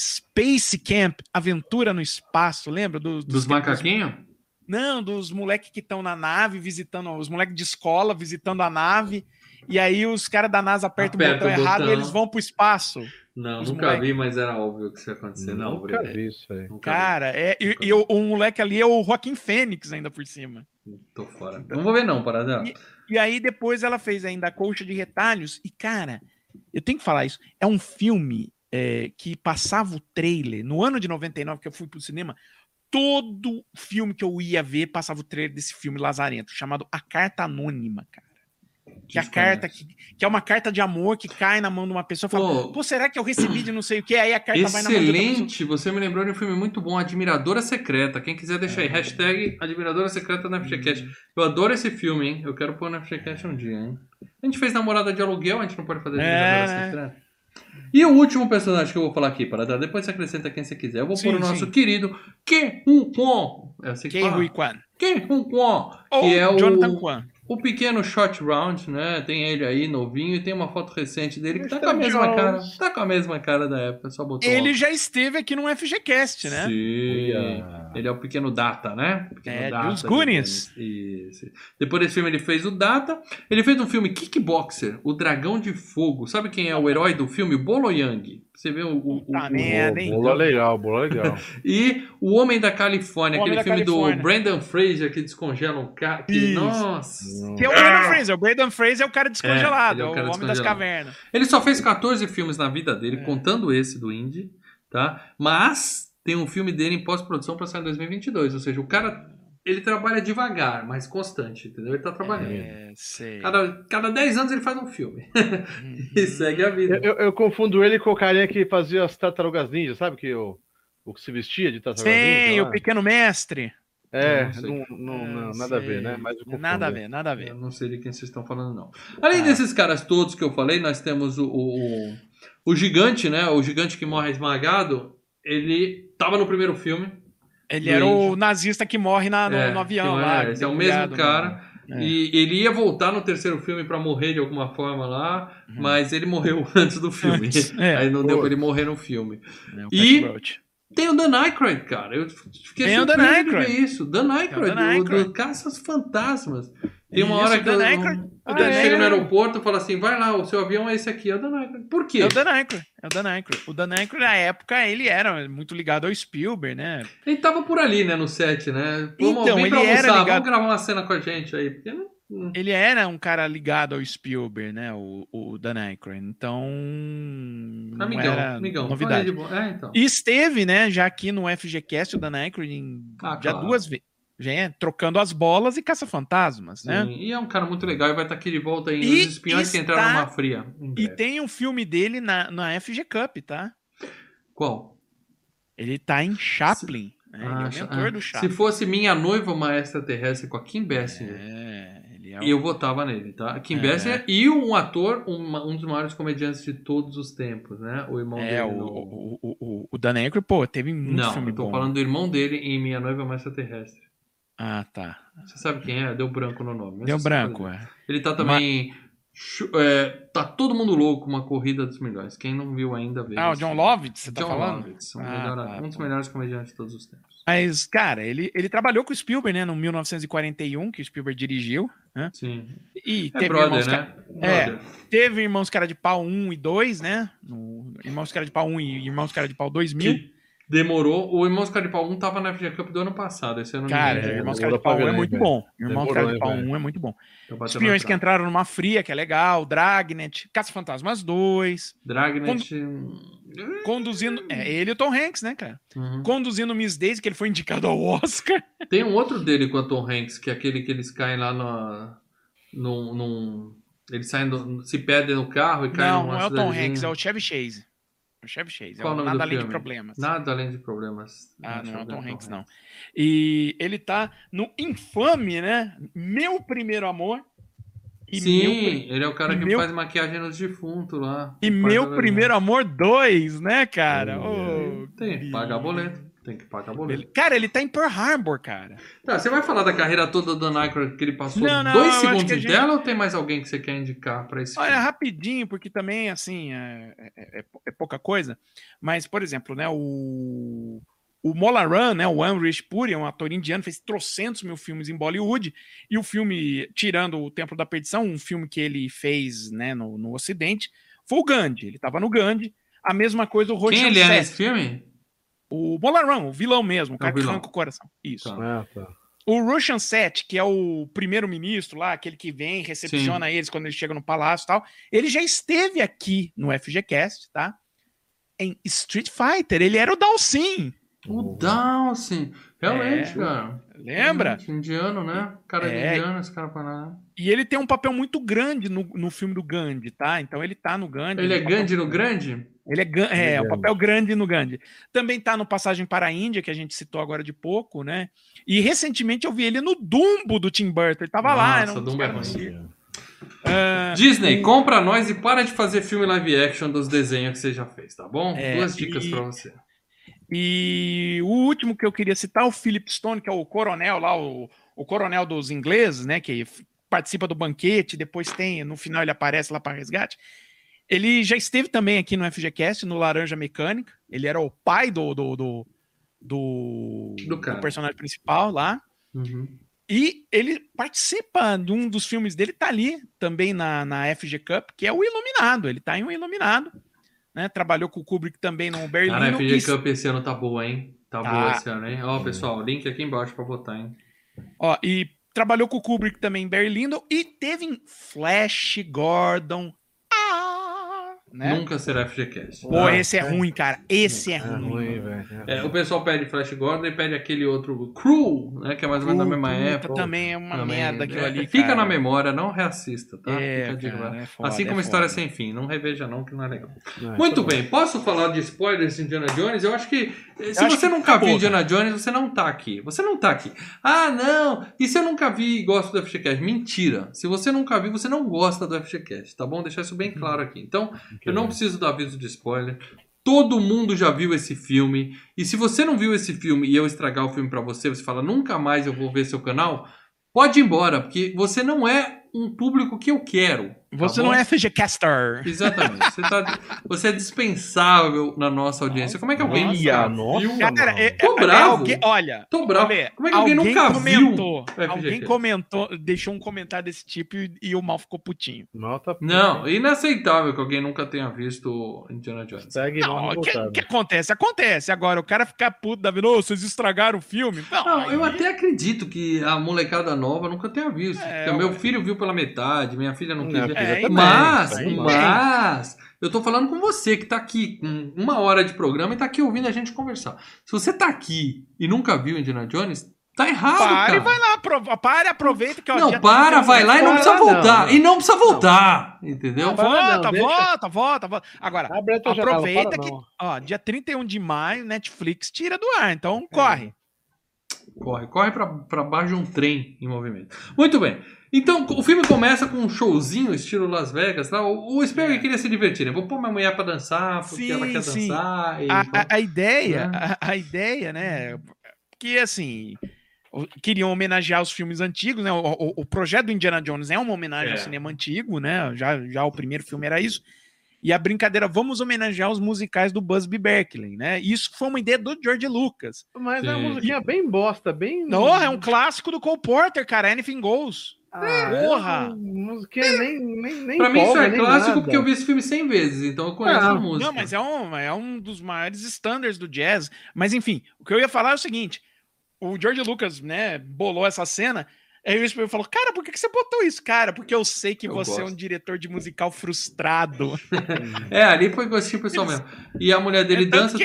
Space Camp, Aventura no Espaço, lembra? Dos macaquinhos? Não, dos moleques que estão na nave visitando, os moleques de escola visitando a nave, e aí os caras da NASA apertam o botão errado e eles vão pro espaço. Não, nunca vi, mas era óbvio que isso ia acontecer. Nunca vi isso aí. Cara, e o moleque ali é o Joaquim Fênix ainda por cima. Tô fora. Não vou ver não, Paradela. E aí depois ela fez ainda A Colcha de Retalhos, e cara, eu tenho que falar isso, é um filme... que passava o trailer no ano de 99, que eu fui pro cinema, todo filme que eu ia ver passava o trailer desse filme lazarento chamado A Carta Anônima, cara. Que a carta que é uma carta de amor que cai na mão de uma pessoa e fala, pô, será que eu recebi de não sei o que? Aí a carta vai na mão de outra pessoa. Excelente, você me lembrou de um filme muito bom, Admiradora Secreta. Quem quiser deixar aí, hashtag Admiradora Secreta na FGCast. Eu adoro esse filme, hein? Eu quero pôr na FGCast um dia, hein? A gente fez Namorada de Aluguel, a gente não pode fazer Admiradora Secreta. E o último personagem que eu vou falar aqui, Paradela, depois você acrescenta quem você quiser. Eu vou pôr o nosso querido Ke Huy Quan. É assim que fala? Ke Huy Quan. Que é Jonathan Kwan. O pequeno short round, né? Tem ele aí, novinho, e tem uma foto recente dele que tá com a mesma cara. Tá com a mesma cara da época, só botou. Ele já esteve aqui no FGCast, né? Sim. Ele é o pequeno Data, né? Os Goonies. Isso. Depois desse filme ele fez o Data. Ele fez um filme Kickboxer, O Dragão de Fogo. Sabe quem é o herói do filme? Bolo Yang. Você vê Bolo legal. E O Homem da Califórnia, aquele filme do Brendan Fraser que descongela um cara. Nossa! Que é o Brendan Fraser. O Brendan Fraser é o cara descongelado, o Homem das Cavernas. Ele só fez 14 filmes na vida dele, contando esse do Indy, tá? Mas tem um filme dele em pós-produção para sair em 2022, ou seja, o cara... Ele trabalha devagar, mas constante, entendeu? Ele tá trabalhando. Cada 10 anos ele faz um filme. E segue a vida. Eu confundo ele com o carinha que fazia as Tartarugas Ninja, sabe? O que se vestia de Tartarugas Ninja. Sim, o Pequeno Mestre. É, não, nada a ver, né? Nada a ver, nada a ver. Eu não sei de quem vocês estão falando, não. Além desses caras todos que eu falei, nós temos o gigante, né? O gigante que morre esmagado, ele tava no primeiro filme. Ele era o nazista que morre no avião lá. Esse é o mesmo cara. É. E ele ia voltar no terceiro filme pra morrer de alguma forma lá, mas ele morreu antes do filme. Aí não deu pra ele morrer no filme. Tem o Dan Aykroyd, cara. Eu fiquei surpreso de ver isso. Dan Aykroyd, do Caça-Fantasmas. Tem uma hora que ele chega no aeroporto e fala assim, vai lá, o seu avião é esse aqui. É o Dan Aykroyd. Por quê? É o Dan Aykroyd. O Dan Aykroyd, na época, ele era muito ligado ao Spielberg, né? Ele tava por ali, né, no set, né? Vamos vir pra almoçar, vamos gravar uma cena com a gente aí. Porque ele era um cara ligado ao Spielberg, né? O Dan Aykroyd. Então, amigão, novidade. Então. E esteve, né? Já aqui no FGCast, o Dan Aykroyd duas vezes. Já trocando as bolas e caça-fantasmas, né? Sim, e é um cara muito legal e vai estar aqui de volta aí nos espiões que entraram numa fria. E tem um filme dele na FG Cup, tá? Qual? Ele tá em Chaplin. Ele é o mentor do Chaplin. Se fosse Minha Noiva Uma Extraterrestre com a Kim Basinger. Eu votava nele, tá? A Kim Basinger e um ator, um dos maiores comediantes de todos os tempos, né? O irmão dele. O Dan Aykroyd, teve muito filme bom. Não, eu tô falando do irmão dele em Minha Noiva Uma Extraterrestre. Ah, tá. Você sabe quem é? Deu branco no nome. Deu branco, Ele tá também... tá Todo Mundo Louco, Uma Corrida dos Melhores. Quem não viu ainda, vê. O John Lovitz, você tá falando? Lovitz, um dos melhores comediantes de todos os tempos. Mas, cara, ele trabalhou com o Spielberg, né? No 1941, que o Spielberg dirigiu. Né? Sim. E teve Irmãos, né? Teve Irmãos Cara de Pau 1 e 2, né? Irmãos Cara de Pau 1 e Irmãos Cara de Pau 2000. Demorou. O Irmãos Cara de Pau 1 tava na FG Cup do ano passado. Esse ano Irmãos Cara de Pau 1 é muito bom. Irmãos Cara de Pau 1 é muito bom. Os Espiões que Entraram numa Fria, que é legal. Dragnet. Caça-Fantasmas 2. Dragnet. Conduzindo. É ele e o Tom Hanks, né, cara? Uhum. Conduzindo Miss Daisy, que ele foi indicado ao Oscar. Tem um outro dele com o Tom Hanks, que é aquele que eles caem lá eles saem se perdem no carro e caem numa cidadezinha. Não é o Tom Hanks, é o Chevy Chase. O Chevy Chase, Nada Além de Problemas. Nada Além de Problemas. Não é o Tom Hanks, não. E ele tá no infame, né? Meu Primeiro Amor. Ele é o cara que faz maquiagem nos defuntos lá. E Meu Primeiro Amor 2, né, cara? Tem que pagar boleto. Cara, ele tá em Pearl Harbor, cara. Tá, você vai falar da carreira toda do Dan Aykroyd que ele passou 2 segundos dela ou tem mais alguém que você quer indicar pra esse filme? Olha, rapidinho, porque também, assim, é pouca coisa. Mas, por exemplo, né, o Molaran, né, o Amrish Puri, é um ator indiano, fez 300 mil filmes em Bollywood. E o filme, tirando o Templo da Perdição, um filme que ele fez, né, no Ocidente, foi o Gandhi. Ele tava no Gandhi. A mesma coisa o Roshan Seth. Quem ele é nesse filme? O Bolaram, o vilão mesmo, o cara que arranca o coração. Isso. O Roshan Seth, que é o primeiro-ministro lá, aquele que vem, recepciona eles quando eles chegam no palácio e tal, ele já esteve aqui no FGCast, tá? Em Street Fighter, ele era o Dalsin. O Dalsin, realmente, cara. Lembra? Indiano, né? Cara de indiano, esse cara pra nada. E ele tem um papel muito grande no filme do Gandhi, tá? Então ele tá no Gandhi. Ele é Gandhi no Grande? Ele é o papel grande no Gandhi. Também tá no Passagem para a Índia, que a gente citou agora de pouco, né? E recentemente eu vi ele no Dumbo do Tim Burton. Ele tava lá. Nossa, Dumbo é ruim. Disney, compra nós e para de fazer filme live action dos desenhos que você já fez, tá bom? 2 dicas pra você. E o último que eu queria citar, o Philip Stone, que é o coronel lá, o coronel dos ingleses, né? Que participa do banquete, depois no final ele aparece lá para resgate. Ele já esteve também aqui no FGCast, no Laranja Mecânica. Ele era o pai do personagem principal lá. Uhum. E ele participa de um dos filmes dele, tá ali também na FG Cup, que é o Iluminado. Ele tá em um Iluminado. Né? Trabalhou com o Kubrick também no Berlim. Cara, a FG Cup esse ano tá boa, hein? Tá boa esse ano, hein? Ó, pessoal, link aqui embaixo pra votar, hein? Ó, e trabalhou com o Kubrick também em Barry Lyndon e teve em Flash Gordon... né? Nunca será FGCast. Pô, ah, esse é ruim, cara. Esse é ruim. O pessoal pede Flash Gordon e pede aquele outro Cruel, né? Que é mais ou menos da mesma época. Também é uma merda aquilo ali. Fica na memória, não reassista, tá? Assim como História Sem Fim. Não reveja, não, que não é legal. Muito bem, posso falar de spoilers de Indiana Jones? Eu acho que se você nunca viu Indiana Jones, você não tá aqui. Você não tá aqui. Ah, não! E se eu nunca vi e gosto do FGCast? Mentira! Se você nunca viu, você não gosta do FGCast, tá bom? Deixar isso bem claro aqui. Então, eu não preciso dar aviso de spoiler. Todo mundo já viu esse filme. E se você não viu esse filme e eu estragar o filme pra você, você fala, nunca mais eu vou ver seu canal, pode ir embora, porque você não é um público que eu quero. Você não é FGCaster. Exatamente. Você é dispensável na nossa audiência. Como é que alguém nunca viu? Cara, tô bravo. Olha, tô bravo. Como é que alguém nunca comentou, viu? Alguém comentou, deixou um comentário desse tipo e o mal ficou putinho. Nota não, inaceitável que alguém nunca tenha visto Indiana Jones. Não, o que acontece? Acontece. Agora, o cara ficar puto da vida, vocês estragaram o filme. Não, eu até acredito que a molecada nova nunca tenha visto. Meu filho viu pela metade, minha filha não quis ver. Mas eu tô falando com você que tá aqui com uma hora de programa e tá aqui ouvindo a gente conversar. Se você tá aqui e nunca viu Indiana Jones, tá errado, cara. E vai lá, aproveita que não, vai lá e não precisa voltar. E não precisa voltar, entendeu? Volta. Agora, aproveita que, ó, dia 31 de maio, Netflix tira do ar, então corre pra baixo de um trem em movimento. Muito bem. Então, o filme começa com um showzinho estilo Las Vegas, tá? O Spielberg queria se divertir, né? Vou pôr minha mulher pra dançar, porque ela quer dançar. E... A ideia, né? Que, assim, queriam homenagear os filmes antigos, né? O projeto do Indiana Jones é uma homenagem ao cinema antigo, né? Já o primeiro filme era isso. E a brincadeira, vamos homenagear os musicais do Busby Berkeley, né? Isso foi uma ideia do George Lucas. Mas é uma musiquinha bem bosta, bem... Não, é um clássico do Cole Porter, cara, Anything Goes. Porra! Nem pra mim isso é clássico nada. Porque eu vi esse filme 100 vezes, então eu conheço a música. Não, mas é um dos maiores standards do jazz. Mas enfim, o que eu ia falar é o seguinte, o George Lucas, né, bolou essa cena, aí o Spielberg falou, cara, por que você botou isso? Cara, porque eu sei que você é um diretor de musical frustrado. Ali foi gostinho pessoal mesmo. E a mulher dele dança...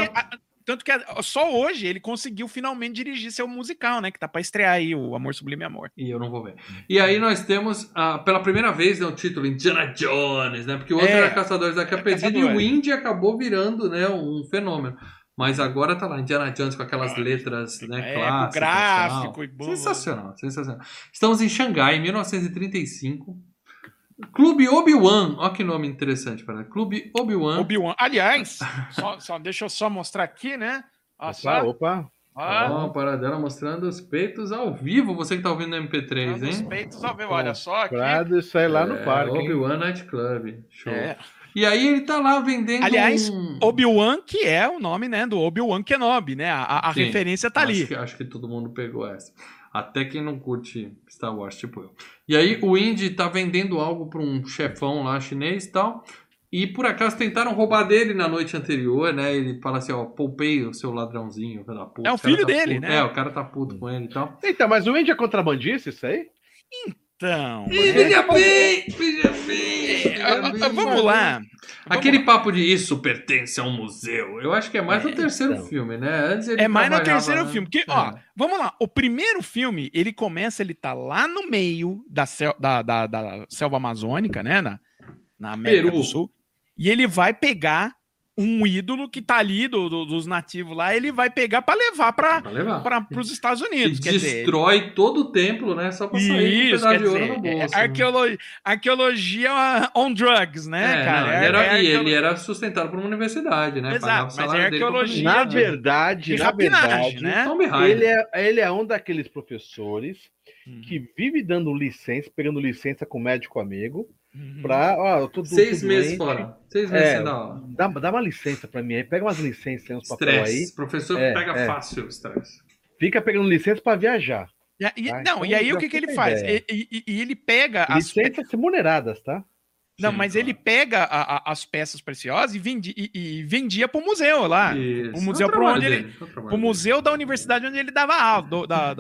Tanto que só hoje ele conseguiu finalmente dirigir seu musical, né? Que tá pra estrear aí, o Amor Sublime Amor. E eu não vou ver. E aí nós temos, pela primeira vez, o título Indiana Jones, né? Porque o outro era Caçadores da Arca Perdida e o Indy acabou virando, né, um fenômeno. Mas agora tá lá, Indiana Jones com aquelas letras, né, clássicas. Gráfico e bom. Sensacional. Estamos em Xangai, em 1935. Clube Obi-Wan, olha que nome interessante, cara. Clube Obi-Wan. Aliás, deixa eu só mostrar aqui, né? Opa. Ó, a Paradella mostrando os peitos ao vivo. Você que tá ouvindo no MP3, hein? Os peitos ao vivo, olha só. Aqui. Isso aí lá no parque. Obi-Wan Night Club. Show. E aí ele tá lá vendendo. Aliás, Obi-Wan, que é o nome, né? Do Obi-Wan Kenobi, né? A referência tá ali. Acho que todo mundo pegou essa. Até quem não curte Star Wars, tipo eu. E aí o Indy tá vendendo algo pra um chefão lá chinês e tal. E por acaso tentaram roubar dele na noite anterior, né? Ele fala assim, ó, poupei o seu ladrãozinho. Da puta. É o filho dele, né? O cara tá puto com ele e tal. Então, mas o Indy é contrabandista isso aí? Então... Vamos lá. Aquele papo de isso pertence a um museu. Eu acho que é mais no terceiro filme, né? Antes ele é mais no terceiro filme. Porque, ó, vamos lá. O primeiro filme, ele começa, ele tá lá no meio da selva amazônica, né? Na América do Sul. E ele vai pegar um ídolo que tá ali dos nativos lá, ele vai pegar pra levar para os Estados Unidos. Quer destrói dizer, todo o templo, né? Só pra sair com um pedaço de ouro no bolso. Arqueologia on drugs, né, cara? Ele era sustentado por uma universidade, né? Exato, mas é arqueologia. Na verdade, né? Ele é um daqueles professores que vive dando licença, pegando licença com o médico amigo. Pra, ó, eu tô 6 meses fora. 6 meses sem dar aula. Dá uma licença pra mim aí. Pega umas licenças, uns papéis aí. Professor pega fácil o estresse. Fica pegando licença pra viajar. E aí o que ele faz? Ele pega licenças remuneradas, tá? Não, sim, mas claro. Ele pega as peças preciosas e vendia para o museu lá. Isso. O museu para onde ele... O museu da universidade onde ele dava aula.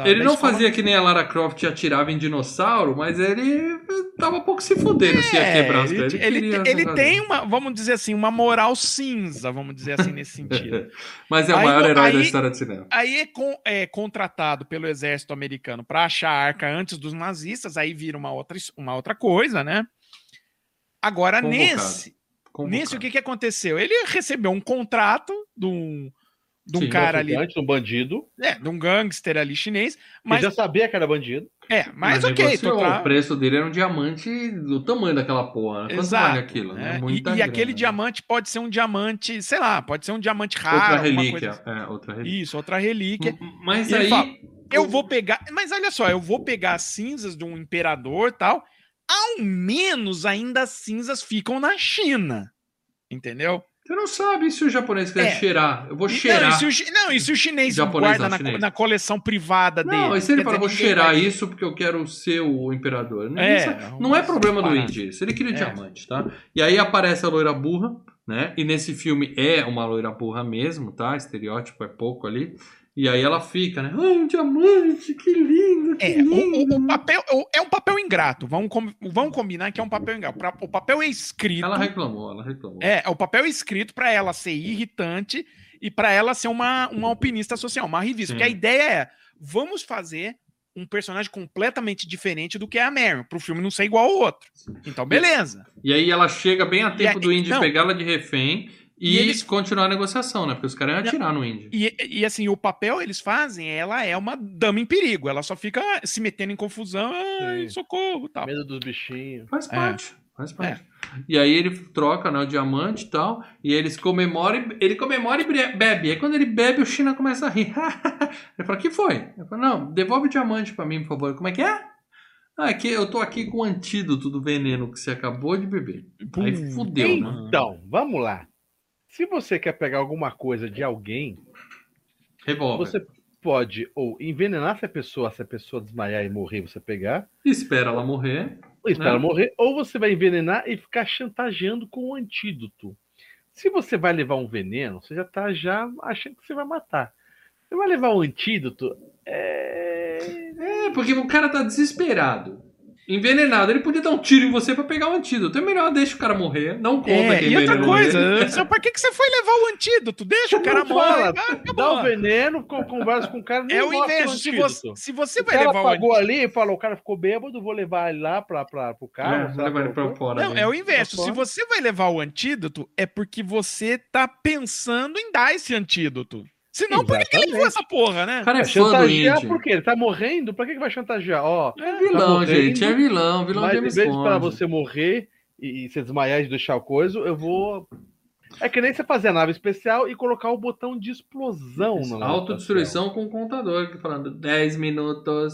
Ele não fazia que nem a Lara Croft atirava em dinossauro, mas ele tava pouco se fudendo se ia quebrar as coisas. Ele tem uma, vamos dizer assim, uma moral cinza, vamos dizer assim, nesse sentido. Mas é o maior herói da história do cinema. Aí é contratado pelo exército americano para achar a arca antes dos nazistas, aí vira uma outra coisa, né? Agora, nesse, o que aconteceu? Ele recebeu um contrato de um cara ali. De um bandido. De um gangster ali chinês. Mas já sabia que era bandido. Mas ok. O preço dele era um diamante do tamanho daquela porra. Né? Exato. Vale aquilo, né? E aquele diamante pode ser um diamante, sei lá, pode ser um diamante raro. Outra relíquia. Coisa... outra relíquia. Isso, outra relíquia. Mas e aí... fala, eu vou pegar... Mas olha só, eu vou pegar as cinzas de um imperador e tal... Ao menos ainda as cinzas ficam na China, entendeu? Você não sabe se o japonês quer cheirar. Eu vou cheirar. E se o chinês guarda na coleção privada dele? Não, e se ele fala, vou cheirar isso porque eu quero ser o imperador. Não é problema do índio isso. Ele queria diamante, tá? E aí aparece a loira burra, né? E nesse filme é uma loira burra mesmo, tá? Estereótipo é pouco ali. E aí ela fica, né? Ai, um diamante, que lindo, que lindo. O papel, é um papel ingrato. Vamos combinar que é um papel ingrato. O papel é escrito... Ela reclamou. O papel é escrito pra ela ser irritante e pra ela ser uma alpinista social, uma revista. Sim. Porque a ideia é, vamos fazer um personagem completamente diferente do que é a Mary, pro filme não ser igual ao outro. Então, beleza. E aí ela chega bem a tempo do Indy pegar ela de refém... E eles continuam a negociação, né? Porque os caras iam atirar no índio. E assim, o papel eles fazem, ela é uma dama em perigo. Ela só fica se metendo em confusão. Ai, socorro, tal. Medo dos bichinhos. Faz parte. E aí ele troca, né, o diamante e tal. E eles comemoram. Ele comemora e bebe. Aí quando ele bebe, o China começa a rir. Ele fala, o que foi? Eu falo, não, devolve o diamante pra mim, por favor. Como é que é? Ah, aqui, eu tô aqui com o antídoto do veneno que você acabou de beber. Aí fudeu, né? Então, vamos lá. Se você quer pegar alguma coisa de alguém, Revolver. Você pode ou envenenar se a pessoa desmaiar e morrer, você pegar. Espera ela morrer. Ou você vai envenenar e ficar chantageando com o antídoto. Se você vai levar um veneno, você já tá achando que você vai matar. Você vai levar um antídoto... porque o cara tá desesperado. Envenenado, ele podia dar um tiro em você pra pegar o antídoto. É melhor, deixa o cara morrer. Não conta que envenenou. E outra coisa, só pra que você foi levar o antídoto? Deixa o cara morrer. Dá o veneno, conversa com o cara. É o inverso. Se você vai levar o antídoto. O cara pagou ali e falou: o cara ficou bêbado, vou levar ele lá pro carro. Não, levar ele pra fora. Não, é o inverso. Se você vai levar o antídoto, é porque você tá pensando em dar esse antídoto. Senão, por que ele levou essa porra, né? O cara é fã do índio. Por quê? Ele tá morrendo? Pra que vai chantagear? É vilão, tá, gente. É vilão. Vilão de vez pra você morrer e se desmaiar e deixar o coisa, eu vou... É que nem você fazer a nave especial e colocar o botão de explosão na nave. Autodestruição com o contador, que falando 10 minutos...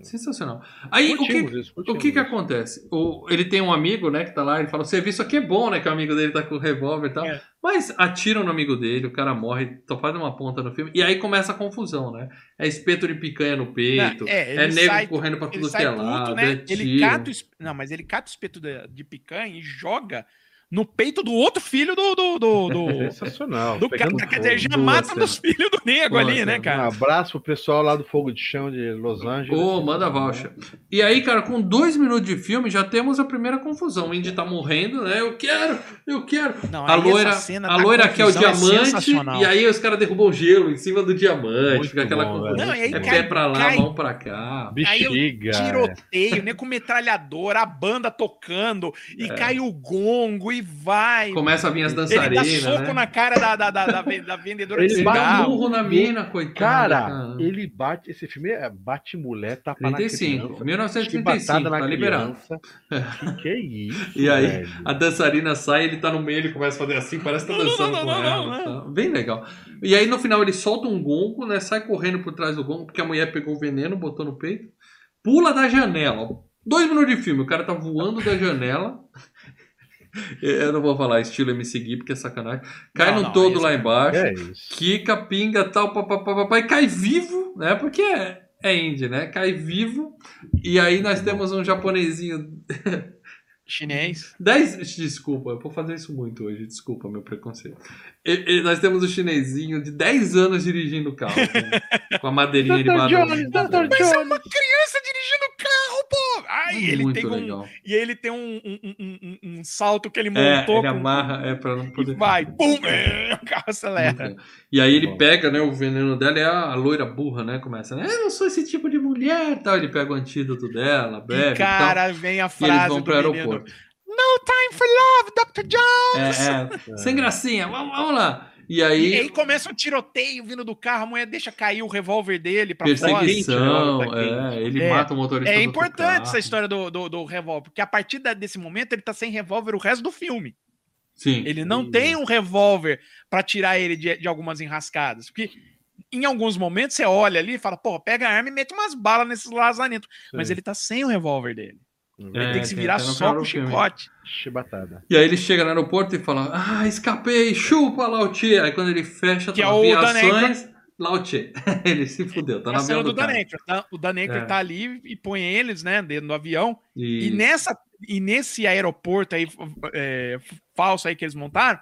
Sensacional. Aí o que acontece? Ele tem um amigo, né, que tá lá, ele fala: o serviço aqui é bom, né? Que o amigo dele tá com o revólver e tal. Mas atiram no amigo dele, o cara morre, só faz uma ponta no filme, e aí começa a confusão, né? É espeto de picanha no peito, nego correndo pra tudo que é lado, né? Ele cata o espeto de picanha e joga no peito do outro filho do sensacional. Do cara, quer dizer, já mata dos filhos do nego ali, né, cara? Um abraço pro pessoal lá do Fogo de Chão de Los Angeles. Manda voucher. E aí, cara, com 2 minutos de filme, já temos a primeira confusão. O Indy tá morrendo, né? Eu quero. Não, a loira quer o diamante, e aí os caras derrubam o gelo em cima do diamante. Muito fica aquela confusão. Não, aí, pé pra lá, mão pra cá. Bexiga. Aí tiroteio, né, com metralhadora, a banda tocando, e cai o gongo, e vai. Começa a vir as dançarinas. Ele dá soco na cara da vendedora de cigarro. Ele bate um burro na mina, coitado. Cara, ele bate. Esse filme bate mulher, tapa na criança. 1935, tá liberado. Que isso? E aí, velho, a dançarina sai, ele tá no meio, ele começa a fazer assim, parece que tá dançando com ela. Tá? Bem legal. E aí, no final, ele solta um gongo, né? Sai correndo por trás do gongo, porque a mulher pegou o veneno, botou no peito, pula da janela. 2 minutos de filme, o cara tá voando da janela. Eu não vou falar estilo MC Gui, porque é sacanagem. Cai num todo lá embaixo, quica, pinga, tal, papapá, e cai vivo, né? Porque é indie, né? Cai vivo. E aí nós temos um japonesinho Chinês? 10, desculpa, eu vou fazer isso muito hoje, desculpa meu preconceito. Nós temos um chinesinho de 10 anos dirigindo o carro, né? Com a madeirinha de barulho. Mas é uma criança dirigindo o carro, pô! Ai, ele tem legal. E ele tem um salto que ele montou. Ele amarra, pra não poder... vai, pum! O carro acelera. E aí ele pega, né, o veneno dela é a loira burra, né, começa, né? Eu não sou esse tipo de mulher, tal. Ele pega o antídoto dela, bebe, cara, vem a frase e eles vão pro aeroporto. No time for love, Dr. Jones! Sem gracinha, vamos lá. E aí ele começa um tiroteio vindo do carro, a mulher deixa cair o revólver dele pra fora. Perseguição, ele mata o motorista. É importante essa história do revólver, porque a partir desse momento ele tá sem revólver o resto do filme. Sim. Ele não tem um revólver pra tirar ele de algumas enrascadas, porque em alguns momentos você olha ali e fala, pô, pega a arma e mete umas balas nesses lazarentos. Mas ele tá sem o revólver dele. Ele tem que se virar só com o chicote. Chibatada. E aí ele chega no aeroporto e fala, ah, escapei, chupa, Lautier. Aí quando ele fecha, tá nas viações, Lautier. Ele se fudeu, tá na avião do Dan Aykroyd. O Dan Aykroyd tá ali e põe eles, né, dentro do avião. E nesse aeroporto aí, falso aí que eles montaram,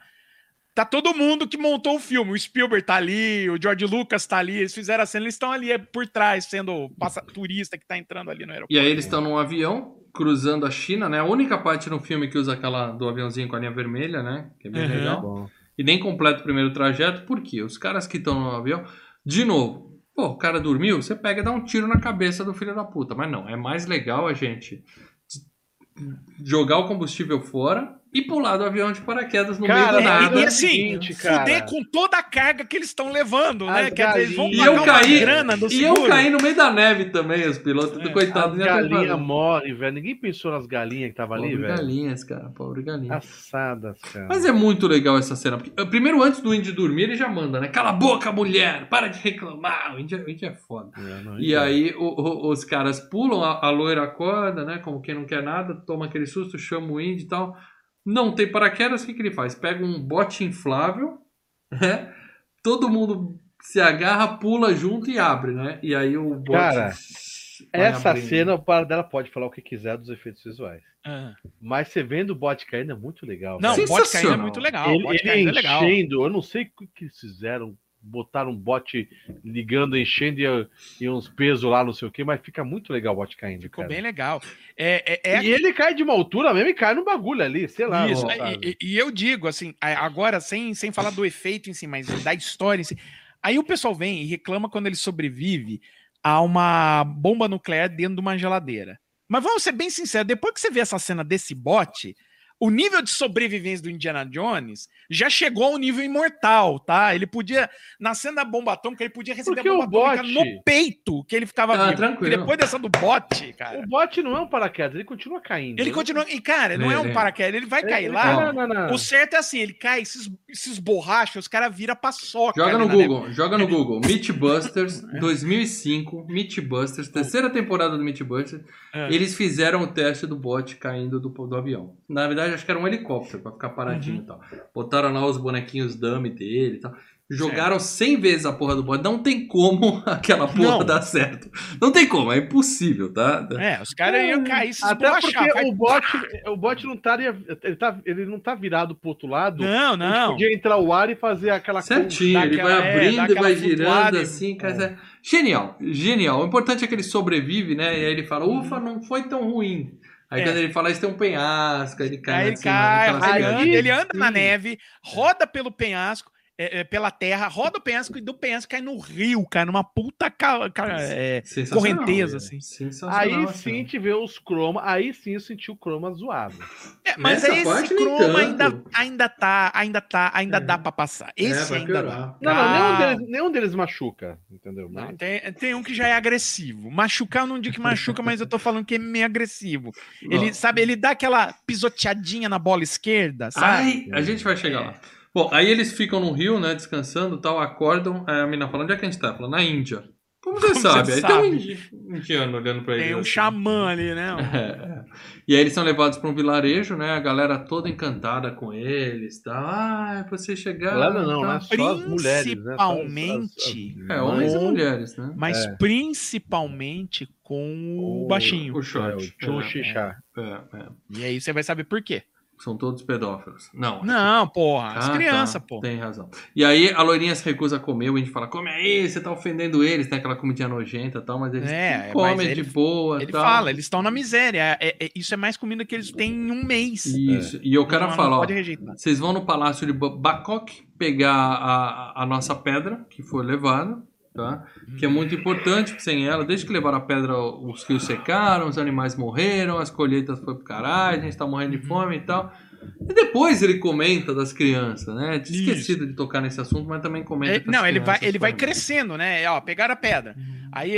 tá todo mundo que montou o filme. O Spielberg tá ali, o George Lucas tá ali, eles fizeram a cena, eles estão ali por trás, sendo turista que tá entrando ali no aeroporto. E aí eles estão num avião, cruzando a China, né? A única parte no filme que usa aquela do aviãozinho com a linha vermelha, né? Que é bem legal. Bom. E nem completa o primeiro trajeto, por quê? Os caras que estão no avião, de novo, pô, o cara dormiu, você pega e dá um tiro na cabeça do filho da puta. Mas não, é mais legal a gente jogar o combustível fora e pular do avião de paraquedas no meio da nada. E assim, fuder com toda a carga que eles estão levando, né? Que eles vão eu caí no meio da neve também, os pilotos, coitado. As galinhas morrem, velho. Ninguém pensou nas galinhas que estavam ali, velho. Galinhas, cara. Pobre galinhas. Assadas, cara. Mas é muito legal essa cena. Porque, primeiro, antes do índio dormir, ele já manda, né? Cala a boca, mulher! Para de reclamar! O índio é foda. Aí os caras pulam, a loira acorda, né? Como quem não quer nada, toma aquele susto, chama o índio e tal. Não tem paraquedas, o que ele faz? Pega um bote inflável, né? Todo mundo se agarra, pula junto e abre, né? E aí o bote... Cara, essa cena, o Paradella pode falar o que quiser dos efeitos visuais. Mas você vendo o bote caindo é muito legal. Não, o bote caindo é muito legal. Ele enchendo, eu não sei o que eles fizeram, botaram um bote ligando, enchendo e uns pesos lá, não sei o que, mas fica muito legal o bote caindo. Ficou bem legal. E ele cai de uma altura mesmo e cai no bagulho ali, sei lá. Isso, e eu digo, assim, agora, sem falar do efeito em si, mas da história em si, aí o pessoal vem e reclama quando ele sobrevive a uma bomba nuclear dentro de uma geladeira. Mas vamos ser bem sinceros, depois que você vê essa cena desse bote... O nível de sobrevivência do Indiana Jones já chegou ao nível imortal, tá? Ele podia, na cena da bomba atômica, ele podia receber a bomba atômica no peito, que ele ficava vivo. Tranquilo. E depois dessa do bote, cara... O bote não é um paraquedas, ele continua caindo. Ele continua... E, cara, não é um paraquedas, ele vai cair lá. Não. O certo é assim, ele cai, se esborracha, os caras viram paçoca. Joga no Google, Mythbusters, 2005, Mythbusters, terceira temporada do Mythbusters, eles fizeram o teste do bote caindo do avião. Na verdade, acho que era um helicóptero pra ficar paradinho e tal. Botaram lá os bonequinhos dummy dele e tal. Jogaram 100 vezes a porra do bote. Não tem como aquela porra dar certo. Não tem como, é impossível, tá? Os caras iam cair se esborrachar. Até porque o bote não tá, ele não tá virado pro outro lado. Não. Podia entrar o ar e fazer aquela coisa. Certinho, ele vai abrindo e vai girando assim. Genial. O importante é que ele sobrevive, né? E aí ele fala, ufa, não foi tão ruim. Aí quando ele fala isso, tem um penhasco, ele cai. Aí ele cai, ele anda na neve, roda pelo penhasco, pela terra, roda o penhasco e do penhasco cai no rio, cara, numa puta correnteza, assim. Aí sim te vê os cromas, aí sim eu senti o croma zoado. Mas aí esse croma ainda dá pra passar. Esse ainda dá. Nenhum deles machuca, entendeu? Mas... Tem um que já é agressivo. Machucar, eu não digo que machuca, mas eu tô falando que é meio agressivo. Ele, sabe, ele dá aquela pisoteadinha na bola esquerda, sabe? Ai, a gente vai chegar lá. Bom, aí eles ficam no rio, né, descansando e tal, acordam, a mina fala, onde é que a gente tá? Fala, na Índia. Como Como você sabe? Aí tem um indiano olhando pra eles. Tem um xamã ali, né? É. E aí eles são levados pra um vilarejo, né? A galera toda encantada com eles, tá? Ah, você chegar... Lá não, lá só as mulheres, né? Principalmente... É, homens e mulheres, né? Mas principalmente com o baixinho. O short. O xixá. E aí você vai saber por quê. São todos pedófilos. Não, porra. As crianças, pô. Tem razão. E aí a loirinha se recusa a comer. O índio fala, come aí, você tá ofendendo eles. Tem aquela comidinha nojenta e tal, mas eles comem de boa. Ele fala, eles estão na miséria. Isso é mais comida que eles têm em um mês. Isso. E o cara fala, ó, vocês vão no palácio de Bangkok pegar a nossa pedra, que foi levada, tá? Que é muito importante, porque sem ela, desde que levaram a pedra, os rios secaram, os animais morreram, as colheitas foram pro caralho, a gente tá morrendo de fome e tal. E depois ele comenta das crianças, né? Tinha esquecido de tocar nesse assunto, mas também comenta. Não, ele vai crescendo, né? Ó, pegaram a pedra. Aí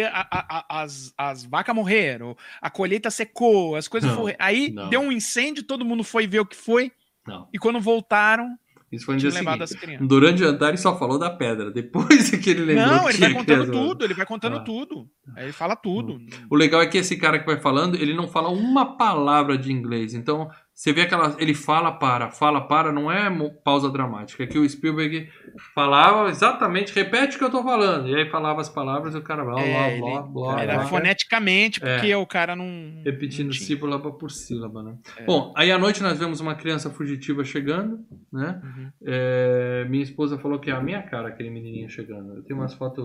as vacas morreram, a colheita secou, as coisas foram. Aí deu um incêndio, todo mundo foi ver o que foi. E quando voltaram. Isso foi no dia seguinte. Durante o jantar ele só falou da pedra. Depois que ele lembrou. Não, ele vai contando tudo. Ele vai contando tudo. Aí ele fala tudo. O legal é que esse cara que vai falando, ele não fala uma palavra de inglês. Então, você vê aquela... Ele fala, para. Não é pausa dramática. É que o Spielberg falava exatamente, repete o que eu tô falando. E aí falava as palavras e o cara... Blá, blá, blá. Era foneticamente, porque o cara não... Repetindo sílaba por sílaba, né? É. Bom, aí à noite nós vemos uma criança fugitiva chegando, né? Uhum. Minha esposa falou que é a minha cara, aquele menininho chegando. Eu tenho umas fotos...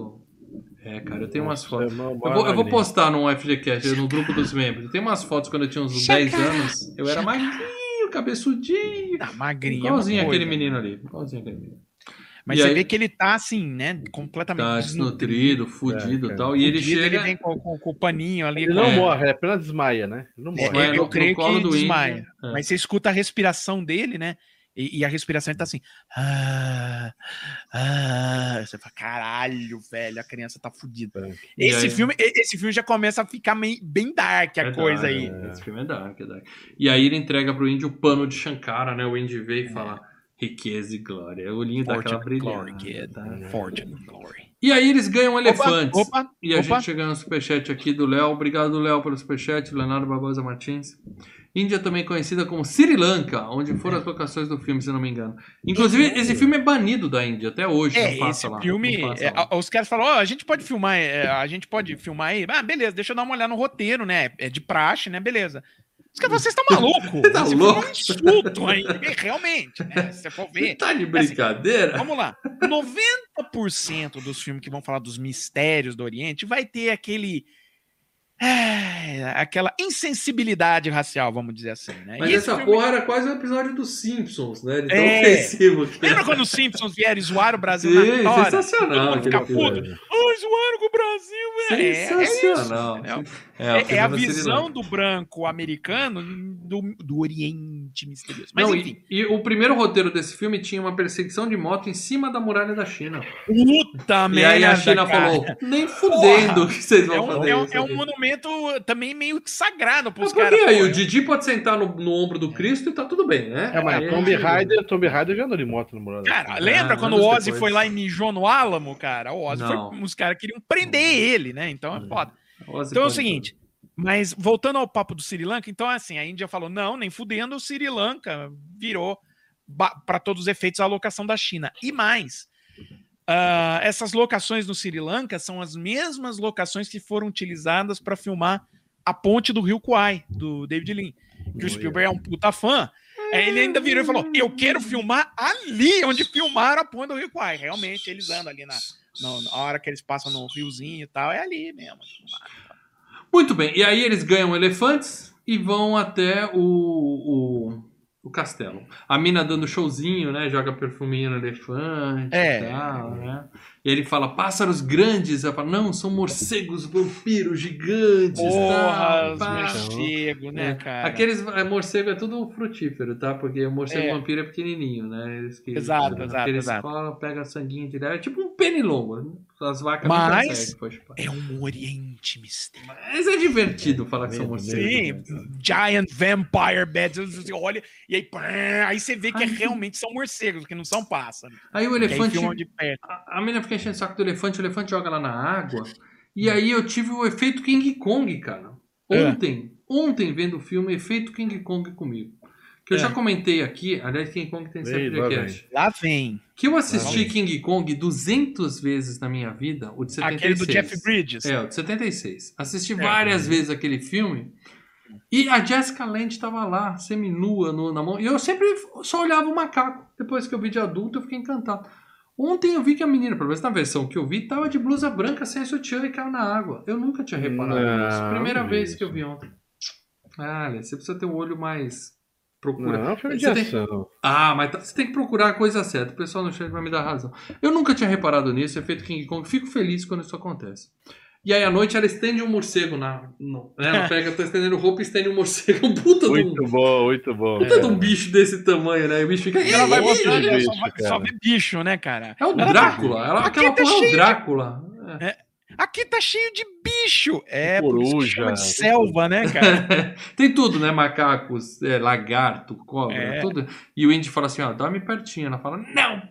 eu tenho umas fotos. Eu vou postar no FGCast, no grupo dos membros. Eu tenho umas fotos quando eu tinha uns 10 anos. Eu era magrinho, cabeçudinho. Tá magrinho. Igualzinho aquele menino ali. Mas você vê que ele tá assim, né? Completamente desnutrido, fudido e tal. E ele chega. Ele vem com o paninho ali. Ele não morre, apenas desmaia, né? Ele não morre. Eu creio que ele desmaia. Mas você escuta a respiração dele, né? E a respiração ele tá assim. Você fala, caralho, velho, a criança tá fudida. Esse filme já começa a ficar bem dark coisa aí. Esse filme é dark. E aí ele entrega pro índio o pano de Shankara, né? O índio vê e fala, riqueza e glória. É o olhinho daquela brilhante. Fortune and glory. E aí eles ganham elefantes. Opa, gente chega no superchat aqui do Léo. Obrigado, Léo, pelo superchat. Leonardo Barbosa Martins. Índia também conhecida como Sri Lanka, onde foram as locações do filme, se não me engano. Inclusive, esse filme é banido da Índia, até hoje. Não passa lá. Os caras falam, ó, a gente pode filmar aí. Ah, beleza, deixa eu dar uma olhada no roteiro, né? É de praxe, né? Beleza. Os caras, vocês estão malucos? Você tá louco? É um insulto ainda, realmente, né? Se você for ver. Você tá de brincadeira? Assim, vamos lá. 90% dos filmes que vão falar dos mistérios do Oriente vai ter aquele... aquela insensibilidade racial, vamos dizer assim, né? Mas essa porra era quase um episódio dos Simpsons, né? De tão ofensivo. Lembra quando os Simpsons vieram zoar o Brasil na história? Sensacional. Ficar puto. Zoaram com o Brasil, velho. Sensacional. É a visão do branco americano do Oriente misterioso. Mas, e o primeiro roteiro desse filme tinha uma perseguição de moto em cima da muralha da China. Puta merda. E aí a China falou, nem fudendo que vocês vão fazer isso. É um monumento também meio que sagrado pros caras. E aí, o Didi pode sentar no ombro do Cristo e tá tudo bem, né? Mas Tomb Raider já andou de moto no muralho. Cara, lembra quando o Ozzy foi lá e mijou no Álamo, cara? O Ozzy os caras queriam prender ele, né? Então é foda. Então é o seguinte, mas voltando ao papo do Sri Lanka, então assim, a Índia falou, não, nem fudendo, o Sri Lanka virou, para todos os efeitos, a locação da China. E mais... essas locações no Sri Lanka são as mesmas locações que foram utilizadas para filmar a ponte do Rio Kwai, do David Lean, que o Spielberg é um puta fã. Ele ainda virou e falou, eu quero filmar ali onde filmaram a ponte do Rio Kwai. Realmente, eles andam ali na hora que eles passam no riozinho e tal, é ali mesmo. Muito bem, e aí eles ganham elefantes e vão até o castelo. A mina dando showzinho, né? Joga perfuminho no elefante e tal, né? E ele fala, pássaros grandes. Ela fala, não, são morcegos, vampiros gigantes. Porra, morcego, né, cara? Aqueles morcego é tudo frutífero, tá? Porque o morcego vampiro é pequenininho, né? Exato. Eles pegam sanguinho direto. É tipo um pernilongo. As vacas não conseguem. Mas é um Oriente misterioso. Mas é divertido falar que são morcegos. Sim, Giant Vampire Bats. Você olha e aí você vê que realmente são morcegos, que não são pássaros. Aí o elefante... A menina fica enchendo o saco do elefante, o elefante joga lá na água E aí eu tive o efeito King Kong, cara. Ontem vendo o filme, efeito King Kong comigo. Que eu já comentei aqui, aliás, King Kong tem sempre podcast. Lá vem. Que eu assisti King Kong 200 vezes na minha vida, o de 76. Aquele do Jeff Bridges. É, o de 76. Assisti várias vezes aquele filme. E a Jessica Lange tava lá, seminua na mão. E eu sempre só olhava o macaco. Depois que eu vi de adulto, eu fiquei encantado. Ontem eu vi que a menina, pelo menos na versão que eu vi, tava de blusa branca, sem sutiã e caiu na água. Eu nunca tinha reparado nisso. Primeira vez que eu vi ontem. Ah, você precisa ter um olho mais... Procura. Não, foi de ação. Mas você tem que procurar a coisa certa. O pessoal no chat vai me dar razão. Eu nunca tinha reparado nisso, efeito King Kong. Fico feliz quando isso acontece. E aí, à noite, ela estende um morcego Ela pega, tá estendendo roupa e estende um morcego. Um puta muito de um... Muito bom. Puta de um bicho desse tamanho, né? E o bicho fica... E ela vai mostrando, só vê bicho, né, cara? É o Drácula. Aquela porra é o Drácula. Aqui tá cheio de bicho. É, coruja. De selva, né, cara? Tem tudo, né? Macacos, lagarto, cobra, tudo. E o Indy fala assim, ó, dorme pertinho. Ela fala, não.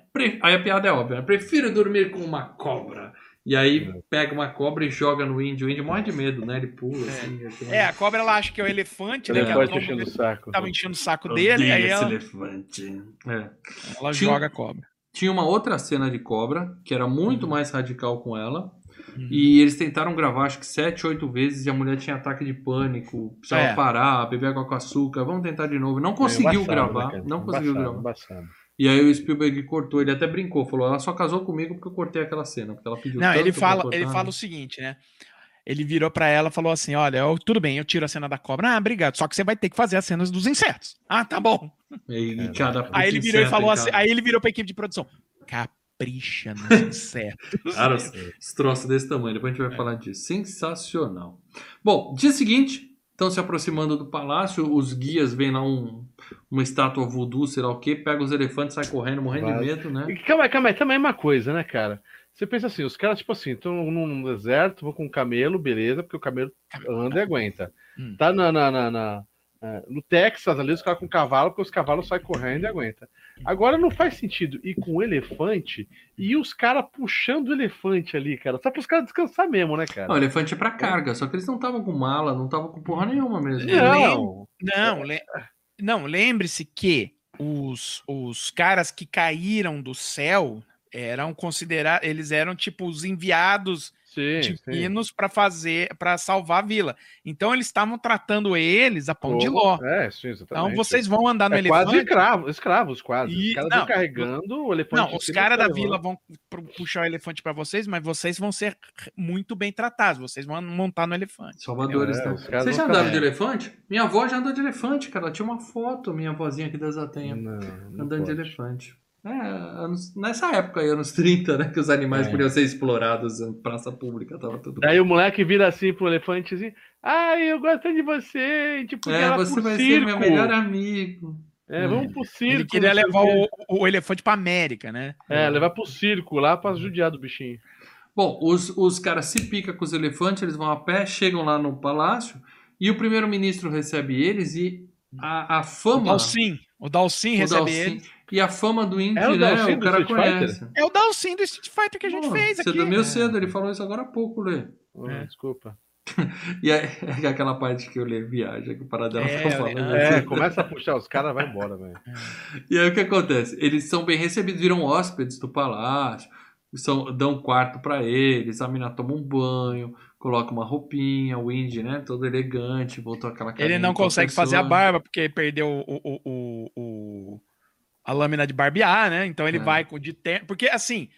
Aí a piada é óbvia, né? Prefiro dormir com uma cobra. E aí pega uma cobra e joga no Indy. O Indy morre de medo, né? Ele pula assim. A cobra, ela acha que é o elefante, né? O elefante enchendo o saco. Tava enchendo o saco dele. Esse aí ela... elefante. Ela joga a cobra. Tinha uma outra cena de cobra, que era muito mais radical com ela. E eles tentaram gravar, acho que 7, 8 vezes, e a mulher tinha ataque de pânico, precisava parar, beber água com açúcar, vamos tentar de novo. Não conseguiu gravar, né, não conseguiu gravar. E aí o Spielberg cortou, ele até brincou, falou, ela só casou comigo porque eu cortei aquela cena, porque ela pediu tanto. Ele fala o seguinte, né? Ele virou pra ela e falou assim, olha, tudo bem, eu tiro a cena da cobra. Ah, obrigado, só que você vai ter que fazer as cenas dos insetos. Ah, tá bom. Aí ele virou e falou assim, aí ele virou pra equipe de produção, capricha nos insetos. Cara, esse troço desse tamanho, depois a gente vai falar disso. Sensacional. Bom, dia seguinte, estão se aproximando do palácio, os guias vêm lá uma estátua voodoo, sei lá o quê, pega os elefantes, sai correndo, morrendo de medo, né? E calma, é também uma coisa, né, cara? Você pensa assim, os caras, tipo assim, estão num deserto, vão com um camelo, beleza, porque o camelo anda e aguenta. Tá no Texas, ali, os caras com cavalo, porque os cavalos saem correndo e aguenta. Agora não faz sentido ir com o elefante e os caras puxando o elefante ali, cara. Só para os caras descansar mesmo, né, cara? Não, o elefante é para carga, só que eles não estavam com mala, não estavam com porra nenhuma mesmo. Não, lembre-se que os caras que caíram do céu eram considerados, eles eram tipo os enviados... divinos para fazer, para salvar a vila. Então eles estavam tratando eles a pão de ló. Então vocês vão andar no elefante. Quase escravos, quase. Os caras vão carregando o elefante. Não, os caras da vila vão puxar o elefante para vocês, mas vocês vão ser muito bem tratados. Vocês vão montar no elefante. Salvadores, então. Vocês já andaram de elefante? Minha avó já andou de elefante, cara. Tinha uma foto, minha avózinha aqui da Zatenha, andando de elefante. Nessa época aí, anos 30, né? Que os animais podiam ser explorados em praça pública, tava tudo. Daí o moleque vira assim pro elefantezinho, eu gosto de você, e tipo, você vai ser meu melhor amigo. Vamos pro circo. Ele queria levar o elefante pra América, né? Levar pro circo lá pra judiar do bichinho. Bom, os caras se picam com os elefantes, eles vão a pé, chegam lá no palácio, e o primeiro-ministro recebe eles e a fama. O Dalsim recebe ele. E a fama do Indy, o cara conhece. Fighter? É o Dalsim do Street Fighter que a gente fez aqui. Você dormiu cedo, ele falou isso agora há pouco, Lê. Desculpa. E aí, aquela parte que o Lê viaja, que o Paradella tá falando. Começa a puxar os caras, vai embora, velho. E aí o que acontece? Eles são bem recebidos, viram hóspedes do palácio, dão um quarto pra eles, a mina toma um banho, coloca uma roupinha, o Indy, né, todo elegante, botou aquela carinha. Ele não consegue fazer a barba, porque perdeu a lâmina de barbear, né? Então ele vai de terno. Porque, assim,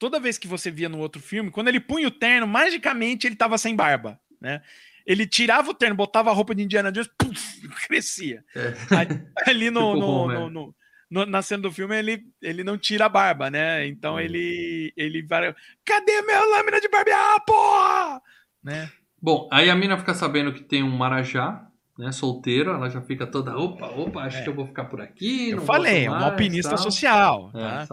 toda vez que você via no outro filme, quando ele punha o terno, magicamente ele tava sem barba, né? Ele tirava o terno, botava a roupa de Indiana Jones, puf, crescia. Ali na cena do filme, ele não tira a barba, né? Então ele vai... Cadê minha lâmina de barbear, porra? Né? Bom, aí a mina fica sabendo que tem um marajá, né, solteira, ela já fica toda opa, acho que eu vou ficar por aqui. Eu falei, é uma alpinista social. Tá?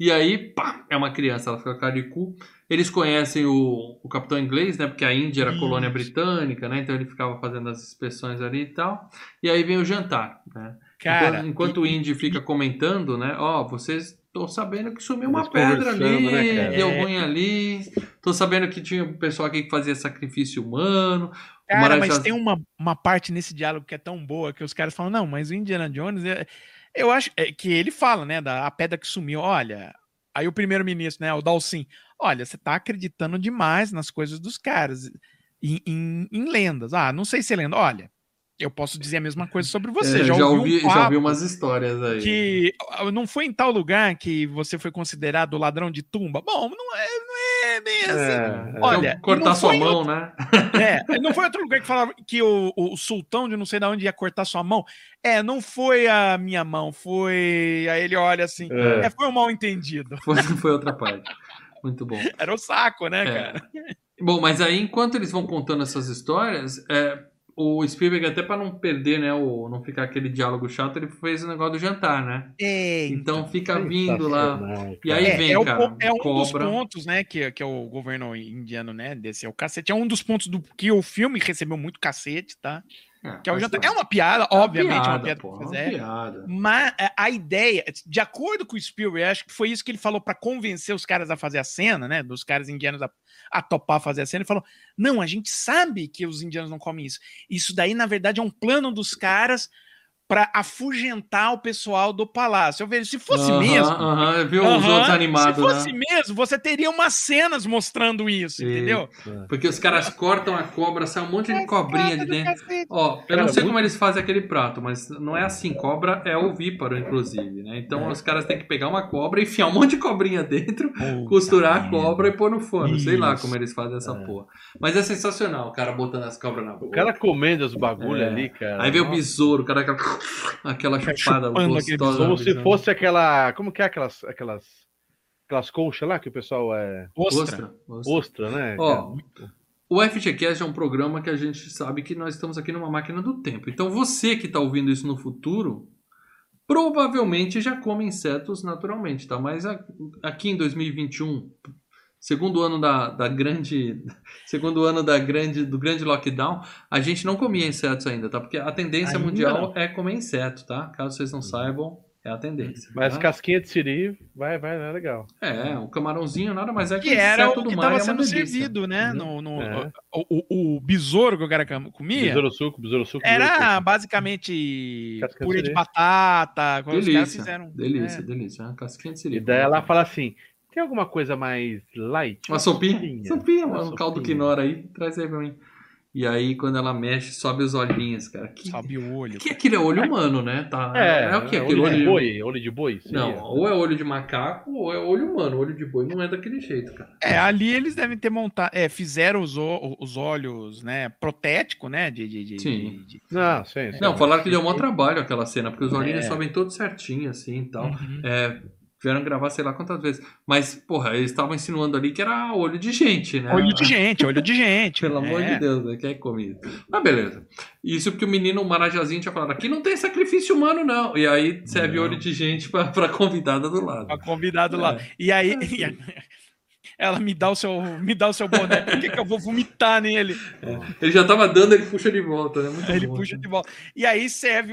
E aí, pá, é uma criança, ela fica com a cara de cu. Eles conhecem o capitão inglês, né, porque a Índia era colônia britânica, né, então ele ficava fazendo as inspeções ali e tal. E aí vem o jantar, né? Cara, enquanto o Indy fica comentando, né, ó, vocês Tô sabendo que sumiu uma pedra ali, né, deu ruim ali. Tô sabendo que tinha um pessoal aqui que fazia sacrifício humano. Cara, mas tem uma parte nesse diálogo que é tão boa que os caras falam, não, mas o Indiana Jones... Eu acho que ele fala, né, da a pedra que sumiu, olha... Aí o primeiro-ministro, né, o Dalsin, olha, você tá acreditando demais nas coisas dos caras, em lendas. Ah, não sei se é lenda, olha... Eu posso dizer a mesma coisa sobre você. Já ouvi umas histórias aí. Que não foi em tal lugar que você foi considerado ladrão de tumba? Bom, não é bem assim. Olha, cortar sua mão, outro, né? Não foi outro lugar que falava que o sultão de não sei de onde ia cortar sua mão? Não foi a minha mão, foi... Aí ele olha assim, foi um mal entendido. Foi outra parte. Muito bom. Era o saco, né, cara? Bom, mas aí, enquanto eles vão contando essas histórias... O Spielberg, até para não perder, né, não ficar aquele diálogo chato, ele fez o negócio do jantar, né? Eita, então fica vindo lá. Cara. E aí vem, cara. É um dos pontos, né, que o governo indiano, né, desceu o cacete. É um dos pontos do que o filme recebeu muito cacete, tá? Que é o jantar. É uma piada, obviamente, é uma piada. Mas a ideia, de acordo com o Spielberg, acho que foi isso que ele falou para convencer os caras a fazer a cena, né, dos caras indianos a topar fazer a cena, e falou, não, a gente sabe que os indianos não comem isso. Isso daí, na verdade, é um plano dos caras para afugentar o pessoal do palácio. Eu vejo, se fosse mesmo... viu os outros animados, se fosse mesmo, você teria umas cenas mostrando isso, entendeu? Porque os caras cortam a cobra, sai um monte de cobrinha de dentro. Eu não sei como eles fazem aquele prato, mas não é assim. Cobra é ovíparo, inclusive, né? Então os caras têm que pegar uma cobra, enfiar um monte de cobrinha dentro, costurar a cobra e pôr no forno. Isso. Sei lá como eles fazem essa porra. Mas é sensacional, o cara botando as cobras na boca. O cara comendo os bagulho ali, cara. Aí vem o besouro, o cara... Aquela chupada gostosa. Como se fosse aquela... Como que é aquelas colchas lá que o pessoal é... Ostra, né? O FGCast é um programa que a gente sabe que nós estamos aqui numa máquina do tempo. Então você que está ouvindo isso no futuro, provavelmente já come insetos naturalmente, tá? Mas aqui em 2021, segundo ano do grande lockdown, a gente não comia insetos ainda, tá? Porque a tendência mundial é comer inseto, tá? Caso vocês não saibam, é a tendência. Mas casquinha de siri vai, não é legal. O camarãozinho nada mais é que era o que estava sendo servido, né? O besouro que o cara comia. Besouro suco. Era basicamente purê de batata. Delícia, os caras fizeram, delícia. Casquinha de siri. E daí ela fala assim... Tem alguma coisa mais light? Uma sopinha? Sopinha, caldo quinora aí. Traz aí pra mim. E aí, quando ela mexe, sobe os olhinhos, cara. Sobe o olho. Que aquilo é olho humano, né? Tá. É o que? Olho de boi? Seria? Não, ou é olho de macaco ou é olho humano. Olho de boi não é daquele jeito, cara. Ali eles devem ter montado... Fizeram os olhos, né? Protético, né? Sim. Não, sim. Não, falaram que deu um maior trabalho aquela cena, porque os olhinhos sobem todos certinho, assim, e tal. Vieram gravar sei lá quantas vezes. Mas, porra, eles estavam insinuando ali que era olho de gente, né? Olho de gente. Pelo amor de Deus, né? Que é comida. Mas beleza. Isso porque o menino, o Marajazinho, tinha falado, aqui não tem sacrifício humano, não. E aí serve olho de gente pra convidada do lado. Pra convidada do lado. E aí... Ela me dá o seu boné, por que eu vou vomitar nele? Ele já tava dando, ele puxa de volta, né? Muito bom, ele puxa de volta. E aí serve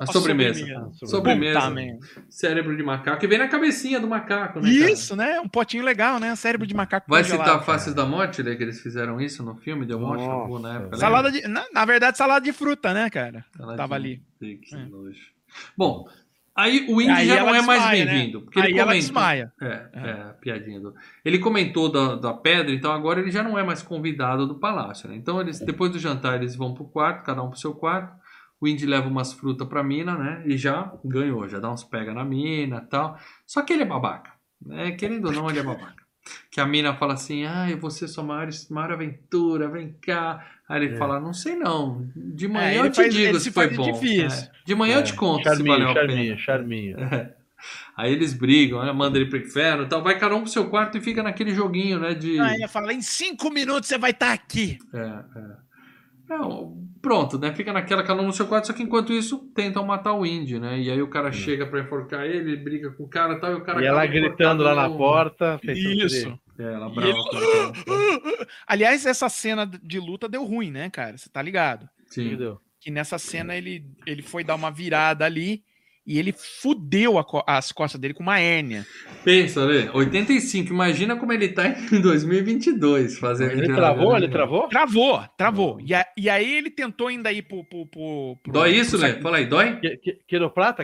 a sobremesa. Sobremesa. Cérebro de macaco, que vem na cabecinha do macaco, né? Isso, cara? Um potinho legal, né? Cérebro de macaco. Vai citar Faces da Morte, né? Que eles fizeram isso no filme, deu morte na rua, na época. Na verdade, salada de fruta, né, cara? Tava ali. Que nojo. Bom... Aí o Indy já não é mais bem-vindo. Né? Aí ela desmaia. Piadinha. Ele comentou da pedra, então agora ele já não é mais convidado do palácio. Né? Então, depois do jantar, eles vão pro quarto, cada um pro seu quarto. O Indy leva umas frutas pra mina, né? E já ganhou, já dá uns pega na mina e tal. Só que ele é babaca. Né? Querendo ou não, ele é babaca. Que a mina fala assim, você é sua maior aventura, vem cá. Aí ele fala, não sei não, de manhã eu te digo se foi bom. De manhã eu te conto se valeu a pena. Charminho. Aí eles brigam, né? Manda ele pro inferno e tal, vai cada um pro seu quarto e fica naquele joguinho, né? Ele fala, em 5 minutos você vai estar aqui. Não, pronto, né? Fica naquela, cada um no seu quarto, só que enquanto isso tentam matar o Indy, né? E aí o cara chega pra enforcar ele, briga com o cara e tal, e o cara... E ela gritando lá na porta. Isso. Ela brava. Ele... Aliás, essa cena de luta deu ruim, né, cara? Você tá ligado? Sim. Que nessa cena ele foi dar uma virada ali. e ele fudeu as costas dele com uma hérnia. Pensa, Lê, 85, imagina como ele tá em 2022 fazendo... Ele travou. E aí ele tentou ainda ir pro... Dói isso, Lê? Fala aí, dói? Quiroprata?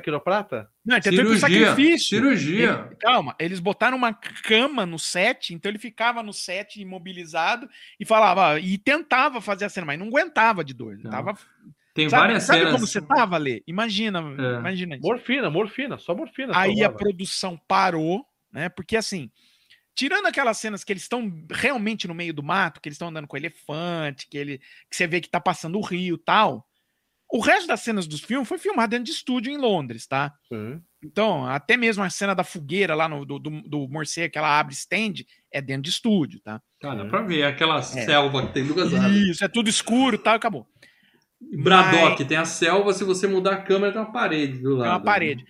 Não, ele tentou ir pro sacrifício. Cirurgia. Calma, eles botaram uma cama no set, então ele ficava no set imobilizado e falava, e tentava fazer a cena, mas não aguentava de dor, ele tava... Tem várias cenas. Sabe como você tava, Lê? Imagina isso. Morfina, só morfina. Aí a produção parou, né? Porque assim, tirando aquelas cenas que eles estão realmente no meio do mato, que eles estão andando com o elefante, que você vê que tá passando o rio e tal, o resto das cenas dos filmes foi filmado dentro de estúdio em Londres, tá? Uhum. Então, até mesmo a cena da fogueira lá do morcego, que ela abre stand, é dentro de estúdio, tá? Cara, dá pra ver aquela selva que tem duas áreas. Isso, é tudo escuro e tal, acabou. Braddock, tem a selva, se você mudar a câmera tem uma parede do lado. É uma parede.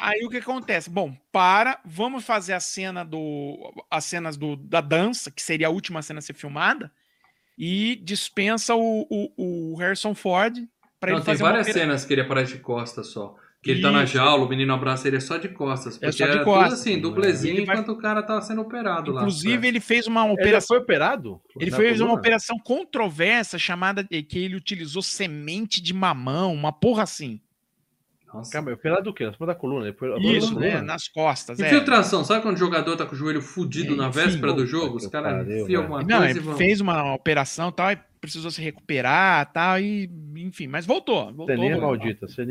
Aí o que acontece? Bom, vamos fazer a cena da dança, que seria a última cena a ser filmada, e dispensa o Harrison Ford para ele fazer. Tem várias cenas que ele aparece de costas só. Que ele tá na jaula, o menino abraça ele só de costas. Porque é só de costas. Tudo assim, dublezinho, enquanto o cara tava sendo operado lá. Inclusive, ele fez uma operação... Ele foi operado? Ele fez uma operação controversa chamada... Que ele utilizou semente de mamão, uma porra assim. Nossa. Caramba, operado do quê? Nas pontas da coluna. Isso, né? Nas costas. Infiltração. Sabe quando o jogador tá com o joelho fudido na véspera do jogo? Os caras enfiam alguma coisa e vão... Ele fez uma operação e tal... Precisou se recuperar, tal, e enfim, mas voltou. Seria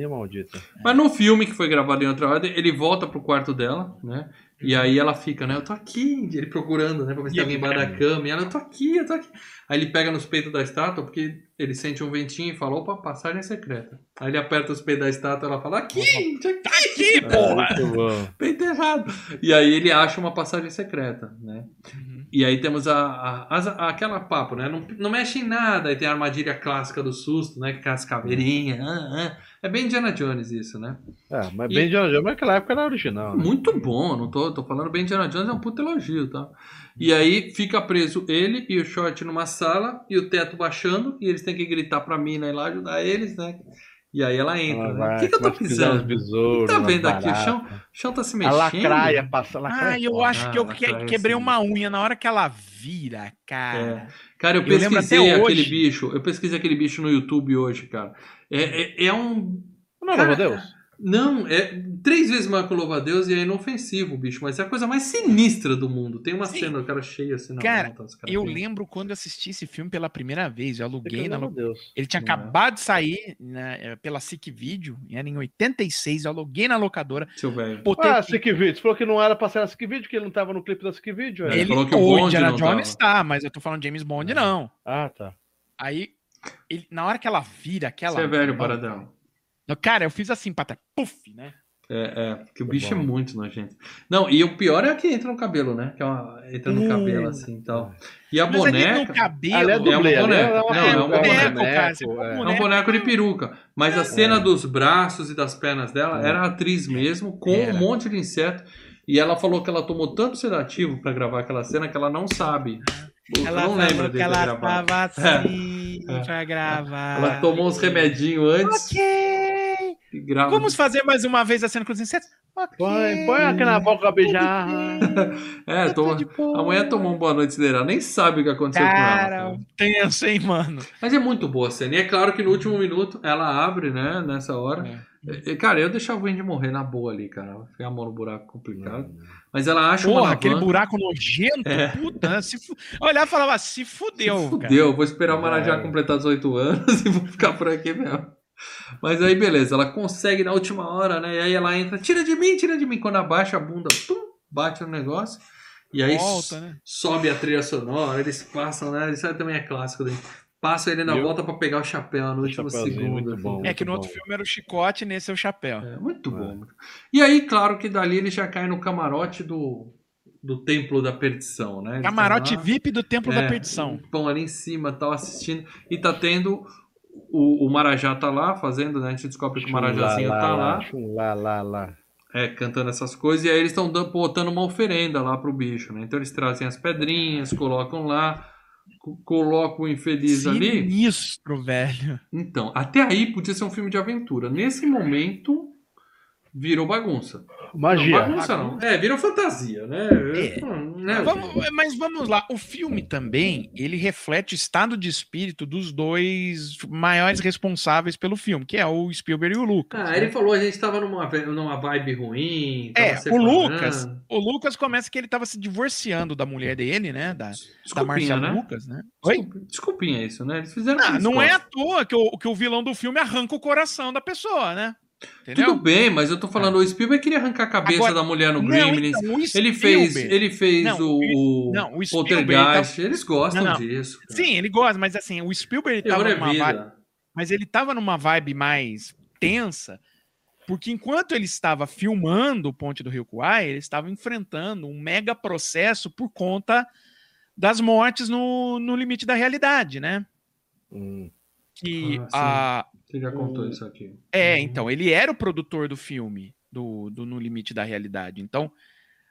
maldita. Mas no filme que foi gravado em outra hora, ele volta pro quarto dela, né? E aí ela fica, né? Eu tô aqui, ele procurando, né? Pra ver se tem alguém embaixo da cama. E ela, eu tô aqui. Aí ele pega nos peitos da estátua, porque ele sente um ventinho e fala, opa, passagem secreta. Aí ele aperta os peitos da estátua e ela fala, tá aqui, porra! Peito errado. E aí ele acha uma passagem secreta, né? Uhum. E aí temos aquela papo, né? Não mexe em nada. Aí tem a armadilha clássica do susto, né? Com as caveirinhas. É bem Indiana Jones isso, né? Bem Indiana Jones, mas naquela época era original. Né? Muito bom. Não tô falando bem Indiana Jones, é um puto elogio, tá? E aí fica preso ele e o Short numa sala e o teto baixando e eles têm que gritar pra mina ir lá ajudar eles, né? E aí ela entra. O que eu tô pisando? Besouros, tá vendo aqui? O chão tá se mexendo. A lacraia passa. Eu acho que eu quebrei uma unha na hora que ela vira, cara. Cara, eu pesquisei aquele bicho. Eu pesquisei aquele bicho no YouTube hoje, cara. É um... Não, Louva-a-Deus. Não, é 3 vezes maior que o Louva-a-Deus e é inofensivo, bicho. Mas é a coisa mais sinistra do mundo. Tem uma cena do cara cheia assim na mão. Eu lembro quando eu assisti esse filme pela primeira vez. Eu aluguei na Louva-a-Deus. Ele tinha acabado de sair pela SIC Video. Era em 86. Eu aluguei na locadora. Seu velho. SIC Video. Você falou que não era pra ser na SIC Video, que ele não tava no clipe da SIC Video. Ele falou que o Bond não Jones tava. Tá, mas eu tô falando James Bond, não. Ah, tá. Aí, na hora que ela vira aquela... Você é velho, Paradão. Cara, eu fiz assim, pata, puff, né? Porque o bicho é muito nojento. Não, e o pior é que entra no cabelo, né? Que é entra no cabelo, assim, tal. E a boneca... Cabelo, é um boneco. É um boneco de peruca. Mas a cena dos braços e das pernas dela era a atriz mesmo, com um monte de inseto. E ela falou que ela tomou tanto sedativo pra gravar aquela cena que ela não sabe. Ela não lembra que ela tava assim pra gravar. Ela tomou uns remedinhos antes. Vamos fazer mais uma vez a cena com os insetos? Okay. Põe aqui na boca pra beijar. A mulher tomou um boa noite dela, nem sabe o que aconteceu com ela. Cara, tenso, hein, mano? Mas é muito boa a cena. E é claro que no último minuto ela abre, né, nessa hora. Cara, eu deixava o Andy morrer na boa ali, cara. Ficar a mão no buraco complicado. Mas ela acha uma alavanca. Aquele buraco nojento, puta. Né? Olhar e falava, se fudeu, cara. Se fudeu, vou esperar o Marajá completar 18 anos e vou ficar por aqui mesmo. Mas aí, beleza, ela consegue na última hora, né? E aí ela entra, tira de mim. Quando abaixa a bunda, bate no negócio. E aí volta, né? Sobe a trilha sonora, eles passam, né? Isso também é clássico daí. Passa ele na volta pra pegar o chapéu no último segundo. Que no outro filme era o chicote, nesse é o chapéu. Muito bom. E aí, claro que dali ele já cai no camarote do Templo da Perdição, né? Eles camarote VIP do Templo da Perdição. Pão ali em cima, tal, assistindo. E tá tendo... O Marajá tá lá fazendo, né? A gente descobre que o Marajazinho tá lá. Cantando essas coisas. E aí eles estão botando uma oferenda lá pro bicho, né? Então eles trazem as pedrinhas, colocam lá, colocam o infeliz ali. Sinistro, velho. Então, até aí podia ser um filme de aventura. Nesse momento, virou bagunça. Magia. Não, bagunça não. É, virou fantasia, né? É. Né, mas vamos lá, o filme também, ele reflete o estado de espírito dos dois maiores responsáveis pelo filme, que é o Spielberg e o Lucas. Ah, né? Ele falou, a gente tava numa vibe ruim. É, o Lucas começa que ele tava se divorciando da mulher dele, né? Da Marcelo, né? Lucas, né? Desculpinha isso, né? Eles fizeram isso. Não é à toa que o vilão do filme arranca o coração da pessoa, né? Entendeu? Tudo bem, mas eu tô falando, o Spielberg queria arrancar a cabeça da mulher no Gremlins. Então, ele fez o Poltergeist. Eles gostam disso. Cara. Sim, ele gosta, mas assim, o Spielberg tava numa vibe mais tensa, porque enquanto ele estava filmando o Ponte do Rio Kwai, ele estava enfrentando um mega processo por conta das mortes no limite da realidade, né? Que você já contou isso aqui. É, então, ele era o produtor do filme, do No Limite da Realidade. Então,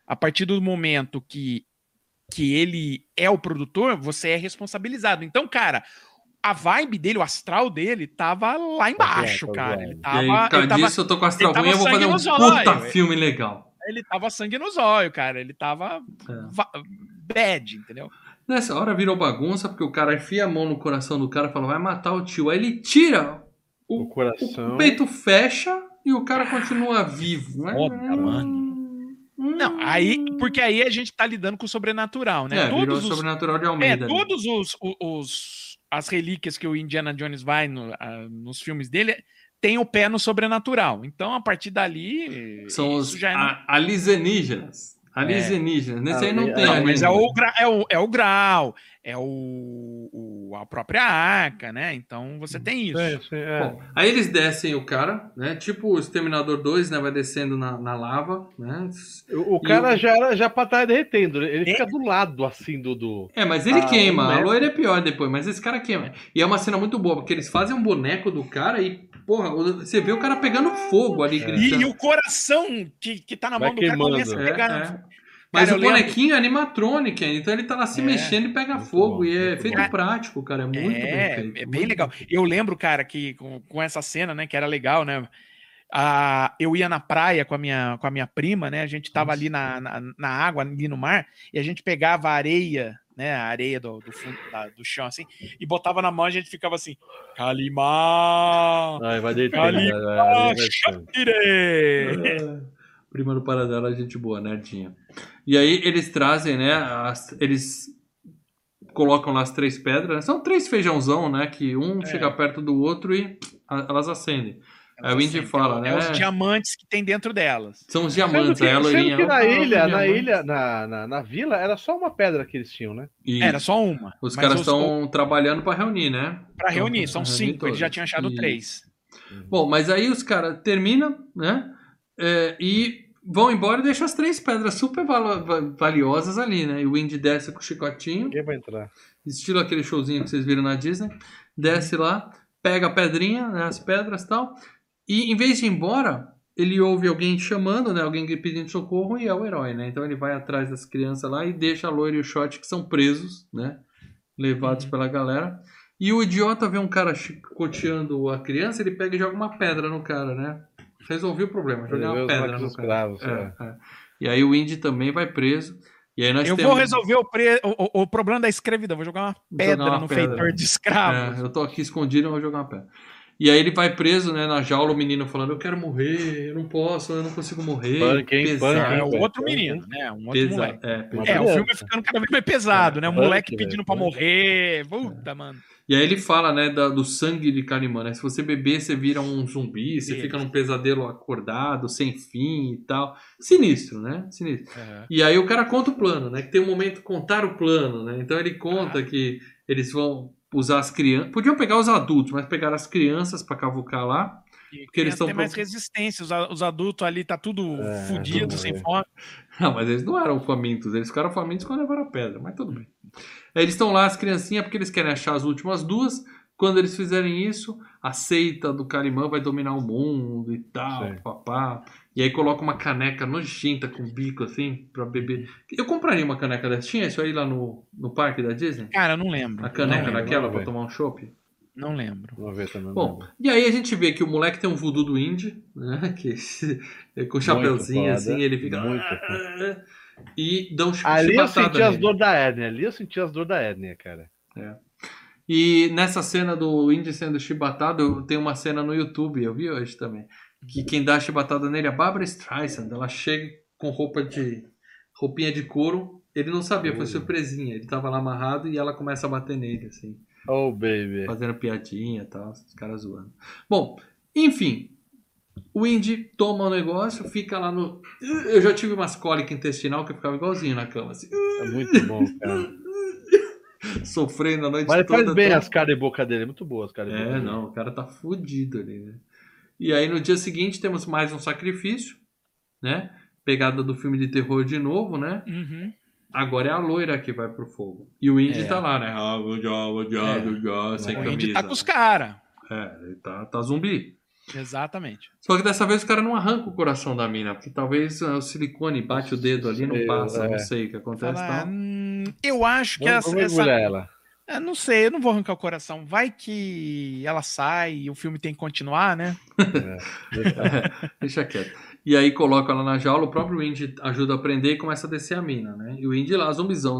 a partir do momento que ele é o produtor, você é responsabilizado. Então, cara, a vibe dele, o astral dele, tava lá embaixo, cara. Ele tava, disso eu tô com o astral ruim, eu vou fazer um puta filme legal. Ele tava sangue nos olhos, cara. Ele tava bad, entendeu? Nessa hora virou bagunça, porque o cara enfia a mão no coração do cara e fala, vai matar o tio. Aí ele tira o coração, o peito fecha e o cara continua vivo. Foda, mano. Não, aí, porque aí a gente tá lidando com o sobrenatural, né? É, virou o sobrenatural de Almeida. Todos as relíquias que o Indiana Jones vai nos filmes dele tem o pé no sobrenatural. Então, a partir dali... São os alienígenas. Alienígenas, nesse aí não tem. Não, mas é o grau, a própria arca, né? Então você tem isso. Bom, aí eles descem o cara, né? Tipo o Exterminador 2, né? Vai descendo na lava, né? O cara já pra estar derretendo, ele fica do lado, assim, do... É, mas ele queima, a loira é pior depois, mas esse cara queima. E é uma cena muito boa, porque eles fazem um boneco do cara e... Porra, você vê o cara pegando fogo ali, gritando. E o coração que tá na mão do cara começa a pegar. Mas cara, o bonequinho é animatrônico, então ele tá lá se mexendo e pega fogo. Bom, e é feito prático, cara. É muito bem feito. É bem legal. Eu lembro, cara, que com essa cena, né, que era legal, né? Eu ia na praia com a minha prima, né? A gente tava ali na água, ali no mar, e a gente pegava areia, né, a areia do fundo do chão, assim, e botava na mão e a gente ficava assim, Kalimá! Vai deitar, Prima do Paradela, gente boa, nerdinha. E aí eles trazem, né, eles colocam lá as três pedras, são três feijãozão, né, que um chega perto do outro e elas acendem. Aí o Indy fala, né? É os diamantes que tem dentro delas. São os diamantes. Sendo que na vila, era só uma pedra que eles tinham, né? E era só uma. Os caras estão trabalhando para reunir, né? Para reunir, são cinco. Todos. Eles já tinham achado três. Bom, mas aí os caras terminam, né? E vão embora e deixam as três pedras super valiosas ali, né? E o Indy desce com o chicotinho. Ninguém vai entrar. Estilo aquele showzinho que vocês viram na Disney. Desce lá, pega a pedrinha, né, as pedras e tal... E em vez de ir embora, ele ouve alguém chamando, né? Alguém pedindo socorro e é o herói, né? Então ele vai atrás das crianças lá e deixa a loira e o shot que são presos, né? Levados pela galera. E o idiota vê um cara chicoteando a criança, ele pega e joga uma pedra no cara, né? Resolveu o problema, jogar uma pedra no cara. E aí o Indy também vai preso. E aí vou resolver o problema da escravidão, vou jogar uma pedra no feitor de escravos. Eu tô aqui escondido, eu vou jogar uma pedra. E aí ele vai preso, né, na jaula, o menino falando, eu quero morrer, eu não posso, eu não consigo morrer. É um outro menino, né? Um outro moleque. O filme vai ficando cada vez mais pesado, né? O moleque pedindo pra morrer. Puta, mano. E aí ele fala, né, do sangue de Kalimã, né? Se você beber, você vira um zumbi, você fica num pesadelo acordado, sem fim e tal. Sinistro, né? Sinistro. E aí o cara conta o plano, né? Que tem um momento de contar o plano, né? Então ele conta que eles vão usar as crianças, podiam pegar os adultos, mas pegaram as crianças para cavucar lá, porque eles estão mais resistência, os adultos ali tá tudo fudido, sem fome. Não, mas eles não eram famintos, eles ficaram famintos quando levaram a pedra, mas tudo bem. Aí eles estão lá, as criancinhas, porque eles querem achar as últimas duas. Quando eles fizerem isso, a seita do Kalimã vai dominar o mundo e tal, papá. E aí coloca uma caneca nojenta com bico, assim, pra beber. Eu compraria uma caneca dessa. Tinha isso aí lá no parque da Disney? Cara, eu não lembro. A caneca daquela pra tomar um chopp? Não lembro. Vou ver também. Bom, e aí a gente vê que o moleque tem um voodoo do Indy, né? Que com chapeuzinho assim, ele fica. Muito, e dá um chute. Ali eu senti as dores da hérnia, cara. É. E nessa cena do Indy sendo chibatado, tem uma cena no YouTube, eu vi hoje também, que quem dá a chibatada nele é a Barbra Streisand. Ela chega com roupinha de couro. Ele não sabia, foi surpresinha. Ele tava lá amarrado e ela começa a bater nele, assim. Oh, baby. Fazendo piadinha e tal, os caras zoando. Bom, enfim. O Indy toma o negócio, fica lá no... Eu já tive umas cólicas intestinal que eu ficava igualzinho na cama, assim. É muito bom, cara. Sofrendo a noite toda. Mas faz toda, bem as caras e boca dele, é muito boa as caras e boca dele. Não, o cara tá fudido ali, né? E aí no dia seguinte temos mais um sacrifício, né? Pegada do filme de terror de novo, né? Uhum. Agora é a loira que vai pro fogo. E o Indy tá lá, né? Sem camisa. O Indy tá com os caras. É, ele tá zumbi. Exatamente. Só que dessa vez o cara não arranca o coração da mina, porque talvez o silicone bate o dedo ali e não passa, não sei o que acontece. Fala, eu acho que vamos ela. Eu não sei, eu não vou arrancar o coração. Vai que ela sai e o filme tem que continuar, né? Deixa quieto. E aí coloca ela na jaula, o próprio Indy ajuda a prender e começa a descer a mina, né? E o Indy lá, zumbizão.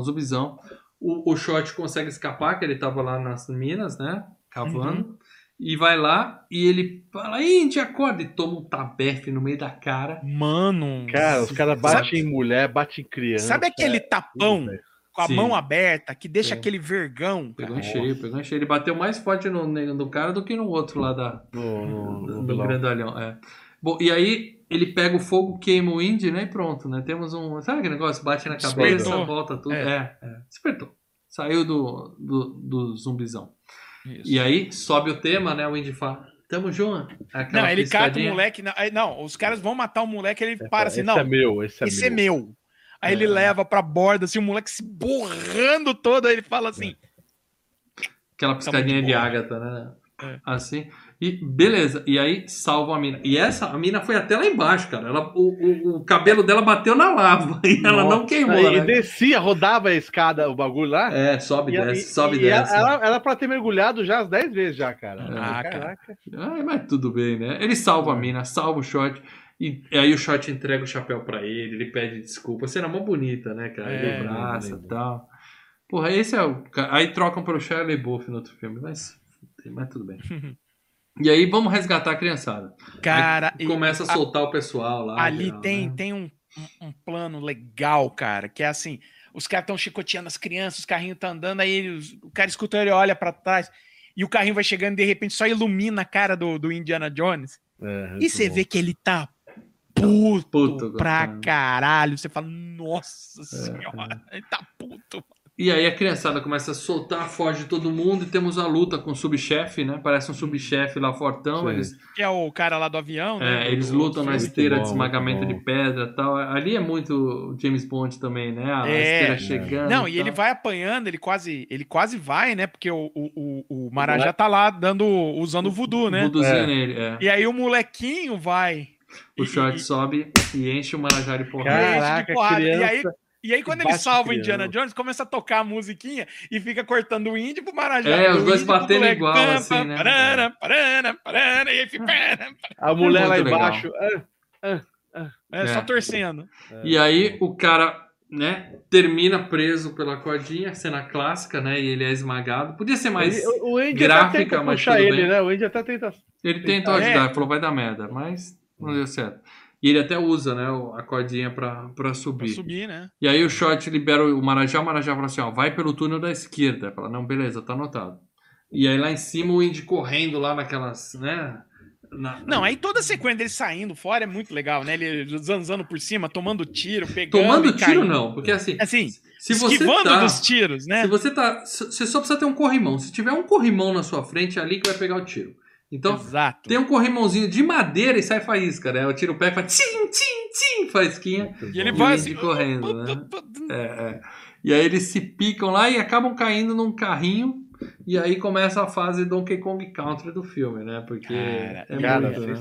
O Short consegue escapar, que ele tava lá nas minas, né? Cavando. Uhum. E vai lá e ele fala, Indy, acorda! E toma um tabefe no meio da cara. Mano! Cara, os caras batem em mulher, batem em criança. Sabe aquele tapão? Com a mão aberta, que deixa aquele vergão. Pegou em cheio. Ele bateu mais forte no cara do que no outro lá do grandalhão. É. Bom, e aí ele pega o fogo, queima o Indy, né? E pronto, né? Temos um... Sabe aquele negócio? Bate na cabeça, volta tudo. Despertou. Saiu do zumbizão. Isso. E aí sobe o tema, né? O Indy fala... Tamo junto. Não, ele cata o moleque... Não, os caras vão matar o moleque, ele para assim. Não, esse é meu. Aí ele leva pra borda, assim, o moleque se borrando todo, aí ele fala assim... Aquela piscadinha de Ágata, né? É. Assim. E beleza, e aí salva a mina. E a mina foi até lá embaixo, cara. Ela, o cabelo dela bateu na lava e ela não queimou. E descia, rodava a escada, o bagulho lá. É, sobe e desce. Ela pra ter mergulhado já as 10 vezes já, cara. Caraca. Ah, mas tudo bem, né? Ele salva a mina, salva o Short... E aí o Short entrega o chapéu pra ele, ele pede desculpa. A cena mó bonita, né, cara? Ele abraça e tal. Porra, esse é o... Aí trocam pelo Shia LaBeouf no outro filme, mas tudo bem. E aí vamos resgatar a criançada. Cara... Aí começa a soltar o pessoal lá. Ali geral, tem um plano legal, cara, que é assim, os caras estão chicoteando as crianças, os carrinhos estão andando, aí o cara escuta, ele olha pra trás, e o carrinho vai chegando e de repente só ilumina a cara do Indiana Jones. E você vê que ele tá puto pra caralho. Você fala, nossa senhora, ele tá puto. E aí a criançada começa a soltar, foge todo mundo e temos a luta com o subchefe, né? Parece um subchefe lá, fortão. Que é o cara lá do avião, né? Eles lutam na esteira de esmagamento de pedra e tal. Ali é muito James Bond também, né? A esteira chegando. Não, e ele vai apanhando, ele quase vai, né? Porque o Marajá tá lá usando o voodoo, né? Voodoozinho nele, E aí o molequinho vai... O Short sobe e enche o Marajá de porrada. Caraca, criança. E aí quando ele salva o Indiana Jones, começa a tocar a musiquinha e fica cortando o Indy pro Marajá. Os dois batendo igual, assim, né? Parana, e aí fica... A mulher lá embaixo. Só torcendo. E aí o cara, né, termina preso pela cordinha, cena clássica, né? E ele é esmagado. Podia ser mais gráfica, mas tudo bem. Né? O Indy até tenta... Ele tentou ajudar, falou, vai dar merda, mas... Não deu certo. E ele até usa, né, a cordinha pra subir. Pra subir, né? E aí o Short libera o Marajá. O Marajá fala assim, ó, vai pelo túnel da esquerda. Fala, não, beleza, tá anotado. E aí lá em cima o Indy correndo lá naquelas, né... Não, aí toda a sequência dele saindo fora é muito legal, né? Ele zanzando por cima, tomando tiro, pegando... Tomando tiro não, porque assim se esquivando dos tiros, né? Você só precisa ter um corrimão. Se tiver um corrimão na sua frente, é ali que vai pegar o tiro. Então, tem um corrimãozinho de madeira e sai faísca, né? Eu tiro o pé e faz tchim, faísquinha. E ele vai assim, correndo, né? E aí eles se picam lá e acabam caindo num carrinho. E aí começa a fase Donkey Kong Country do filme, né? Porque né?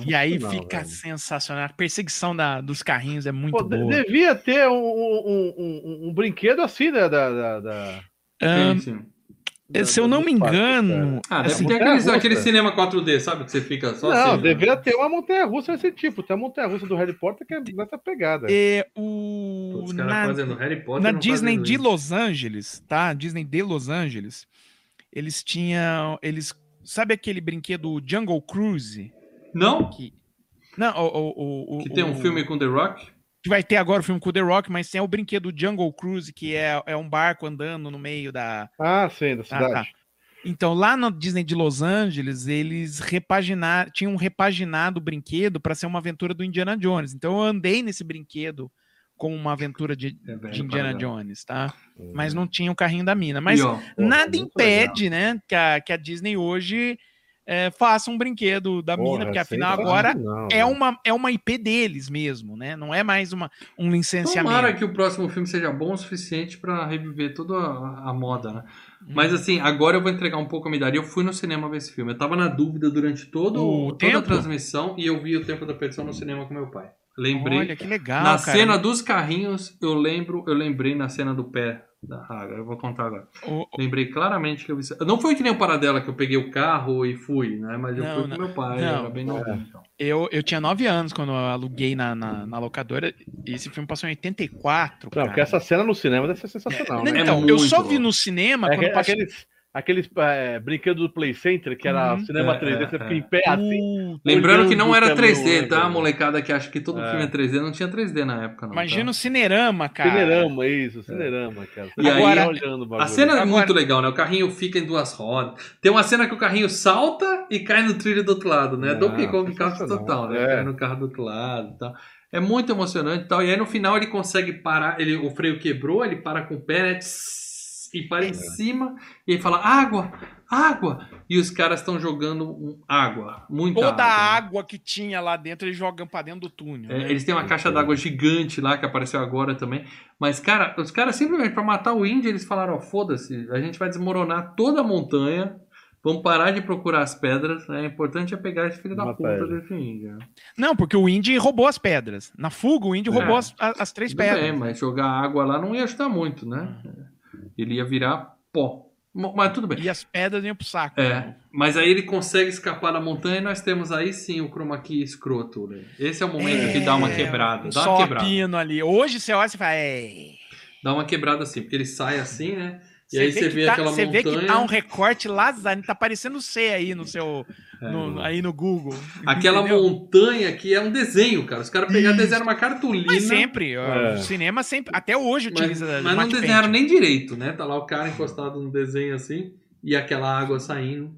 E aí fica sensacional. A perseguição dos carrinhos é muito boa. Devia ter um brinquedo assim, né? Se eu não me engano... Ah, deve ter aquele cinema 4D, sabe? Que você fica só assim... Não, deveria ter uma montanha-russa desse tipo. Tem a montanha-russa do Harry Potter que é nessa pegada. Os caras fazendo Harry Potter... Na Disney de Los Angeles, tá? Disney de Los Angeles, eles tinham... Sabe aquele brinquedo Jungle Cruise? Não? Que tem um filme com The Rock? Que vai ter agora o filme com The Rock, mas tem o brinquedo Jungle Cruise, que é um barco andando no meio da... Ah, sim, da cidade. Tá. Então, lá na Disney de Los Angeles, eles tinham repaginado o brinquedo para ser uma aventura do Indiana Jones. Então, eu andei nesse brinquedo como uma aventura de Indiana Jones, tá? Mas não tinha o carrinho da mina. Mas nada impede, né, que a Disney hoje... faça um brinquedo da mina, porque afinal agora é uma IP deles mesmo, né? Não é mais um licenciamento. Tomara que o próximo filme seja bom o suficiente para reviver toda a moda, né? Mas assim, agora eu vou entregar um pouco a medalha. Eu fui no cinema ver esse filme. Eu tava na dúvida durante toda a transmissão e eu vi O Tempo da Perdição no cinema com meu pai. Lembrei. Olha, que legal, na cena dos carrinhos, eu lembrei na cena do pé da Haga, eu vou contar agora. Lembrei claramente que eu vi. Não foi que nem o Paradella que eu peguei o carro e fui, né? Mas eu fui com meu pai, era bem novo. Então. Eu tinha 9 anos quando eu aluguei na locadora e esse filme passou em 84. Não, cara. Porque essa cena no cinema deve ser sensacional. Né? Então, eu só vi no cinema quando passou. Aqueles brinquedos do Play Center, que era cinema 3D, você fica em pé assim. Lembrando que não era 3D, tá? A molecada que acha que todo filme é 3D, não tinha 3D na época. Não, imagina o Cinerama, cara. Cinerama, isso, Cinerama, cara. E agora, a cena é muito legal, né? O carrinho fica em duas rodas. Tem uma cena que o carrinho salta e cai no trilho do outro lado, né? Donkey Kong Country total, né? Cai no carro do outro lado e tal. É muito emocionante e tal. E aí no final ele consegue parar, o freio quebrou, ele para com o pé, né? E para em cima, e ele fala, água, água. E os caras estão jogando água, muita água. Toda a água que tinha lá dentro, eles jogam para dentro do túnel. Né? Eles têm uma caixa d'água gigante lá, que apareceu agora também. Mas, cara, os caras simplesmente, para matar o índio, eles falaram, foda-se, a gente vai desmoronar toda a montanha, vamos parar de procurar as pedras, né? O importante é pegar esse filho da puta desse índio. Não, porque o índio roubou as pedras. Na fuga, o índio roubou as 3 pedras. É, mas jogar água lá não ia ajudar muito, né? Ele ia virar pó. Mas tudo bem. E as pedras iam pro saco. É. Mas aí ele consegue escapar da montanha e nós temos aí sim o chroma key escroto. Né? Esse é o momento que dá uma quebrada. Dá só uma quebrada. Pino ali. Hoje você olha e fala... Dá uma quebrada assim, porque ele sai assim, né? E aí você vê aquela montanha... Você vê que tá um recorte lazarento, tá parecendo C aí no seu... aí no Google. Aquela montanha que é um desenho, cara. Os caras pegaram e desenharam uma cartolina. Mas sempre, o cinema sempre, até hoje utiliza... Mas não desenharam nem direito, né? Tá lá o cara encostado no desenho assim, e aquela água saindo.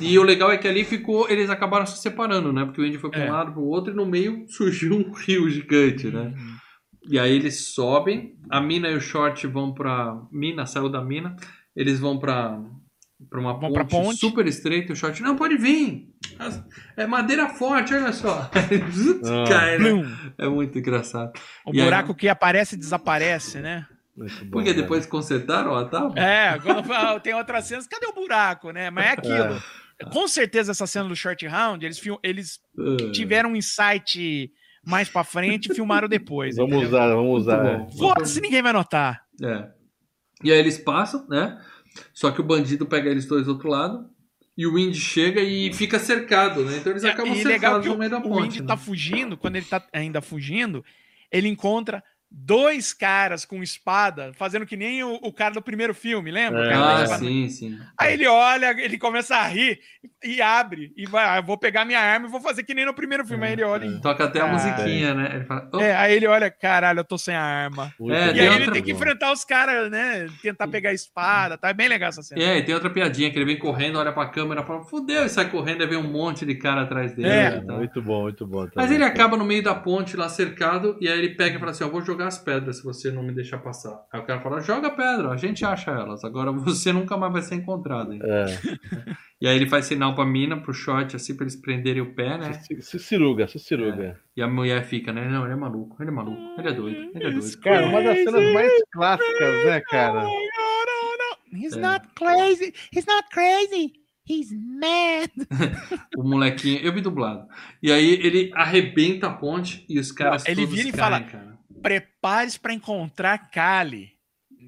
E o legal é que ali eles acabaram se separando, né? Porque o Indy foi pra um lado, pro outro, e no meio surgiu um rio gigante, né? E aí eles sobem, a mina e o short vão pra mina, saiu da mina, eles vão pra ponte super estreita, o short, não, pode vir, é madeira forte, olha só. Cai, né? É muito engraçado. O buraco aí... que aparece e desaparece, né? Bom, porque depois consertaram a tábua? Tem outras cenas, cadê o buraco, né? Mas é aquilo. Com certeza essa cena do short round, eles tiveram um insight... mais pra frente e filmaram depois. Vamos usar. Foda-se, ninguém vai notar. E aí eles passam, né? Só que o bandido pega eles dois do outro lado e o Indy chega e fica cercado, né? Então eles acabam cercados no meio da ponte. O Indy tá fugindo, quando ele tá ainda fugindo, ele encontra 2 caras com espada, fazendo que nem o cara do primeiro filme, lembra? Sim. Aí ele olha, ele começa a rir e abre, e vai, vou pegar minha arma e vou fazer que nem no primeiro filme. Aí ele olha e... Toca até a musiquinha, né? Ele fala, aí ele olha, caralho, eu tô sem a arma. E aí ele tem que enfrentar os caras, né? Tentar pegar a espada, tá? É bem legal essa cena. E tem outra piadinha, que ele vem correndo, olha pra câmera, fala, fudeu, e sai correndo, aí vem um monte de cara atrás dele. Tá? Muito bom. Tá. Mas ele acaba no meio da ponte, lá cercado, e aí ele pega e fala assim, ó, vou jogar as pedras se você não me deixar passar. Aí o cara fala, joga a pedra, a gente acha elas, agora você nunca mais vai ser encontrado. E aí ele faz sinal pra mina, pro short, assim, pra eles prenderem o pé, né? Se ciruga. E a mulher fica, né? Não, ele é maluco, ele é doido. Cara, uma das cenas mais clássicas, né, cara? Não. He's not crazy, he's mad. O molequinho, eu vi dublado. E aí ele arrebenta a ponte e os caras todos vira e fala, cara, prepare-se para encontrar Kali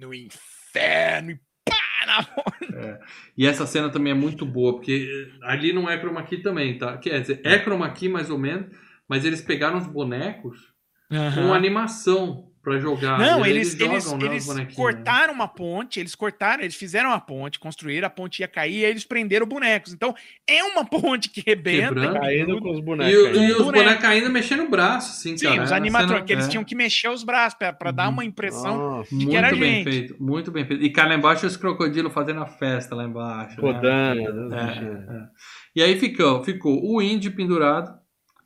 no inferno e pá, na mão. É. E essa cena também é muito boa, porque ali não é chroma key também, tá? Quer dizer, é chroma key mais ou menos, mas eles pegaram os bonecos com animação pra jogar. Não, eles cortaram uma ponte, eles fizeram uma ponte, construíram, a ponte ia cair, e aí eles prenderam bonecos. Então, é uma ponte que rebenta. Caindo com os bonecos. E os bonecos ainda mexendo o braço, assim, sim, cara. Os animatrônicos, eles tinham que mexer os braços pra dar uma impressão de que era gente. Muito bem feito, muito bem feito. E cá lá embaixo, os crocodilos fazendo a festa lá embaixo. Rodando. Né? E aí ficou o índio pendurado,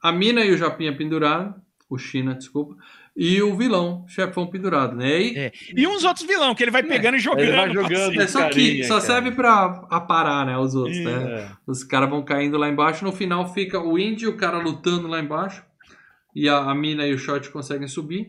a mina e o Japinha pendurado, o China, desculpa, e o vilão, o chefão pendurado, né? E uns outros vilão que ele vai pegando e jogando. Ele vai jogando só que só serve pra aparar, né, os outros, né? Os caras vão caindo lá embaixo, no final fica o índio e o cara lutando lá embaixo, e a mina e o short conseguem subir,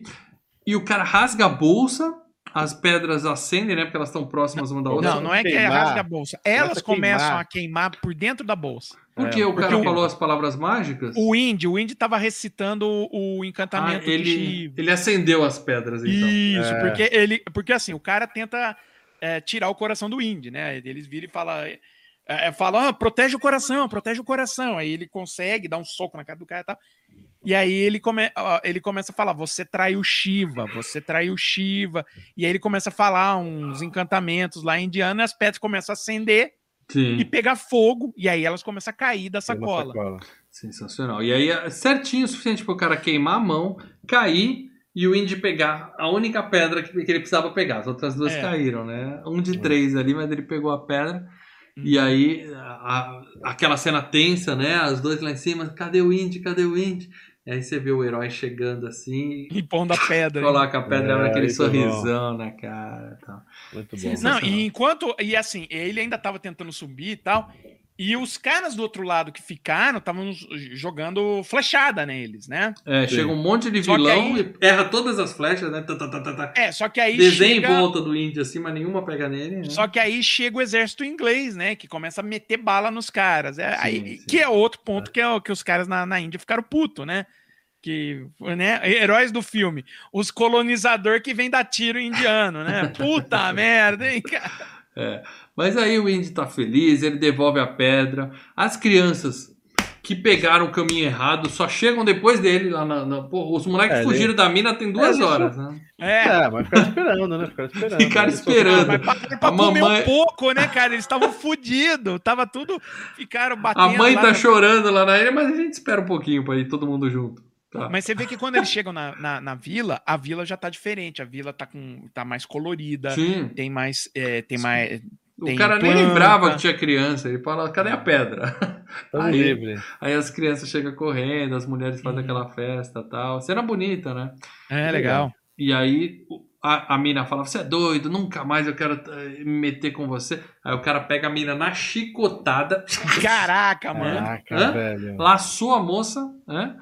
e o cara rasga a bolsa, as pedras acendem, né, porque elas estão próximas uma da outra. Não é que rasga a bolsa, elas começam a queimar por dentro da bolsa. Porque o cara falou as palavras mágicas? O índio estava recitando o encantamento de Shiva. Ele acendeu as pedras, então. Isso, porque assim, o cara tenta tirar o coração do índio, né? Eles viram e falam, protege o coração, protege o coração. Aí ele consegue dar um soco na cara do cara e tal. E aí ele começa a falar, você traiu Shiva. E aí ele começa a falar uns encantamentos lá indianos, as pedras começam a acender. Sim. E pegar fogo, e aí elas começam a cair da sacola. Sensacional. E aí é certinho o suficiente para o cara queimar a mão, cair, e o Indy pegar a única pedra que ele precisava pegar. As outras duas caíram, né? Um de três ali, mas ele pegou a pedra. E aí aquela cena tensa, né? As duas lá em cima, cadê o Indy? Cadê o Indy? E aí você vê o herói chegando assim... E pondo a pedra. Coloca a pedra naquele sorrisão na cara. Tal. Muito bom. Não, e enquanto... E assim, ele ainda tava tentando subir e tal. E os caras do outro lado que ficaram estavam jogando flechada neles, né? Chega um monte de vilão aí, e erra todas as flechas, né? Só que aí desenha em volta do índio assim, mas nenhuma pega nele, né? Só que aí chega o exército inglês, né? Que começa a meter bala nos caras. Aí, que é outro ponto que os caras na Índia ficaram putos, né? Que, né, heróis do filme, os colonizadores que vêm dar tiro indiano, né? Puta merda, hein, cara? Mas aí o Indy tá feliz, ele devolve a pedra. As crianças que pegaram o caminho errado só chegam depois dele lá Porra, os moleques fugiram da mina tem 2 horas, né? Mas ficaram esperando, né? Ficaram esperando. Pra comer um pouco, né, cara? Eles estavam fodidos, tava tudo... Ficaram batendo. A mãe tá chorando lá na ilha, mas a gente espera um pouquinho pra ir todo mundo junto. Tá. Mas você vê que quando eles chegam na vila, a vila já tá diferente, a vila tá mais colorida, sim, tem mais... o cara nem lembrava que tinha criança, ele fala, cadê a pedra? Aí as crianças chegam correndo, as mulheres fazem aquela festa e tal, cena bonita, né? Legal. E aí a mina fala, você é doido, nunca mais eu quero me meter com você. Aí o cara pega a mina na chicotada. Caraca, mano. Caraca, velho. Laçou a moça.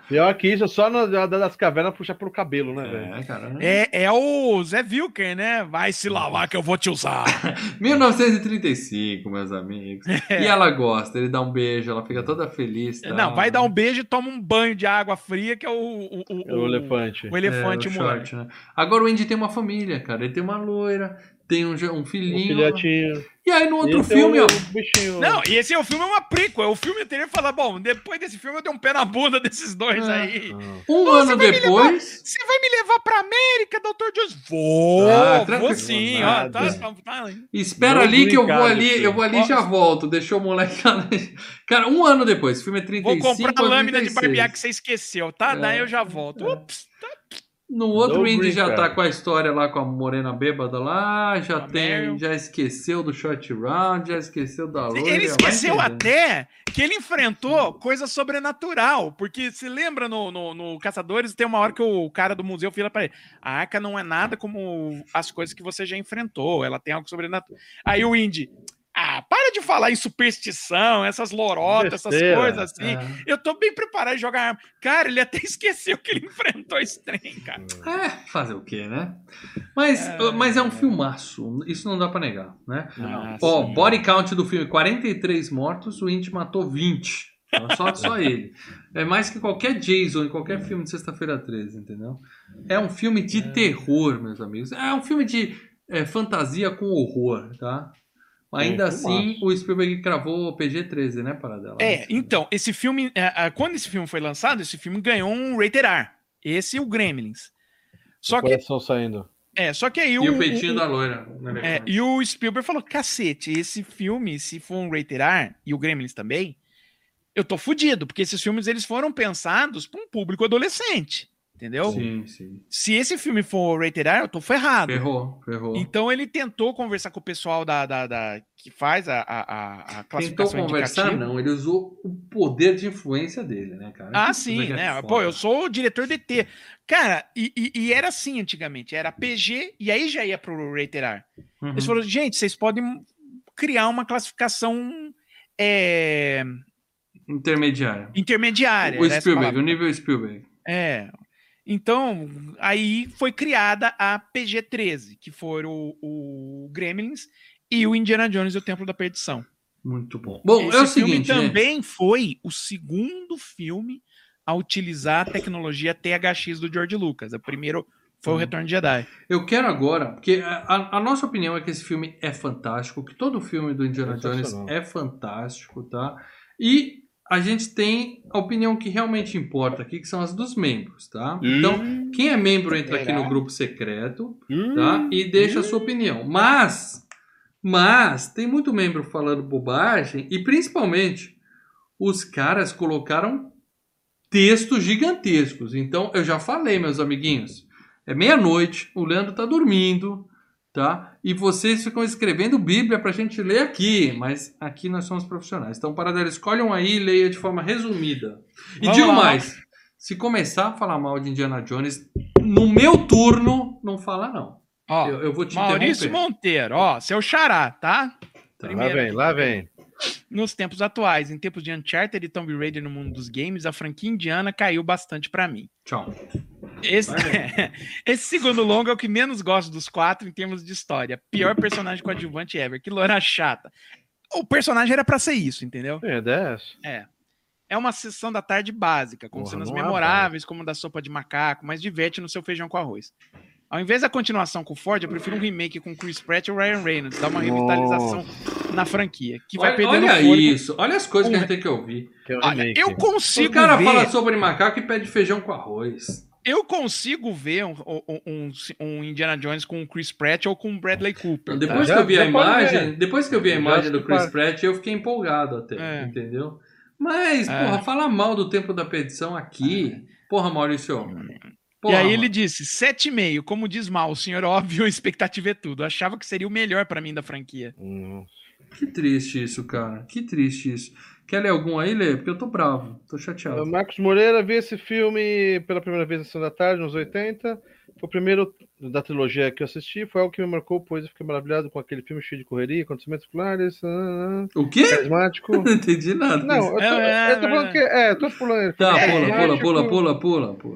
Pior que isso, só das cavernas puxar pelo cabelo, né, velho? Cara, é o Zé Wilker, né? Vai se lavar que eu vou te usar. 1935, meus amigos. E ela gosta, ele dá um beijo, ela fica toda feliz. Tá? Não, vai dar um beijo e toma um banho de água fria, que é o elefante. O elefante short, né? Agora o Indy tem uma família, cara. Ele tem uma loira, tem um filhinho. E aí no outro filme, ó. Não, e esse é o filme, é uma prequel. O filme anterior fala, bom, depois desse filme eu dei um pé na bunda desses dois aí. Um ano depois. Você vai me levar pra América, Dr. Jones? Vou sim, ó. Tá. Espera ali que eu vou ali e já volto. Deixou o moleque lá. Cara, 1 ano depois, o filme é 35. Vou comprar a lâmina de barbear que você esqueceu, tá? Daí eu já volto. Ups, tá. No outro Indy já tá com a história lá com a morena bêbada lá, já esqueceu do short round, já esqueceu da loira. Ele esqueceu até que ele enfrentou coisa sobrenatural, porque se lembra no Caçadores, tem uma hora que o cara do museu fala pra ele, a arca não é nada como as coisas que você já enfrentou, ela tem algo sobrenatural. Aí o Indy... para de falar em superstição, essas lorotas, essas coisas assim. Eu tô bem preparado em jogar arma. Cara, ele até esqueceu que ele enfrentou esse trem, cara. Fazer o quê, né? Mas é um filmaço. Isso não dá pra negar, né? Body count do filme, 43 mortos, o Indy matou 20. Só ele. É mais que qualquer Jason em qualquer filme de Sexta-feira 13, entendeu? É um filme de terror, meus amigos. É um filme de fantasia com horror, tá? Ainda assim, o Spielberg cravou PG-13, né, Paradella? É, então, esse filme, quando esse filme foi lançado, esse filme ganhou um Rated R. Esse e o Gremlins. Só que... saindo. É, só que aí e o peitinho da loira. É, e o Spielberg falou, cacete, esse filme, se for um Rated R, e o Gremlins também, eu tô fudido, porque esses filmes eles foram pensados pra um público adolescente. Entendeu? Sim, sim. Se esse filme for Rated R, eu tô ferrado. Ferrou. Então ele tentou conversar com o pessoal da que faz a classificação. Tentou conversar, indicativa. Não. Ele usou o poder de influência dele, né, cara? Ah, sim, né? Pô, eu sou o diretor de T. Cara, e era assim antigamente. Era PG e aí já ia pro Rated R. Uhum. Eles falaram, gente, vocês podem criar uma classificação... Intermediária. O Spielberg, o nível Spielberg. É... Então, aí foi criada a PG-13, que foram o Gremlins e o Indiana Jones e o Templo da Perdição. Muito bom. Bom, esse é o seguinte, filme também foi o segundo filme a utilizar a tecnologia THX do George Lucas. O primeiro foi o Retorno de Jedi. Eu quero agora, porque a nossa opinião é que esse filme é fantástico, que todo filme do Indiana Jones é fantástico, tá? E... a gente tem a opinião que realmente importa aqui, que são as dos membros, tá? Então, quem é membro entra aqui no grupo secreto, tá? E deixa a sua opinião. Mas, tem muito membro falando bobagem e, principalmente, os caras colocaram textos gigantescos. Então, eu já falei, meus amiguinhos, é meia-noite, o Leandro tá dormindo, tá? E vocês ficam escrevendo Bíblia pra gente ler aqui, mas aqui nós somos profissionais. Então, Paradella, escolham aí e leia de forma resumida. E digo mais, se começar a falar mal de Indiana Jones, no meu turno, não fala não. Ó, eu vou te Maurício interromper. Monteiro, ó, seu xará, tá? Lá vem. Nos tempos atuais, em tempos de Uncharted e Tomb Raider no mundo dos games, a franquia indiana caiu bastante pra mim. Tchau. Esse segundo longo é o que menos gosto dos quatro em termos de história. Pior personagem coadjuvante ever. Que loura chata. O personagem era pra ser isso, entendeu? É uma sessão da tarde básica, com cenas memoráveis, como da sopa de macaco, mas diverte no seu feijão com arroz. Ao invés da continuação com o Ford, eu prefiro um remake com Chris Pratt e o Ryan Reynolds. Dá uma revitalização na franquia. Que vai perdendo o fôlego. Olha isso. Olha as coisas que a gente tem que ouvir. Olha, eu consigo ver... O cara fala sobre macaco e pede feijão com arroz. Eu consigo ver um Indiana Jones com o Chris Pratt ou com o Bradley Cooper. Depois que eu vi a imagem do Chris Pratt, eu fiquei empolgado até, entendeu? Mas, porra, falar mal do Tempo da Perdição aqui... Porra, Maurício... e aí ele disse, 7,5, como diz mal o senhor, óbvio, a expectativa é tudo. Eu achava que seria o melhor pra mim da franquia. Que triste isso, cara. Que triste isso. Quer ler algum aí, Lê? Porque eu tô bravo, tô chateado. O Marcos Moreira viu esse filme pela primeira vez na sessão da tarde, nos 80. Foi o primeiro da trilogia que eu assisti. Foi algo que me marcou, pois eu fiquei maravilhado com aquele filme cheio de correria, acontecimentos populares. O quê? Carismático. Não entendi nada. Não, eu tô falando que... tô pulando. Tá,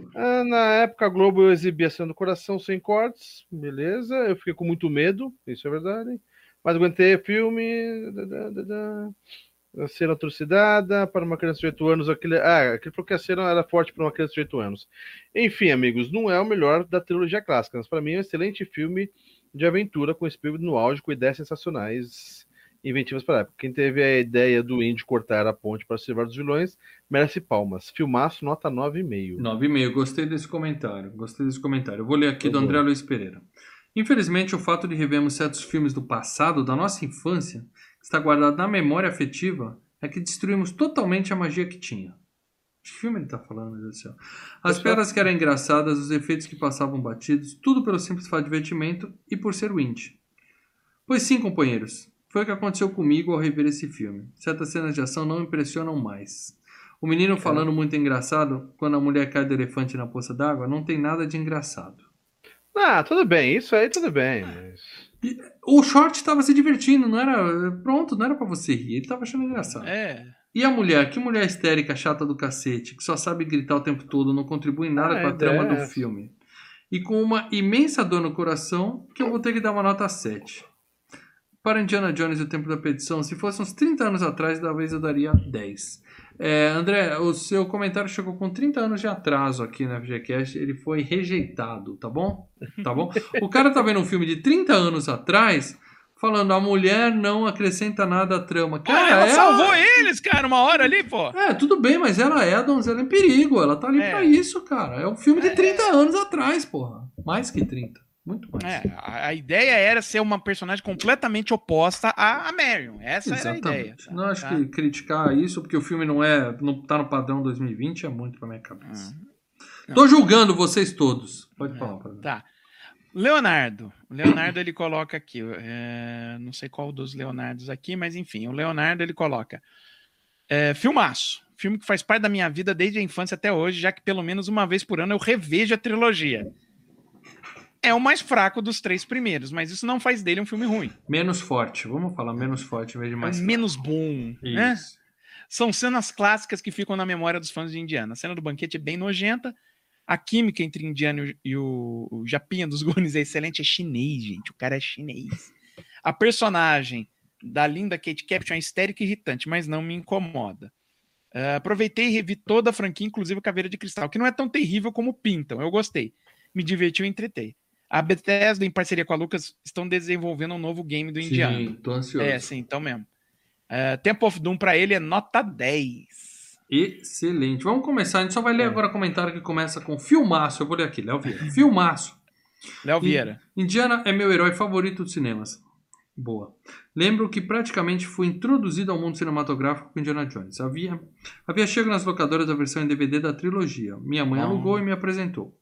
pula. Na época, a Globo eu exibia a Cena do Coração sem cortes. Beleza. Eu fiquei com muito medo, isso é verdade. Mas aguentei o filme... Ser atrocidada para uma criança de 8 anos. Aquele falou que a cena era forte para uma criança de 8 anos. Enfim, amigos, não é o melhor da trilogia clássica, mas para mim é um excelente filme de aventura com Spielberg no auge, com ideias sensacionais e inventivas para a época. Quem teve a ideia do Indy cortar a ponte para salvar os vilões merece palmas. Filmaço, nota 9,5. 9,5, gostei desse comentário. Eu vou ler aqui do André Luiz Pereira. Infelizmente, o fato de revermos certos filmes do passado, da nossa infância, que está guardado na memória afetiva, é que destruímos totalmente a magia que tinha. De filme ele está falando, meu Deus do céu. As piadas que eram engraçadas, os efeitos que passavam batidos, tudo pelo simples fato de divertimento e por ser o indie. Pois sim, companheiros, foi o que aconteceu comigo ao rever esse filme. Certas cenas de ação não impressionam mais. O menino falando muito engraçado, quando a mulher cai do elefante na poça d'água, não tem nada de engraçado. Ah, tudo bem, isso aí tudo bem, mas... O short estava se divertindo, não era pra você rir, ele estava achando engraçado. E a mulher, que mulher histérica, chata do cacete, que só sabe gritar o tempo todo, não contribui em nada com a trama do filme. E com uma imensa dor no coração, que eu vou ter que dar uma nota 7. Para Indiana Jones e o Tempo da Perdição, se fosse uns 30 anos atrás, talvez eu daria 10. André, o seu comentário chegou com 30 anos de atraso aqui na FGCast, ele foi rejeitado, tá bom? O cara tá vendo um filme de 30 anos atrás, falando, a mulher não acrescenta nada à trama. Cara, ela salvou eles, cara, uma hora ali, pô. É, tudo bem, mas ela é a donzela em perigo. Ela tá ali pra isso, cara. É um filme de 30 anos atrás, porra. Mais que 30. Muito mais. É, a ideia era ser uma personagem completamente oposta à Marion. Essa era a ideia. Tá? Não acho que criticar isso, porque o filme não tá no padrão 2020, é muito pra minha cabeça. Tô julgando vocês todos. Pode falar pra mim. Tá. Leonardo. O Leonardo, ele coloca aqui, não sei qual dos Leonardos aqui, mas enfim, o Leonardo, ele coloca, filmaço, filme que faz parte da minha vida desde a infância até hoje, já que pelo menos uma vez por ano eu revejo a trilogia. É o mais fraco dos três primeiros, mas isso não faz dele um filme ruim. Menos forte, vamos falar menos forte em vez de mais fraco. Menos bom, isso. Né? São cenas clássicas que ficam na memória dos fãs de Indiana. A cena do banquete é bem nojenta. A química entre Indiana e o Japinha dos Goonies é excelente. É chinês, gente. O cara é chinês. A personagem da linda Kate Capshaw é histérica e irritante, mas não me incomoda. Aproveitei e revi toda a franquia, inclusive Caveira de Cristal, que não é tão terrível como pintam. Eu gostei. Me divertiu e entretei. A Bethesda, em parceria com a Lucas, estão desenvolvendo um novo game do Indiana. Sim, tô ansioso. É, sim, então mesmo. Temple of Doom pra ele é nota 10. Excelente. Vamos começar. A gente só vai ler agora o comentário que começa com filmaço. Eu vou ler aqui, Léo Vieira. Filmaço. Léo Vieira. Indiana é meu herói favorito dos cinemas. Boa. Lembro que praticamente fui introduzido ao mundo cinematográfico com Indiana Jones. Havia chego nas locadoras da versão em DVD da trilogia. Minha mãe alugou e me apresentou.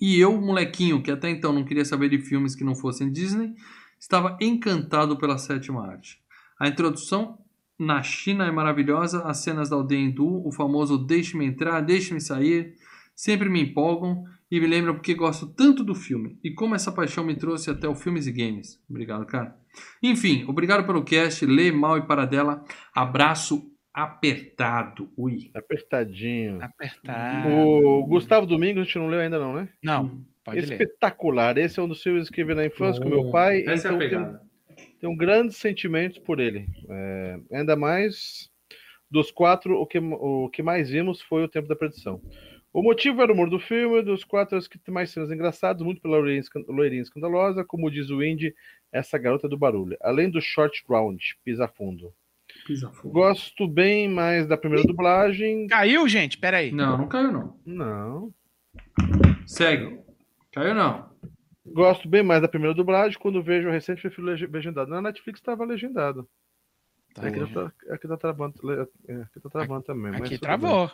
E eu, molequinho, que até então não queria saber de filmes que não fossem Disney, estava encantado pela sétima arte. A introdução... na China é maravilhosa, as cenas da aldeia hindu, o famoso deixe-me entrar, deixe-me sair, sempre me empolgam e me lembram porque gosto tanto do filme e como essa paixão me trouxe até o Filmes e Games. Obrigado, cara. Enfim, obrigado pelo cast, Lê, Mal e Paradella. Abraço apertado. Ui. Apertadinho. Apertado. O Gustavo Domingos a gente não leu ainda não, né? Não, pode ler. Espetacular. Esse é um dos filmes que eu vi na infância com meu pai. Essa é a pegada. Tenho um grandes sentimentos por ele. Ainda mais dos quatro, o que mais vimos foi O Tempo da Perdição. O motivo era o humor do filme, dos quatro, as que tem mais cenas engraçadas, muito pela loirinha escandalosa, como diz o Indy, essa garota do barulho. Além do short round, pisa fundo. Pisa fundo. Gosto bem mais da primeira dublagem. Caiu, gente? Peraí. Não, não caiu, não. Não. Segue. Caiu, não. Gosto bem mais da primeira dublagem. Quando vejo o recente, prefiro legendado. Na Netflix estava legendado. Tá, aqui tá travando. Aqui tá travando também. Aqui travou.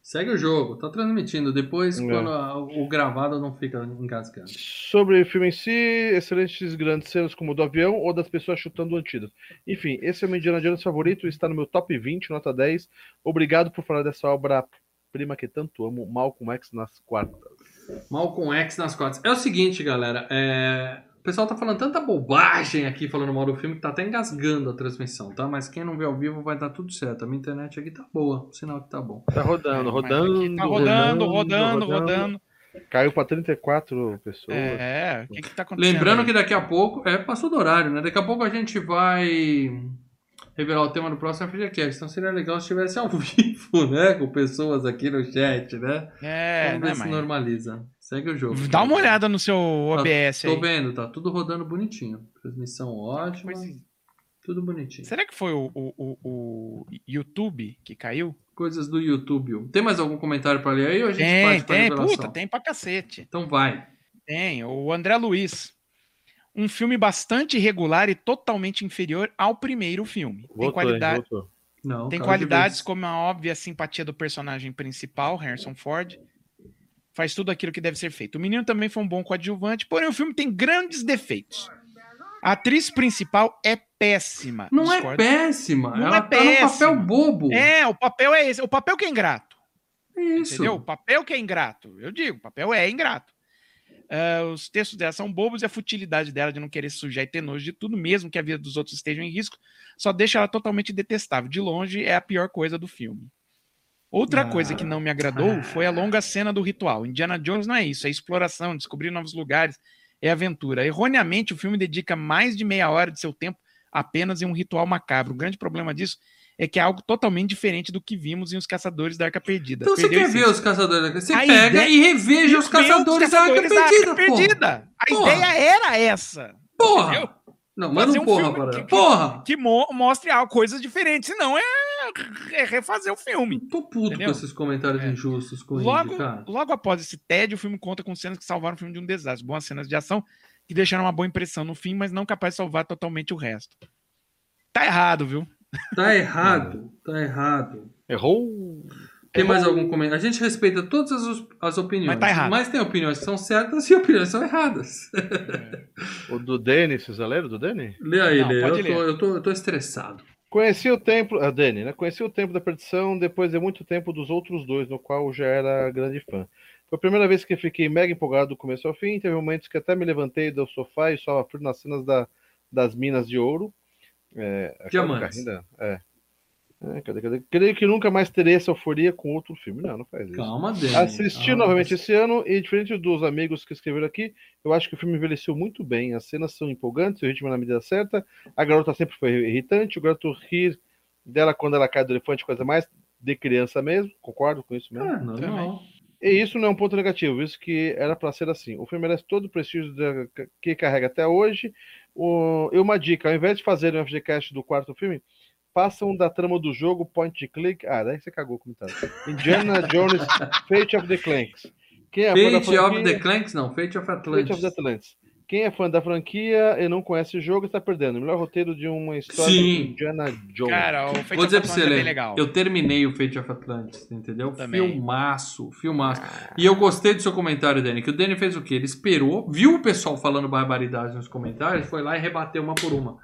Segue o jogo. Tá transmitindo. Depois, quando o gravado não fica engasgado. Sobre o filme em si, excelentes grandes cenas como o do avião ou das pessoas chutando o antídoto. Enfim, esse é o meu Indiana Jones favorito. Está no meu top 20, nota 10. Obrigado por falar dessa obra-prima que tanto amo. Malcolm X nas quartas. Malcolm X nas quartas. É o seguinte, galera. O pessoal tá falando tanta bobagem aqui, falando mal do filme, que tá até engasgando a transmissão, tá? Mas quem não vê ao vivo vai dar tudo certo. A minha internet aqui tá boa. O sinal que tá bom. Tá rodando, rodando. Tá rodando. Caiu pra 34 pessoas. O que tá acontecendo? Lembrando aí? Que daqui a pouco... passou do horário, né? Daqui a pouco a gente vai... revelar o tema do próximo FGCast. Então seria legal se estivesse ao vivo, né? Com pessoas aqui no chat, né? Vamos ver se normaliza. Segue o jogo. Dá uma olhada no seu OBS aí. Tô vendo, tá tudo rodando bonitinho. Transmissão ótima. Tudo bonitinho. Será que foi o YouTube que caiu? Coisas do YouTube. Tem mais algum comentário pra ler aí? Ou a gente parte pra revelação? Puta, tem pra cacete. Então vai. Tem. O André Luiz. Um filme bastante irregular e totalmente inferior ao primeiro filme. Tem qualidades como a óbvia simpatia do personagem principal, Harrison Ford. Faz tudo aquilo que deve ser feito. O menino também foi um bom coadjuvante, porém o filme tem grandes defeitos. A atriz principal é péssima. Ela tá no papel bobo. O papel é esse. O papel que é ingrato. Isso. Entendeu? O papel que é ingrato. Eu digo, o papel é ingrato. Os textos dela são bobos e a futilidade dela de não querer se sujar e ter nojo de tudo, mesmo que a vida dos outros esteja em risco, só deixa ela totalmente detestável. De longe, é a pior coisa do filme. Outra coisa que não me agradou foi a longa cena do ritual. Indiana Jones não é isso, é exploração, descobrir novos lugares, é aventura. Erroneamente, o filme dedica mais de meia hora de seu tempo apenas em um ritual macabro. O grande problema disso é que é algo totalmente diferente do que vimos em Os Caçadores da Arca Perdida. Então você quer ver Os Caçadores da Arca Perdida? Você pega e reveja Os Caçadores da Arca Perdida. A ideia era essa. Porra! Não, manda um filme que mostre coisas diferentes, senão é refazer o filme. Tô puto, entendeu? Com esses comentários injustos com logo, cara. Logo após esse tédio, o filme conta com cenas que salvaram o filme de um desastre. Boas cenas de ação que deixaram uma boa impressão no fim, mas não capaz de salvar totalmente o resto. Tá errado, viu? Tá errado, tá errado. Errou. Tem mais algum comentário? A gente respeita todas as opiniões. Mas, tá errado. Mas tem opiniões que são certas e opiniões que são erradas. É. O do Dani, vocês já leram do Dani? Lê aí, Lê. Eu tô estressado. Conheci o tempo... A Dani, né? Conheci o tempo da perdição depois de muito tempo dos outros dois, no qual eu já era grande fã. Foi a primeira vez que fiquei mega empolgado do começo ao fim. Teve momentos que até me levantei do sofá e só fui nas cenas das minas de ouro. Diamantes. Creio que nunca mais terei essa euforia com outro filme. Não faz isso. Calma, Dani. Assisti novamente esse ano e, diferente dos amigos que escreveram aqui, eu acho que o filme envelheceu muito bem. As cenas são empolgantes, o ritmo é na medida certa. A garota sempre foi irritante. O garoto rir dela quando ela cai do elefante, coisa mais de criança mesmo. Concordo com isso mesmo. Não. E isso não é um ponto negativo, visto que era para ser assim. O filme merece todo o prestígio que carrega até hoje. E uma dica: ao invés de fazer um FGCast do quarto filme, passam da trama do jogo Point and Click. Daí você cagou o comentário. Indiana Jones, Fate of the Clanks. Fate of Atlantis. Fate of the Atlantis. Quem é fã da franquia e não conhece o jogo está perdendo. O melhor roteiro de uma história de Indiana Jones. Cara, o Fate Vou dizer of Atlantis pra você, é bem legal. Eu terminei o Fate of Atlantis, entendeu? Também. Filmaço. E eu gostei do seu comentário, Dani, que o Dani fez o quê? Ele esperou, viu o pessoal falando barbaridades nos comentários, foi lá e rebateu uma por uma.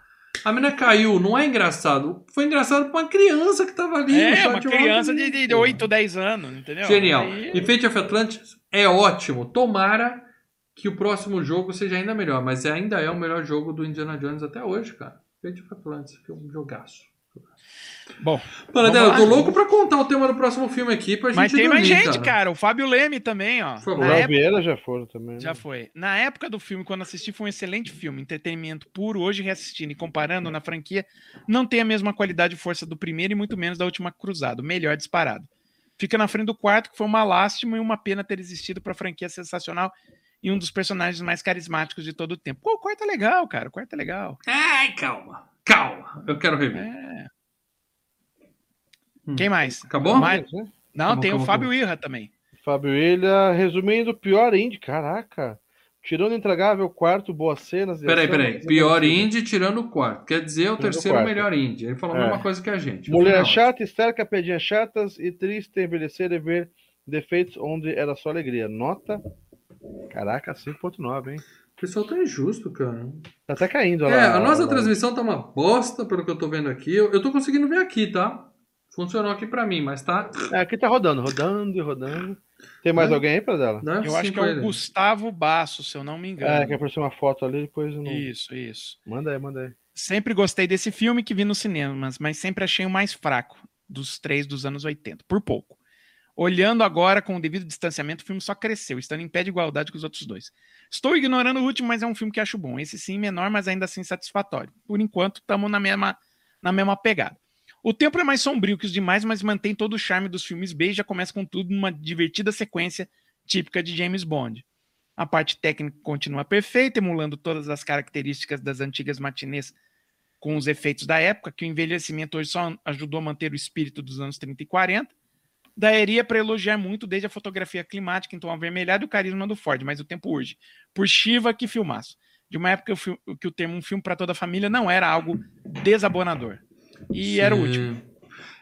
A menina caiu, não é engraçado. Foi engraçado pra uma criança que tava ali. Uma criança de 8, 10 anos, entendeu? Genial. E Fate of Atlantis é ótimo. Tomara que o próximo jogo seja ainda melhor, mas ainda é o melhor jogo do Indiana Jones até hoje, cara. Fate of Atlantis, que é um jogaço. Bom, Paradella, eu tô louco pra contar o tema do próximo filme aqui pra gente Mas tem dormir, mais gente, cara. O Fábio Leme também, ó. O Rabiela já foram também. Já foi. Na época do filme, quando assisti, foi um excelente filme. Entretenimento puro. Hoje, reassistindo e comparando na franquia, não tem a mesma qualidade e força do primeiro e muito menos da Última Cruzada. Melhor disparado. Fica na frente do quarto, que foi uma lástima e uma pena ter existido pra franquia sensacional e um dos personagens mais carismáticos de todo o tempo. Pô, o quarto é legal, cara. O quarto é legal. Ai, calma. Eu quero rever. Quem mais? Acabou? Acabou. Fábio Irra também. Fábio Irra, resumindo, pior indie. Caraca. Tirando o intragável, quarto, boas cenas. Peraí. Pior indie tirando o quarto. Quer dizer, o terceiro melhor indie. Ele falou a mesma coisa que a gente. Mulher chata, histérica, pedinhas chatas e triste envelhecer e ver defeitos onde era só alegria. Nota... Caraca, 5.9, hein? O pessoal tá injusto, cara. Tá até caindo. Olha lá, a nossa transmissão tá uma bosta, pelo que eu tô vendo aqui. Eu tô conseguindo ver aqui, tá? Funcionou aqui pra mim, mas tá... aqui tá rodando. Tem mais alguém aí, Paradella? Eu acho que é o Gustavo Basso, se eu não me engano. Quer aparecer uma foto ali, depois... Não... Isso. Manda aí. Sempre gostei desse filme que vi nos cinemas, mas sempre achei o mais fraco dos 3 dos anos 80, por pouco. Olhando agora com o devido distanciamento, o filme só cresceu, estando em pé de igualdade com os outros dois. Estou ignorando o último, mas é um filme que acho bom. Esse sim, menor, mas ainda assim satisfatório. Por enquanto, estamos na mesma pegada. O tempo é mais sombrio que os demais, mas mantém todo o charme dos filmes B e já começa com tudo numa divertida sequência típica de James Bond. A parte técnica continua perfeita, emulando todas as características das antigas matinês com os efeitos da época, que o envelhecimento hoje só ajudou a manter o espírito dos anos 30 e 40. Daria para elogiar muito desde a fotografia climática em tom avermelhado e o carisma do Ford, mas o tempo urge. Por Shiva, que filmaço. De uma época que o termo um filme para toda a família não era algo desabonador. E Sim. Era o último.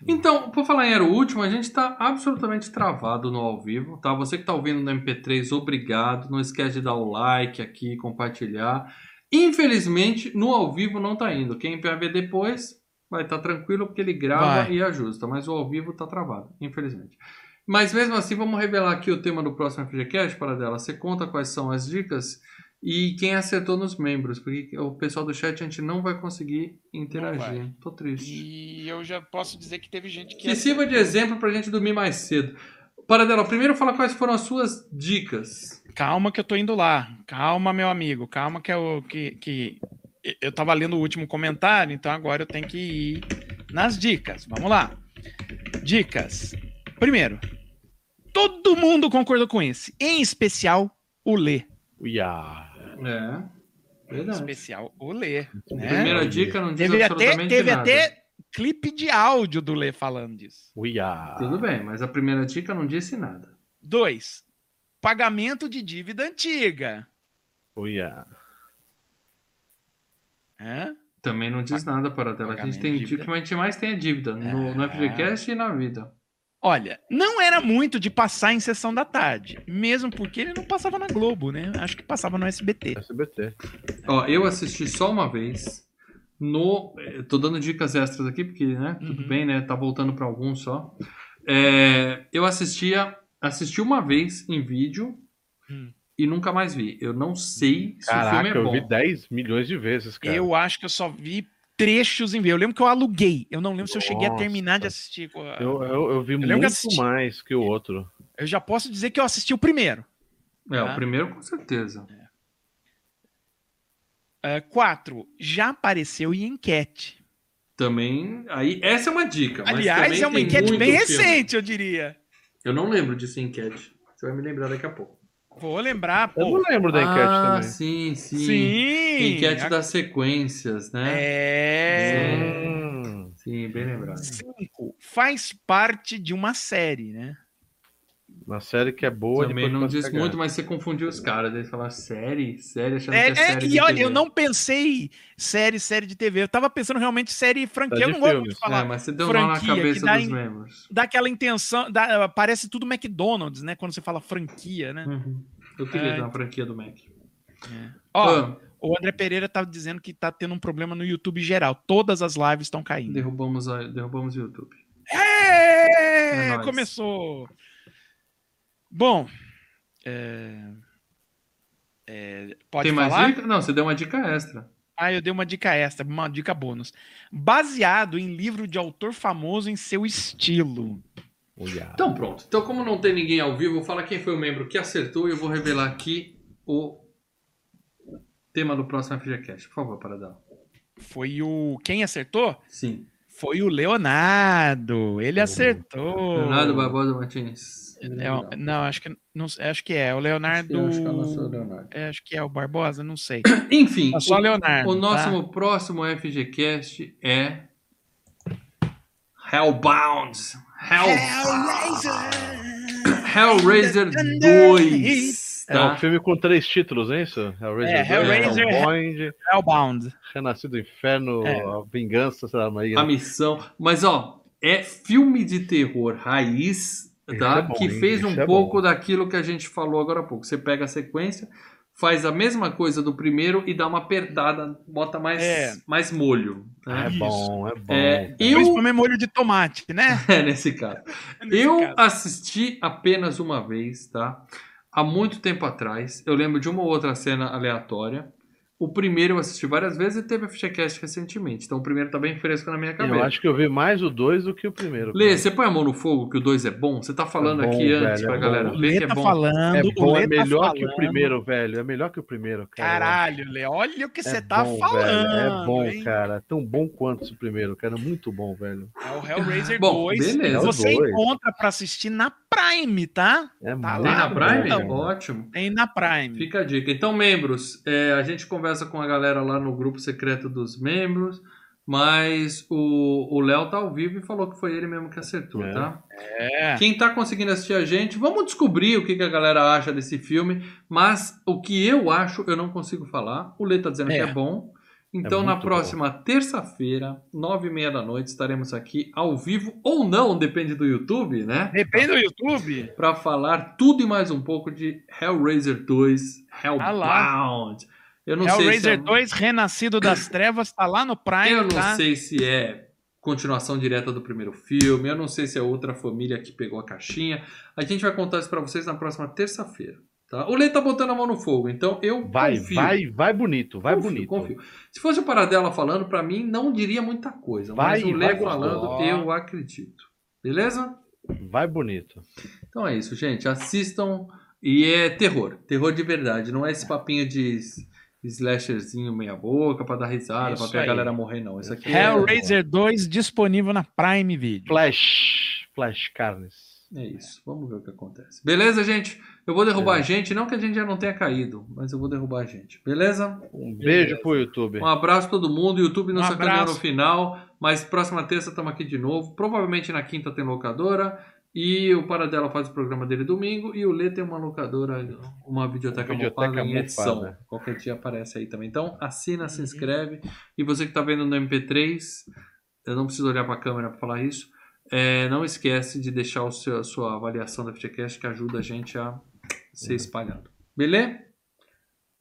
Então, por falar em era o último, a gente está absolutamente travado no ao vivo, tá? Você que está ouvindo no MP3, obrigado. Não esquece de dar o like aqui, compartilhar. Infelizmente, no ao vivo não está indo. Quem vai ver depois... vai estar tranquilo porque ele grava e ajusta, mas o ao vivo está travado, infelizmente. Mas mesmo assim, vamos revelar aqui o tema do próximo FGCast, Paradella. Você conta quais são as dicas e quem acertou nos membros, porque o pessoal do chat a gente não vai conseguir interagir. Vai. Tô triste. E eu já posso dizer que teve gente que sirva de exemplo para a gente dormir mais cedo. Paradella, primeiro fala quais foram as suas dicas. Calma que eu tô indo lá. Calma, meu amigo. Calma que eu tava lendo o último comentário, então agora eu tenho que ir nas dicas. Vamos lá. Dicas. Primeiro, todo mundo concordou com esse. Em especial, o Lê. Yeah. É. especial o Lê. Né? Primeira dica, não diz absolutamente nada. Teve até clipe de áudio do Lê falando disso. Uia. Tudo bem, mas a primeira dica não disse nada. 2. Pagamento de dívida antiga. Uia. Hã? Também não diz nada, Paradella. A gente tem o que a gente mais tem é dívida, no FGCast e na vida. Olha, não era muito de passar em sessão da tarde, mesmo porque ele não passava na Globo, né? Acho que passava no SBT. SBT. Ó, eu assisti só uma vez. Tô dando dicas extras aqui, porque, né? Tudo bem, né? Tá voltando pra alguns só. Eu assisti uma vez em vídeo e nunca mais vi. Eu não sei se o filme é bom. Caraca, eu vi 10 milhões de vezes, cara. Eu acho que eu só vi trechos em vídeo. Eu lembro que eu aluguei. Eu não lembro se eu cheguei a terminar de assistir. Eu vi muito mais que o outro. Eu já posso dizer que eu assisti o primeiro. Tá? O primeiro com certeza. 4. Já apareceu em enquete. Também, aí, essa é uma dica. Aliás, mas é uma enquete bem recente, eu diria. Eu não lembro disso em enquete. Você vai me lembrar daqui a pouco. Vou lembrar, pô. Eu não lembro da enquete também. Sim. Enquete das sequências, né? Sim, bem lembrado. 5. Faz parte de uma série, né? Uma série que é boa. Também não diz muito, mas você confundiu os caras. Eles falaram série, achando que é série. E olha, eu não pensei série de TV. Eu tava pensando realmente série franquia. Eu não gosto de falar. Mas você deu nó na cabeça dos membros. Dá aquela intenção. Parece tudo McDonald's, né? Quando você fala franquia, né? Eu queria dar uma franquia do Mac. Ó, o André Pereira tava dizendo que tá tendo um problema no YouTube geral. Todas as lives estão caindo. Derrubamos o YouTube. Começou! Bom, pode falar? Tem mais dica? Não, você deu uma dica extra. Eu dei uma dica extra, uma dica bônus. Baseado em livro de autor famoso em seu estilo. Então pronto. Então como não tem ninguém ao vivo, eu vou falar quem foi o membro que acertou e eu vou revelar aqui o tema do próximo FGCast. Por favor, Paradella. Foi o... Quem acertou? Sim. Foi o Leonardo. Ele acertou. Leonardo Barbosa Martins. Acho que é. O Leonardo... acho que é o Barbosa, não sei. Enfim, só Leonardo, o nosso próximo FGCast é Hellraiser 2. Tá? É um filme com 3 títulos, é isso? Hellraiser 2, Hellbound, Renascido do Inferno, A Vingança, sei lá, A Missão. Mas, é filme de terror raiz... Tá? Que fez um pouco daquilo que a gente falou agora há pouco. Você pega a sequência, faz a mesma coisa do primeiro e dá uma apertada, bota mais molho. Né? É bom. Comer molho de tomate, né? Nesse caso. Assisti apenas uma vez, tá? Há muito tempo atrás. Eu lembro de uma ou outra cena aleatória. O primeiro eu assisti várias vezes e teve a FGCast recentemente. Então o primeiro tá bem fresco na minha cabeça. Eu acho que eu vi mais o 2 do que o primeiro. Lê, você põe a mão no fogo que o 2 é bom? Você tá falando aqui antes pra galera. Lê que é bom. É melhor que o primeiro, velho. É melhor que o primeiro, cara. Caralho, Lê, olha o que você tá falando. Velho. É bom, cara. Tão bom quanto o primeiro, cara. Muito bom, velho. É o Hellraiser 2. Beleza. Você encontra pra assistir na Prime, tá? Tem na Prime? Então, ótimo. Tem na Prime. Fica a dica. Então, membros, a gente conversa com a galera lá no grupo secreto dos membros, mas o Léo tá ao vivo e falou que foi ele mesmo que acertou, tá? Quem tá conseguindo assistir a gente, vamos descobrir o que a galera acha desse filme, mas o que eu acho, eu não consigo falar. O Lê tá dizendo que é bom. Então, na próxima terça-feira, 21h30, estaremos aqui ao vivo ou não, depende do YouTube, né? Depende do YouTube. Para falar tudo e mais um pouco de Hellraiser 2, Hellbound. Eu não sei se 2, Renascido das Trevas, tá lá no Prime. Eu não sei se é continuação direta do primeiro filme, eu não sei se é outra família que pegou a caixinha. A gente vai contar isso para vocês na próxima terça-feira. Tá? O Lê tá botando a mão no fogo, então eu confio. Vai bonito. Se fosse o Paradella falando, pra mim não diria muita coisa, mas o Lê falando, eu acredito. Beleza? Vai bonito. Então é isso, gente. Assistam e é terror. Terror de verdade. Não é esse papinho de slasherzinho meia boca pra dar risada, pra ver a galera morrer, não. Isso aqui Hellraiser 2 disponível na Prime Video. Flash Carnes. É isso. Vamos ver o que acontece. Beleza, gente? Eu vou derrubar a gente, não que a gente já não tenha caído, mas eu vou derrubar a gente, beleza? Um beijo pro YouTube. Um abraço a todo mundo, YouTube não sacaneou no final, mas próxima terça estamos aqui de novo, provavelmente na quinta tem locadora, e o Paradella faz o programa dele domingo, e o Lê tem uma locadora, uma videoteca mofada em edição. Mofada. Qualquer dia aparece aí também. Então assina, se inscreve, e você que está vendo no MP3, eu não preciso olhar para a câmera para falar isso, não esquece de deixar a sua avaliação da FGCast, que ajuda a gente a ser espalhado. Beleza?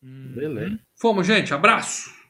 Beleza. Fomos, gente. Abraço!